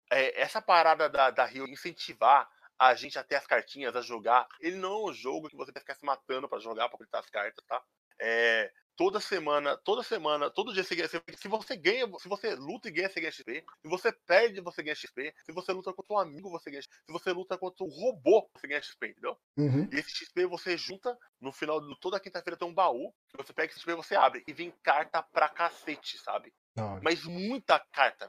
Essa parada da Riot incentivar a gente até as cartinhas, a jogar. Ele não é um jogo que você vai ficar se matando pra jogar, pra completar as cartas, tá? Toda semana, todo dia você ganha. Se você ganha, se você luta e ganha, você ganha XP. Se você perde, você ganha XP. Se você luta contra um amigo, você ganha XP. Se você luta contra um robô, você ganha XP, entendeu? Uhum. E esse XP você junta, no final de toda quinta-feira tem um baú, você pega esse XP e você abre. E vem carta pra cacete, sabe? Não. Mas muita carta.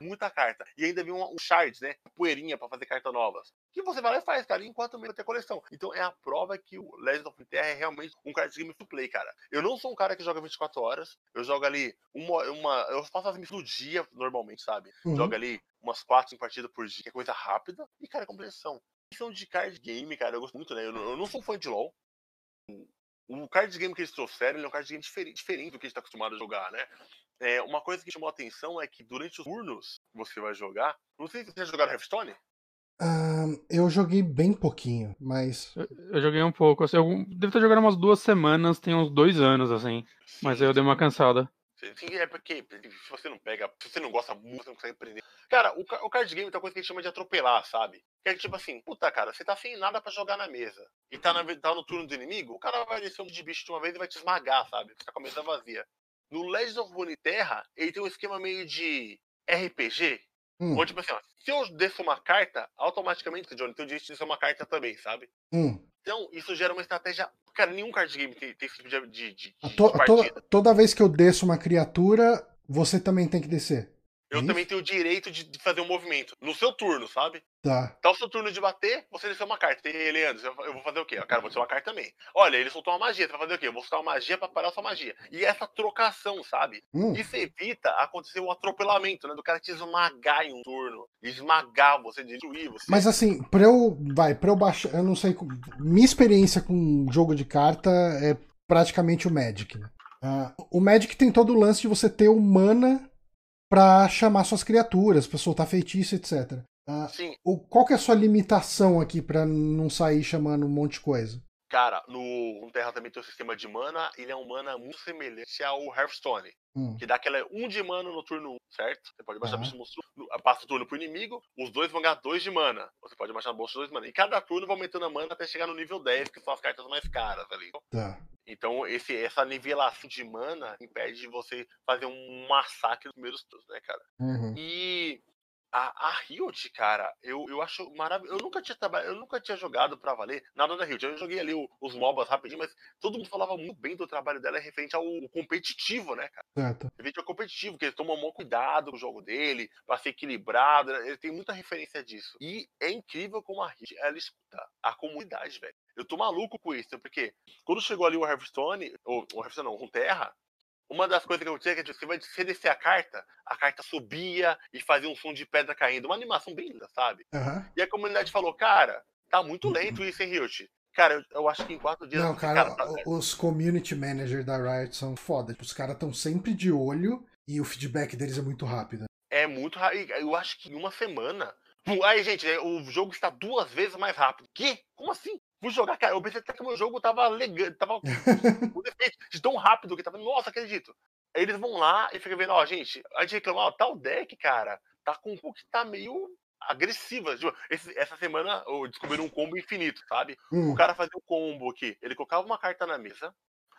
E ainda vem um shard, né? Poeirinha pra fazer cartas novas. Que você vai lá e faz, cara, enquanto mesmo tem coleção. Então é a prova que o Legends of Runeterra é realmente um card game to play, cara. Eu não sou um cara que joga 24 horas. Eu jogo ali eu faço as missões do dia, normalmente, sabe? Uhum. Jogo ali umas 4, 5 partidas por dia, que é coisa rápida. E, cara, é competição. Questão de card game, cara, eu gosto muito, né? Eu não sou fã de LoL. O card game que eles trouxeram, ele é um card game diferente do que a gente tá acostumado a jogar, né? É, uma coisa que chamou a atenção é que durante os turnos que você vai jogar... Não sei se você já jogou Hearthstone? Eu joguei bem pouquinho, mas... Eu joguei um pouco, assim, eu devo estar jogando umas 2 semanas, tem uns 2 anos, assim. Sim, mas aí eu dei uma cansada. É porque se você não pega, se você não gosta muito, você não consegue aprender. Cara, o card game é uma coisa que a gente chama de atropelar, sabe? Que é tipo assim, puta, cara, você tá sem nada pra jogar na mesa e tá no turno do inimigo, o cara vai descer um de bicho de uma vez e vai te esmagar, sabe? Você tá com a mesa vazia. No Legends of Runeterra, ele tem um esquema meio de RPG, onde tipo assim, ó, se eu desço uma carta, automaticamente, Johnny, tem o direito de descer uma carta também, sabe? Então, isso gera uma estratégia... Cara, nenhum card game tem esse tipo de partida. Toda vez que eu desço uma criatura, você também tem que descer. Eu também tenho o direito de fazer um movimento. No seu turno, sabe? Tá. Tá o seu turno de bater, você desceu uma carta. E, Leandro, eu vou fazer o quê? Cara, eu vou descer uma carta também. Olha, ele soltou uma magia. Você vai fazer o quê? Eu vou soltar uma magia pra parar a sua magia. E essa trocação, sabe? Isso evita acontecer o atropelamento, né? Do cara te esmagar em um turno. Esmagar você, destruir você. Mas assim, pra eu baixar... Eu não sei... Minha experiência com jogo de carta é praticamente o Magic. O Magic tem todo o lance de você ter o mana... pra chamar suas criaturas, pra soltar feitiço, etc. Sim. Qual que é a sua limitação aqui pra não sair chamando um monte de coisa? Cara, no Runeterra também tem o sistema de mana, ele é um mana muito semelhante ao Hearthstone, que dá aquela 1 de mana no turno 1, certo? Você pode baixar a bolsa, passa o turno pro inimigo, os dois vão ganhar 2 de mana. Você pode baixar a bolsa de 2 de mana. E cada turno vai aumentando a mana até chegar no nível 10, que são as cartas mais caras ali. Tá. Então, essa nivelação de mana impede de você fazer um massacre nos primeiros turnos, né, cara? E a Riot, cara, eu acho maravilhoso. Eu nunca tinha jogado pra valer nada da Riot. Eu joguei ali os MOBAs rapidinho, mas todo mundo falava muito bem do trabalho dela referente ao competitivo, né, cara? Certo. Referente ao competitivo, que eles tomam muito cuidado com o jogo dele, pra ser equilibrado. Ele tem muita referência disso. E é incrível como a Riot, ela escuta a comunidade, velho. Eu tô maluco com isso, porque quando chegou ali o Hearthstone, o Runeterra, uma das coisas que eu tinha é que você descer a carta subia e fazia um som de pedra caindo, uma animação bem linda, sabe? E a comunidade falou, cara, tá muito lento isso, hein, Riot? Cara, eu acho que em 4 dias... Não, cara, tá os community managers da Riot são foda, os caras estão sempre de olho e o feedback deles é muito rápido. É muito rápido, eu acho que em 1 semana... Aí, gente, o jogo está 2 vezes mais rápido. Que? Como assim? Vou jogar, cara, eu pensei até que o meu jogo tava legal, tava com defeito, de tão rápido que tava, nossa, acredito. Aí eles vão lá e ficam vendo, ó, gente, a gente reclama, ó, tal deck, cara, tá com um combo que tá meio agressiva. Tipo, essa semana eu descobri um combo infinito, sabe? O cara fazia um combo aqui, ele colocava uma carta na mesa,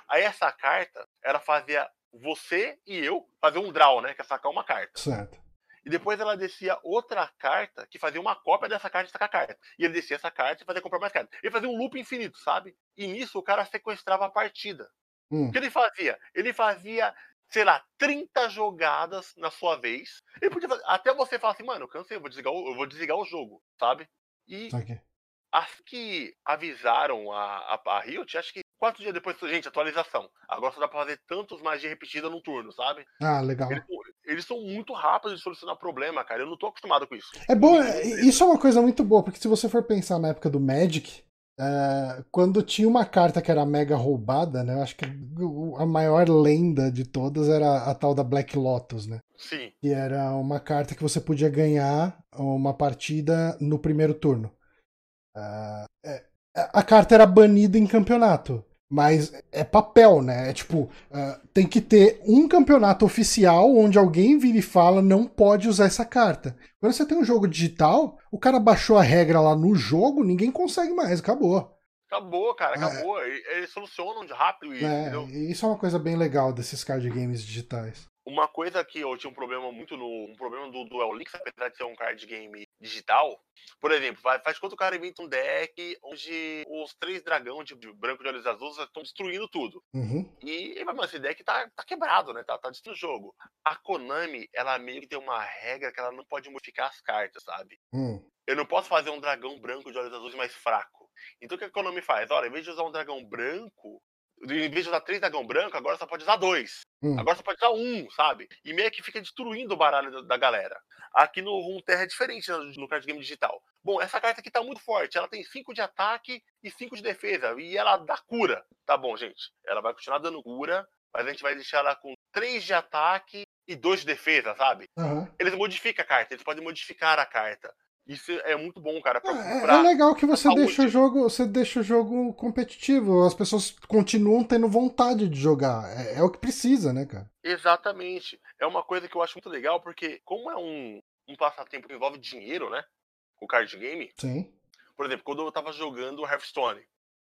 aí essa carta, ela fazia você e eu fazer um draw, né, que é sacar uma carta. Certo. E depois ela descia outra carta que fazia uma cópia dessa carta e sacar carta. E ele descia essa carta e fazia comprar mais cartas. Ele fazia um loop infinito, sabe? E nisso o cara sequestrava a partida. O que ele fazia? Ele fazia, sei lá, 30 jogadas na sua vez. Ele podia fazer, até você falar assim, mano, eu cansei, eu vou desligar o jogo, sabe? E assim que avisaram a Riot, acho que 4 dias depois, gente, atualização. Agora só dá pra fazer tantos magia repetida num turno, sabe? Ah, legal. Eles são muito rápidos de solucionar problema, cara. Eu não tô acostumado com isso. É bom, isso é uma coisa muito boa, porque se você for pensar na época do Magic, quando tinha uma carta que era mega roubada, né? Eu acho que a maior lenda de todas era a tal da Black Lotus, né? Sim. Que era uma carta que você podia ganhar uma partida no primeiro turno. A carta era banida em campeonato, mas é papel, né? É tipo, tem que ter um campeonato oficial onde alguém vira e fala não pode usar essa carta. Quando você tem um jogo digital, o cara baixou a regra lá no jogo, ninguém consegue mais, acabou. Acabou, cara, acabou. Eles solucionam de rápido isso, entendeu? Isso é uma coisa bem legal desses card games digitais. Uma coisa que eu tinha um problema do Duel Links, apesar de ser um card game digital, por exemplo, faz quanto o cara inventa um deck onde os 3 dragões de branco de olhos azuis estão destruindo tudo. Uhum. E, mano, esse deck tá quebrado, né? Tá destruindo o jogo. A Konami, ela meio que tem uma regra que ela não pode modificar as cartas, sabe? Eu não posso fazer um dragão branco de olhos azuis mais fraco. Então o que a Konami faz? Olha, em vez de usar um dragão branco, em vez de usar 3 dragão branco, agora só pode usar 2. Agora só pode usar 1, sabe? E meio que fica destruindo o baralho da galera. Aqui no Runeterra é diferente, no card game digital. Bom, essa carta aqui tá muito forte. Ela tem 5 de ataque e 5 de defesa. E ela dá cura. Tá bom, gente. Ela vai continuar dando cura, mas a gente vai deixar ela com 3 de ataque e 2 de defesa, sabe? Uhum. Eles modificam a carta. Eles podem modificar a carta. Isso é muito bom, cara. É legal que você deixa o jogo competitivo. As pessoas continuam tendo vontade de jogar. É o que precisa, né, cara? Exatamente. É uma coisa que eu acho muito legal, porque como é um passatempo que envolve dinheiro, né? O card game. Sim. Por exemplo, quando eu tava jogando Hearthstone,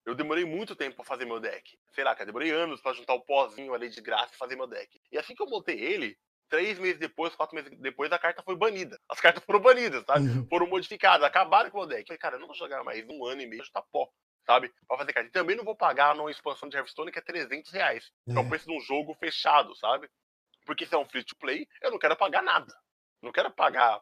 eu demorei muito tempo pra fazer meu deck. Sei lá, cara, demorei anos pra juntar o pozinho ali de graça e fazer meu deck. E assim que eu montei ele, 3 meses depois, 4 meses depois, a carta foi banida. As cartas foram banidas, sabe? Uhum. Foram modificadas, acabaram com o deck. Eu falei, cara, eu não vou jogar mais 1 ano e meio, tá pó, sabe? Pra fazer carta. E também não vou pagar numa expansão de Hearthstone que é R$300. É o preço de um jogo fechado, sabe? Porque se é um free to play, eu não quero pagar nada. Não quero pagar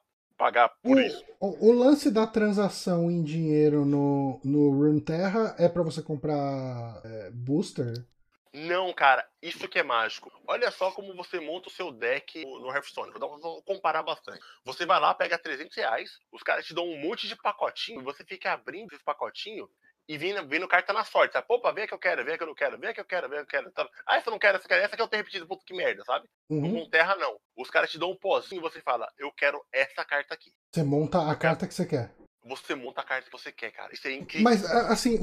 por isso. O lance da transação em dinheiro no Runeterra é pra você comprar booster? Não, cara, isso que é mágico. Olha só como você monta o seu deck no Hearthstone. Vou comparar bastante. Você vai lá, pega R$300, os caras te dão um monte de pacotinho, você fica abrindo esse pacotinho e vindo carta na sorte, sabe? Opa, vem a que eu quero, vem a que eu não quero, vem a que eu quero, vem a que eu quero. Ah, essa eu não quero, essa eu quero, essa que eu tenho repetido, puta que merda, sabe? Uhum. No Runeterra, não. Os caras te dão um pozinho e você fala, eu quero essa carta aqui. Você monta a carta que você quer. Você monta a carta que você quer, cara. Isso é incrível. Mas, assim,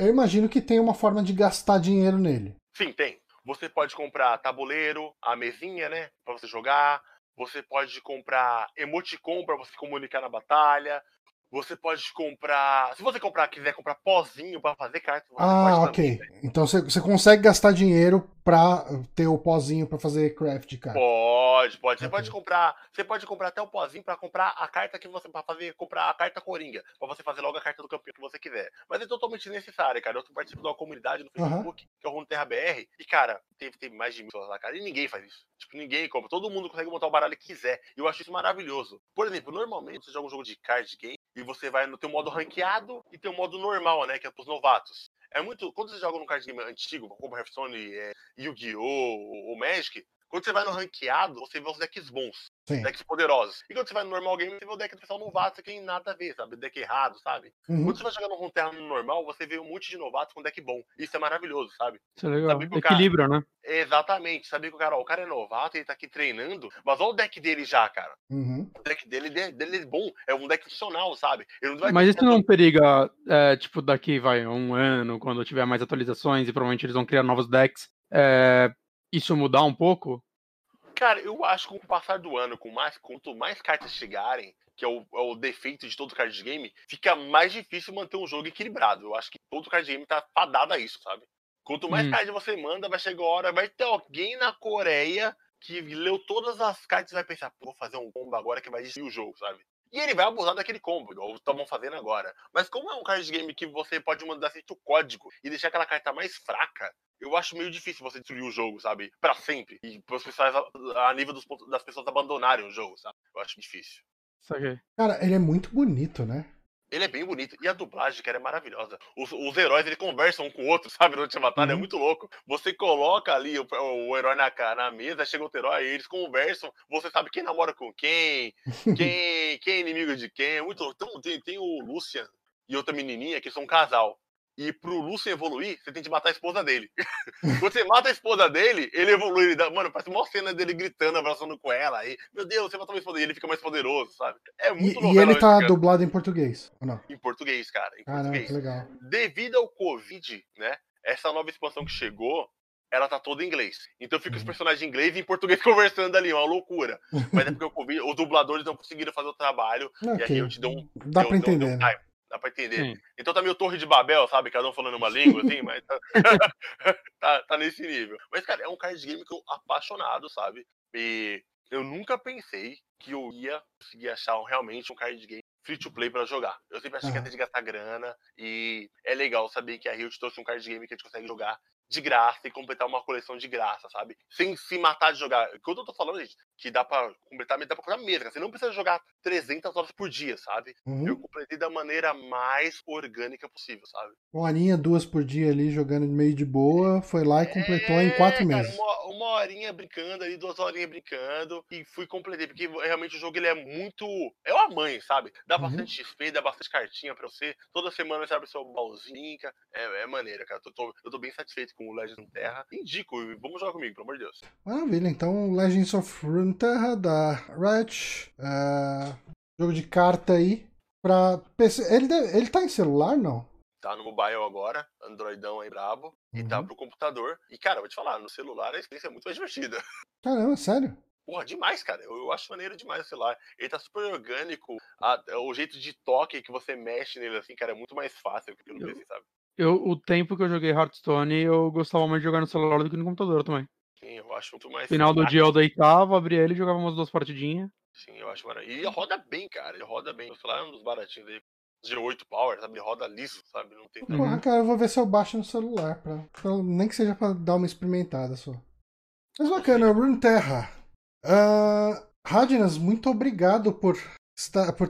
eu imagino que tem uma forma de gastar dinheiro nele. Sim, tem. Você pode comprar tabuleiro, a mesinha, né? Pra você jogar. Você pode comprar emoticon pra você comunicar na batalha. Você pode comprar... Se você quiser comprar pozinho pra fazer carta... Você pode ok. Também, né? Então você consegue gastar dinheiro pra ter o pozinho pra fazer craft de carta. Pode. Okay. Você pode comprar até o pozinho pra comprar a carta que você... Comprar a carta coringa. Pra você fazer logo a carta do campeão que você quiser. Mas é totalmente necessário, cara. Eu participo de uma comunidade no Facebook, que é o Runeterra BR. E, cara, teve mais de 1000 pessoas lá, cara. E ninguém faz isso. Tipo, ninguém compra. Todo mundo consegue montar o baralho que quiser. E eu acho isso maravilhoso. Por exemplo, normalmente você joga um jogo de card game e você vai no teu modo ranqueado e tem o modo normal, né? Que é pros novatos. É muito... Quando você joga num card game antigo, como Hearthstone, Yu-Gi-Oh! Ou Magic, quando você vai no ranqueado, você vê os decks bons. Sim. Decks poderosos. E quando você vai no normal game, você vê o deck do pessoal novato, que tem nada a ver, sabe? Deck errado, sabe? Uhum. Quando você vai jogar no Runeterra no normal, você vê um monte de novatos com deck bom. Isso é maravilhoso, sabe? Isso é legal. Equilíbrio, né? Exatamente. Saber que o cara é novato, ele tá aqui treinando, mas olha o deck dele já, cara. Uhum. O deck dele é bom, é um deck funcional, sabe? Ele não vai... Mas isso não periga, daqui, um ano, quando tiver mais atualizações e provavelmente eles vão criar novos decks, isso mudar um pouco? Cara, eu acho que com o passar do ano, quanto mais cartas chegarem, que é o defeito de todo card game, fica mais difícil manter um jogo equilibrado. Eu acho que todo card game tá fadado a isso, sabe? Quanto mais cartas você manda, vai chegar a hora, vai ter alguém na Coreia que leu todas as cartas e vai pensar, pô, vou fazer um combo agora que vai destruir o jogo, sabe? E ele vai abusar daquele combo, igual estavam fazendo agora. Mas como é um card game que você pode mandar assim o código e deixar aquela carta mais fraca, eu acho meio difícil você destruir o jogo, sabe? Pra sempre. E as pessoas, a nível das pessoas abandonarem o jogo, sabe? Eu acho difícil. Isso aqui. Cara, ele é muito bonito, né? Ele é bem bonito. E a dublagem, cara, é maravilhosa. Os heróis, eles conversam um com o outro, sabe? Durante a batalha, é muito louco. Você coloca ali o herói na mesa, chega outro herói, eles conversam. Você sabe quem namora com quem é inimigo de quem. É muito louco. Então, tem o Lucian e outra menininha que são um casal. E pro Lucian evoluir, você tem que matar a esposa dele. Quando você mata a esposa dele, ele evolui. Ele dá... Mano, parece uma cena dele gritando, abraçando com ela. Aí, meu Deus, você matou a minha esposa dele, ele fica mais poderoso, sabe? É muito louco. E ele tá dublado em português, ou não? Em português, cara. Caramba, que legal. Devido ao Covid, né? Essa nova expansão que chegou, ela tá toda em inglês. Então fica os personagens em inglês e em português conversando ali, uma loucura. Mas é porque o Covid, os dubladores não conseguiram fazer o trabalho. Okay. E aí eu te dou um... Dá pra entender, né? Dá pra entender. Sim. Então tá meio Torre de Babel, sabe? Cada um falando uma língua, assim, mas tá nesse nível. Mas, cara, é um card game que eu apaixonado, sabe? E eu não nunca pensei que eu ia conseguir achar realmente um card game free to play pra jogar. Eu sempre achei que ia ter de gastar grana, e é legal saber que a Riot trouxe um card game que a gente consegue jogar de graça e completar uma coleção de graça, sabe? Sem se matar de jogar. Quando eu tô falando, gente, que dá pra completar, dá pra completar mesmo. Você não precisa jogar 300 horas por dia, sabe? Uhum. Eu completei da maneira mais orgânica possível, sabe? Uma horinha, duas por dia ali, jogando meio de boa, foi lá e completou em 4 meses. Cara, uma horinha brincando ali, 2 horinhas brincando, e fui completar, porque realmente o jogo, ele é muito... é uma mãe, sabe? Dá bastante XP, dá bastante cartinha pra você. Toda semana você abre seu baúzinho, cara. É maneiro, cara. Eu tô bem satisfeito com o Legends of Runeterra. Indico, vamos jogar comigo, pelo amor de Deus. Maravilha, então Legends of Runeterra da Riot, jogo de carta aí pra PC. Ele tá em celular, não? Tá no mobile agora, Androidão aí brabo, e tá pro computador. E cara, vou te falar, no celular a experiência é muito mais divertida. Caramba, sério? Porra, demais, cara. Eu acho maneiro demais o celular. Ele tá super orgânico. O jeito de toque que você mexe nele, assim, cara, é muito mais fácil que pelo PC, sabe? O tempo que eu joguei Hearthstone, eu gostava mais de jogar no celular do que no computador também. Sim, eu acho muito mais... final do dia eu deitava, abria ele e jogava umas 2 partidinhas. Sim, eu acho maravilhoso. E ele roda bem, cara. Ele roda bem. O celular é um dos baratinhos dele. G8 Power, sabe? Ele roda liso, sabe? Não tem... porra, cara, eu vou ver se eu baixo no celular. Nem que seja pra dar uma experimentada só. Mas bacana, Runeterra. Radnas, muito obrigado por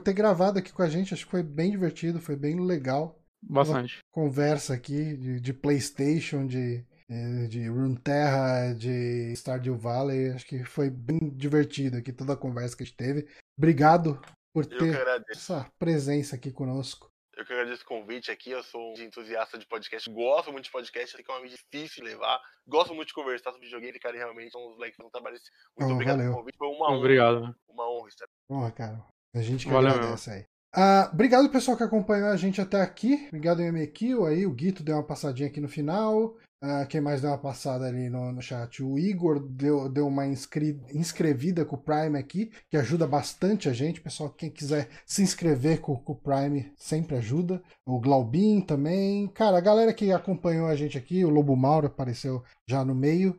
ter gravado aqui com a gente. Acho que foi bem divertido, foi bem legal. Bastante. Uma conversa aqui de PlayStation, de Runeterra, de Stardew Valley. Acho que foi bem divertido aqui toda a conversa que a gente teve. Obrigado por ter essa presença aqui conosco. Eu que agradeço o convite aqui. Eu sou um entusiasta de podcast. Gosto muito de podcast, que é uma mídia difícil de levar. Gosto muito de conversar sobre videogame, cara. E realmente são os likes que não trabalham. Muito obrigado pelo convite. Foi uma honra. Obrigado. Uma honra estar aqui. Honra, cara. A gente que agradece aí. Obrigado, pessoal, que acompanhou a gente até aqui. Obrigado, MMQ. Aí o Guito deu uma passadinha aqui no final. Quem mais deu uma passada ali no chat? O Igor deu uma inscrevida com o Prime aqui, que ajuda bastante a gente. Pessoal, quem quiser se inscrever com o Prime sempre ajuda. O Glaubin também. Cara, a galera que acompanhou a gente aqui, o Lobo Mauro apareceu já no meio.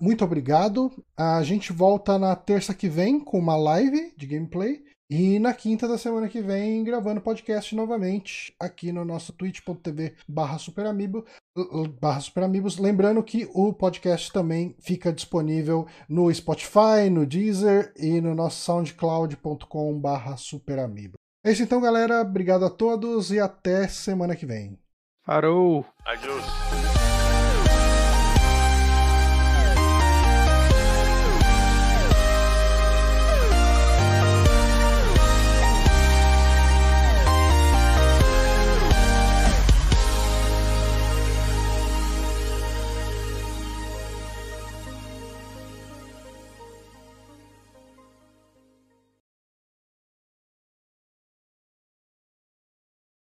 Muito obrigado. A gente volta na terça que vem com uma live de gameplay. E na quinta da semana que vem, gravando podcast novamente aqui no nosso twitch.tv/superamigos. Lembrando que o podcast também fica disponível no Spotify, no Deezer e no nosso soundcloud.com/superamigos. É isso então, galera. Obrigado a todos e até semana que vem. Parou! Adeus!